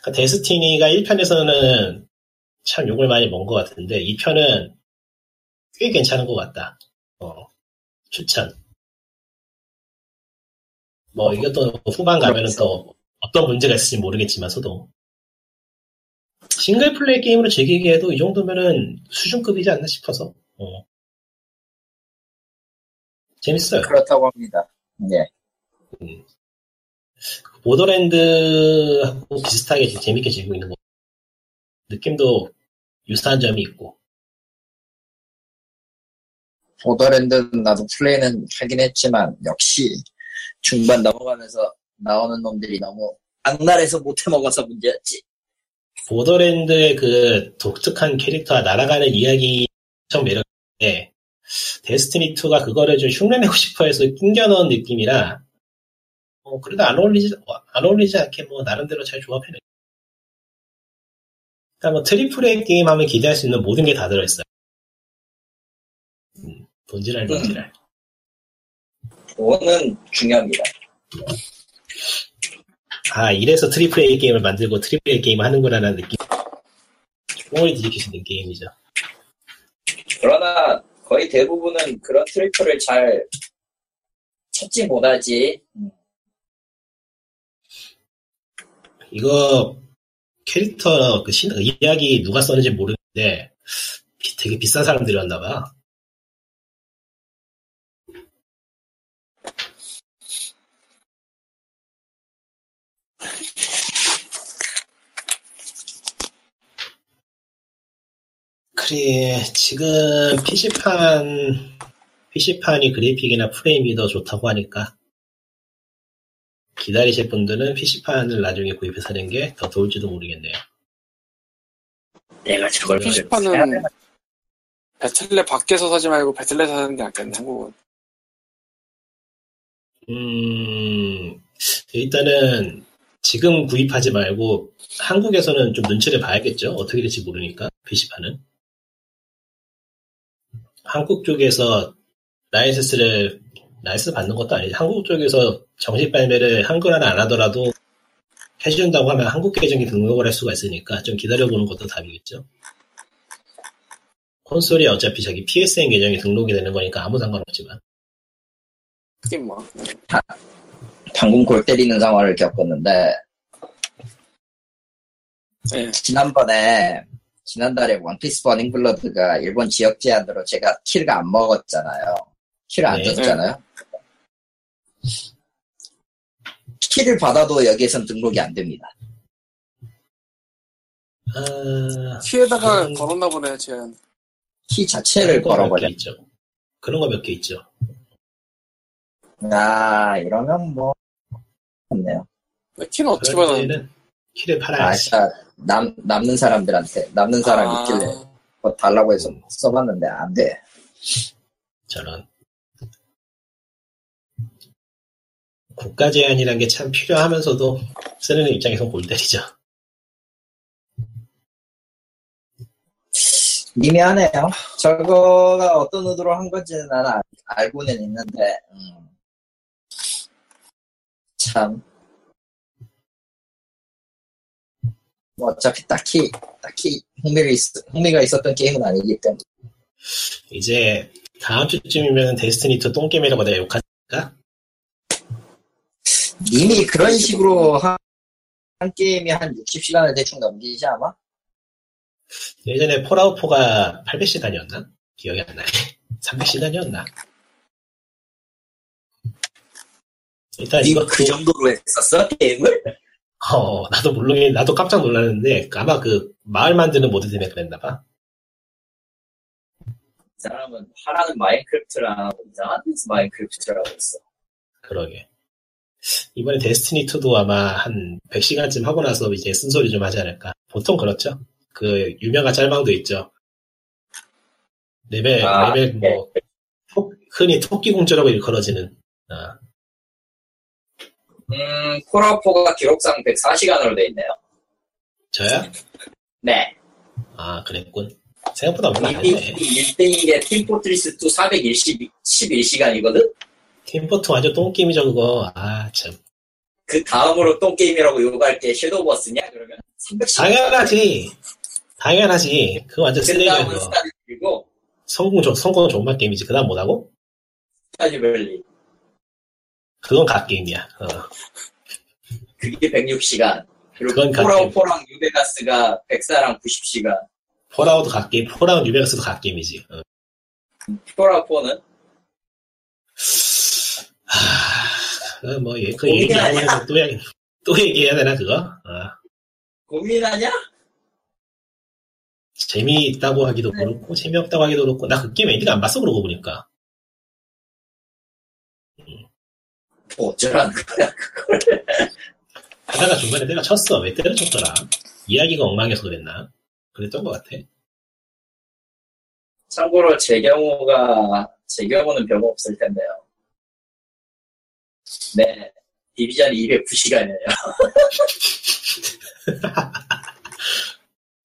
그러니까 데스티니가 일 편에서는 참 욕을 많이 먹은 것 같은데 이 편은 꽤 괜찮은 것 같다. 어, 추천. 뭐 이게 또 후반 가면은 또 어떤 문제가 있을지 모르겠지만 서도 싱글 플레이 게임으로 즐기기에도 이 정도면은 수준급이지 않나 싶어서 어. 재밌어요. 그렇다고 합니다. 네. 음. 보더랜드하고 비슷하게 재밌게 즐기고 있는 거. 느낌도 유사한 점이 있고. 보더랜드는 나도 플레이는 하긴 했지만 역시 중반 넘어가면서 나오는 놈들이 너무 악랄해서 못해 먹어서 문제였지. 보더랜드의 그 독특한 캐릭터와 날아가는 이야기 참 매력인데 데스티니 투가 그거를 좀 흉내내고 싶어해서 낑겨넣은 느낌이라 어, 그래도 안 어울리지 안 어울리지 않게 뭐 나름대로 잘 조합해내. 그러니까 뭐 트리플 A 게임 하면 기대할 수 있는 모든 게 다 들어있어요. 음, 돈지랄 돈지랄. 돈은 중요합니다. 아, 이래서 트리플 A 게임을 만들고 트리플 A 게임을 하는구나라는 느낌. 공을 뒤집힐 수 있는 게임이죠. 그러나 거의 대부분은 그런 트리플을 잘 찾지 못하지. 이거 캐릭터 그 신, 이야기 누가 썼는지 모르는데 비, 되게 비싼 사람들이었나봐. 그래 지금 피씨판 피씨판이 그래픽이나 프레임이 더 좋다고 하니까 기다리실 분들은 피씨판을 나중에 구입해서 하는 게 더 좋을지도 모르겠네요. 내가 저걸 피씨판은 배틀넷 밖에서 사지 말고 배틀넷에서 사는 게 낫겠는 거고. 음, 일단은 지금 구입하지 말고 한국에서는 좀 눈치를 봐야겠죠. 어떻게 될지 모르니까 피씨판은. 한국 쪽에서 라이센스를 라이센스 받는 것도 아니지. 한국 쪽에서 정식 발매를 한글화는 안 하더라도 해준다고 하면 한국 계정에 등록을 할 수가 있으니까 좀 기다려보는 것도 답이겠죠. 콘솔이 어차피 저기 피에스엔 계정에 등록이 되는 거니까 아무 상관없지만. 그게 뭐. 다, 방금 골 때리는 상황을 겪었는데 네. 지난번에 지난달에 원피스 버닝블러드가 일본 지역 제한으로 제가 킬가 안 먹었잖아요. 킬을 안 네. 줬잖아요. 킬을 받아도 여기에선 등록이 안 됩니다. 아, 키에다가 그런... 걸었나 보네, 제한. 키 자체를 걸어버렸죠. 그런 거 몇 개 있죠. 아, 이러면 뭐, 없네요. 키는 어떻게 받았는데? 키를 팔아야지. 아, 남, 남는 사람들한테, 남는 사람이 아... 있길래, 뭐 달라고 해서 써봤는데, 안 돼. 저런. 국가 제한이란 게 참 필요하면서도, 쓰는 입장에서 골 때리죠. 미묘하네요. 저거가 어떤 의도로 한 건지는 나는 알, 알고는 있는데, 음. 참. 뭐 어차피 딱히 딱히 흥미가, 있, 흥미가 있었던 게임은 아니기 때문에 이제 다음 주쯤이면 데스티니 투 똥게임이라고 내가 욕하니까 이미 그런 식으로 한, 한 게임이 한 육십 시간을 대충 넘기지 아마? 예전에 폴아웃 포가 팔백 시간이었나? 기억이 안 나네. 삼백 시간이었나? 일단 이거 그 정도로 했었어? 게임을? 어, 나도 모르겠, 나도 깜짝 놀랐는데, 아마 그, 마을 만드는 모드 때문에 그랬나봐. 이 사람은 하라는 마인크래프트를 안 하고, 이상한 데서 마인크래프트를 하고 있어. 그러게. 이번에 데스티니 투도 아마 한 백 시간쯤 하고 나서 이제 쓴소리 좀 하지 않을까. 보통 그렇죠? 그, 유명한 짤방도 있죠. 레벨, 아, 레벨 뭐, 네. 토, 흔히 토끼공주라고 일컬어지는, 아. 음, 폴아웃 포가 기록상 백사 시간으로 돼 있네요. 저야? 네. 아, 그랬군. 생각보다 많이 안 되네. 일 등인 게 팀포트리스 투 사백십일 시간이거든? 팀포트 완전 똥게임이죠, 그거. 아, 참. 그 다음으로 똥게임이라고 요구할 게 섀도우 버스냐, 그러면? 삼백 시간. 당연하지. 당연하지. 그거 완전 쓰레기야. 성공 좀, 성공은 존맛 게임이지. 그 다음 뭐라고? 스타듀밸리. 그건 갓게임이야. 어. 그게 백육 시간. 그리고 폴아웃, 폴아웃, 뉴베가스가 백사랑 구십 시간. 폴아웃도 갓게임, 폴아웃, 뉴베가스도 갓게임이지. 어. 폴아웃 사는? 하, 뭐, 예, 그 얘기 안 해서 또, 또 얘기해야 되나, 그거? 어. 고민하냐? 재미있다고 하기도 네. 그렇고, 재미없다고 하기도 그렇고, 나 그 게임 엔딩 안 봤어, 그러고 보니까. 뭐 어쩌라는 거야, 그걸. 하다가 중간에 내가 쳤어. 왜 때려쳤더라? 이야기가 엉망이어서 그랬나? 그랬던 것 같아. 참고로 제 경우가, 제 경우는 별거 없을 텐데요. 네. 디비전 이백구 시간이에요.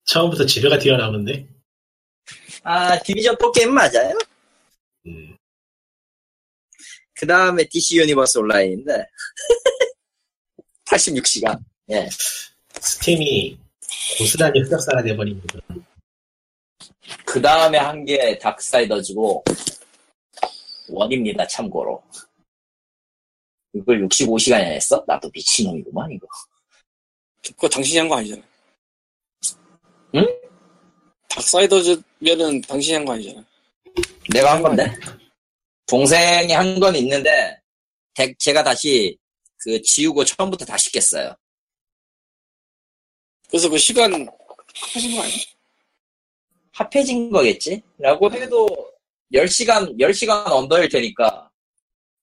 처음부터 지뢰가 튀어나오는데? 아, 디비전 사 게임 맞아요? 음. 그 다음에 디씨 유니버스 온라인인데. 팔십육 시간. 예. 스팀이 고스란히 흑역사가 돼버린 거죠. 그 다음에 한 게 닥사이더즈고, 원입니다, 참고로. 이걸 육십오 시간이나 했어? 나도 미친놈이구만, 이거. 그거 당신이 한 거 아니잖아. 응? 닥사이더즈면은 당신이 한 거 아니잖아. 내가 한 건데? 동생이 한 건 있는데, 데, 제가 다시, 그, 지우고 처음부터 다시 깼어요. 그래서 그 시간, 합해진 거 아니야? 합해진 거겠지? 라고 해도, 열 시간, 열 시간 언더일 테니까,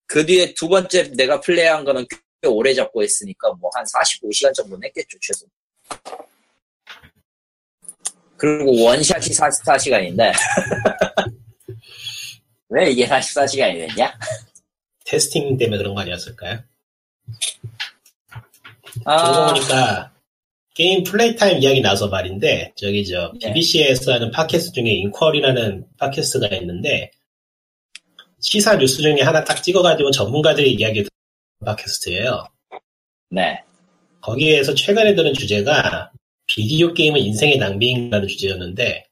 그 뒤에 두 번째 내가 플레이한 거는 꽤 오래 잡고 했으니까, 뭐, 한 사십오 시간 정도는 했겠죠, 최소. 그리고 원샷이 사십사 시간인데, 왜 이게 사십사 시간이 됐냐? 테스팅 때문에 그런 거 아니었을까요? 아... 그러고 보니까 게임 플레이 타임 이야기 나서 말인데 저기 저 비비씨에서 하는 팟캐스트 중에 인쿼리라는 팟캐스트가 있는데 시사 뉴스 중에 하나 딱 찍어가지고 전문가들의 이야기 듣는 팟캐스트예요. 네. 거기에서 최근에 들은 주제가 비디오 게임은 인생의 낭비인가라는 주제였는데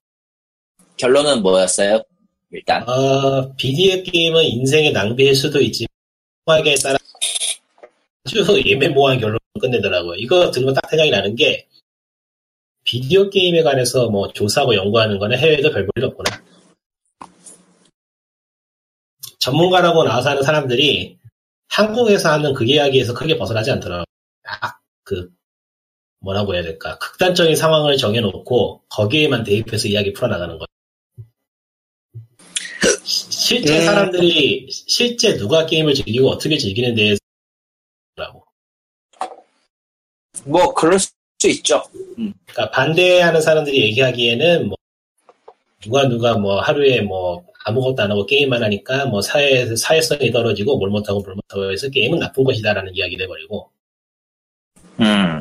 결론은 뭐였어요? 일단 어, 비디오 게임은 인생의 낭비일 수도 있지만 소화에 따라 아주 애매모호한 결론을 끝내더라고요. 이거 들으면 딱 생각이 나는 게 비디오 게임에 관해서 뭐 조사하고 연구하는 거는 해외에도 별볼일 없구나. 전문가라고 나와서 하는 사람들이 한국에서 하는 그 이야기에서 크게 벗어나지 않더라고요. 딱 그 뭐라고 해야 될까 극단적인 상황을 정해놓고 거기에만 대입해서 이야기 풀어나가는 거예요. 실제 사람들이 음. 실제 누가 게임을 즐기고 어떻게 즐기는 데라고. 뭐 그럴 수 있죠. 음. 그러니까 반대하는 사람들이 얘기하기에는 뭐 누가 누가 뭐 하루에 뭐 아무것도 안 하고 게임만 하니까 뭐 사회 사회성이 떨어지고 뭘 못하고 뭘 못하고 해서 게임은 나쁜 것이다라는 이야기를 해버리고. 음.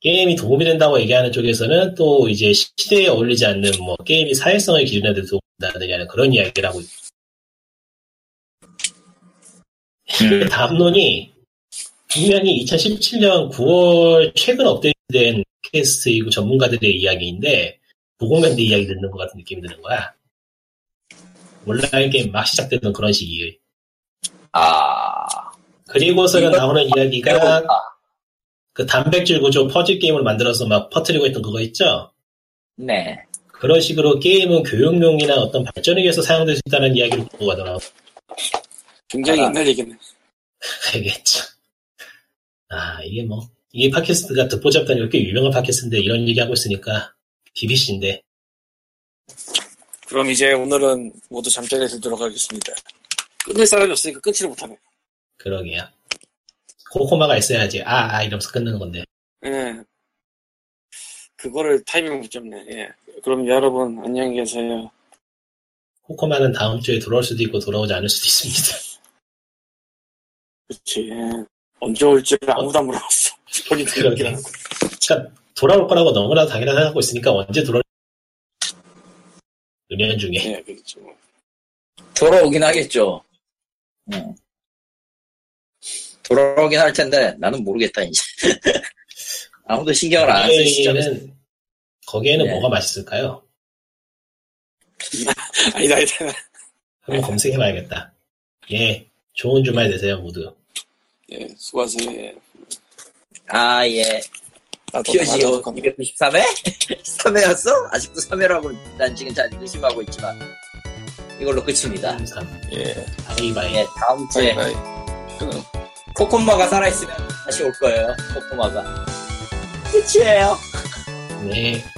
게임이 도움이 된다고 얘기하는 쪽에서는 또 이제 시대에 어울리지 않는 뭐 게임이 사회성을 기준으로 도움이 된다는 그런 이야기를 하고 있어요. 음. 담론이 분명히 이천십칠 년 구월 최근 업데이트된 팟캐스트이고 전문가들의 이야기인데 구십 년대 이야기 듣는 것 같은 느낌이 드는 거야. 온라인 게임 막 시작되던 그런 시기에. 아. 그리고서는 나오는 이야기가 그 단백질 구조 퍼즐 게임을 만들어서 막 퍼뜨리고 있던 그거 있죠? 네. 그런 식으로 게임은 교육용이나 어떤 발전을 위해서 사용될 수 있다는 이야기를 보고 가더라고. 굉장히 옛날 아, 얘기네. 알겠죠. 아, 이게 뭐, 이게 팟캐스트가 듣보 잡다니 꽤 유명한 팟캐스트인데 이런 얘기하고 있으니까 비비씨인데. 그럼 이제 오늘은 모두 잠자리에 들도록 하겠습니다. 끝낼 사람이 없으니까 끝을 못하네. 그러게요. 코코마가 있어야지. 아, 아, 이러면서 끝내는 건데. 예. 그거를 타이밍 못 잡네. 예. 그럼 여러분, 안녕히 계세요. 코코마는 다음 주에 돌아올 수도 있고, 돌아오지 않을 수도 있습니다. 그치. 예. 언제 올지 아무도 안 물어봤어. 본인 들었긴 하고. 그러니까, 돌아올 거라고 너무나 당연하게 생각하고 있으니까, 언제 돌아올지. 은연 중에. 예, 그렇죠. 돌아오긴 하겠죠. 응. 돌아오긴 할 텐데, 나는 모르겠다, 이제. 아무도 신경을 안 쓰는 시점에서. 거기에는 네. 뭐가 맛있을까요? 아니다, 아니다. 한번 검색해봐야겠다. 예, 좋은 주말 되세요, 모두. 예, 수고하세요. 아, 예. 피오지오 이백구십삼 회? 삼 회였어? 아직도 삼 회라고 난 지금 잘 의심하고 있지만 이걸로 끝입니다. 예. 바이바이. 예, 다음 주에 바이 바이. 코코마가 살아있으면 다시 올 거예요. 코코마가 끝이에요. 네.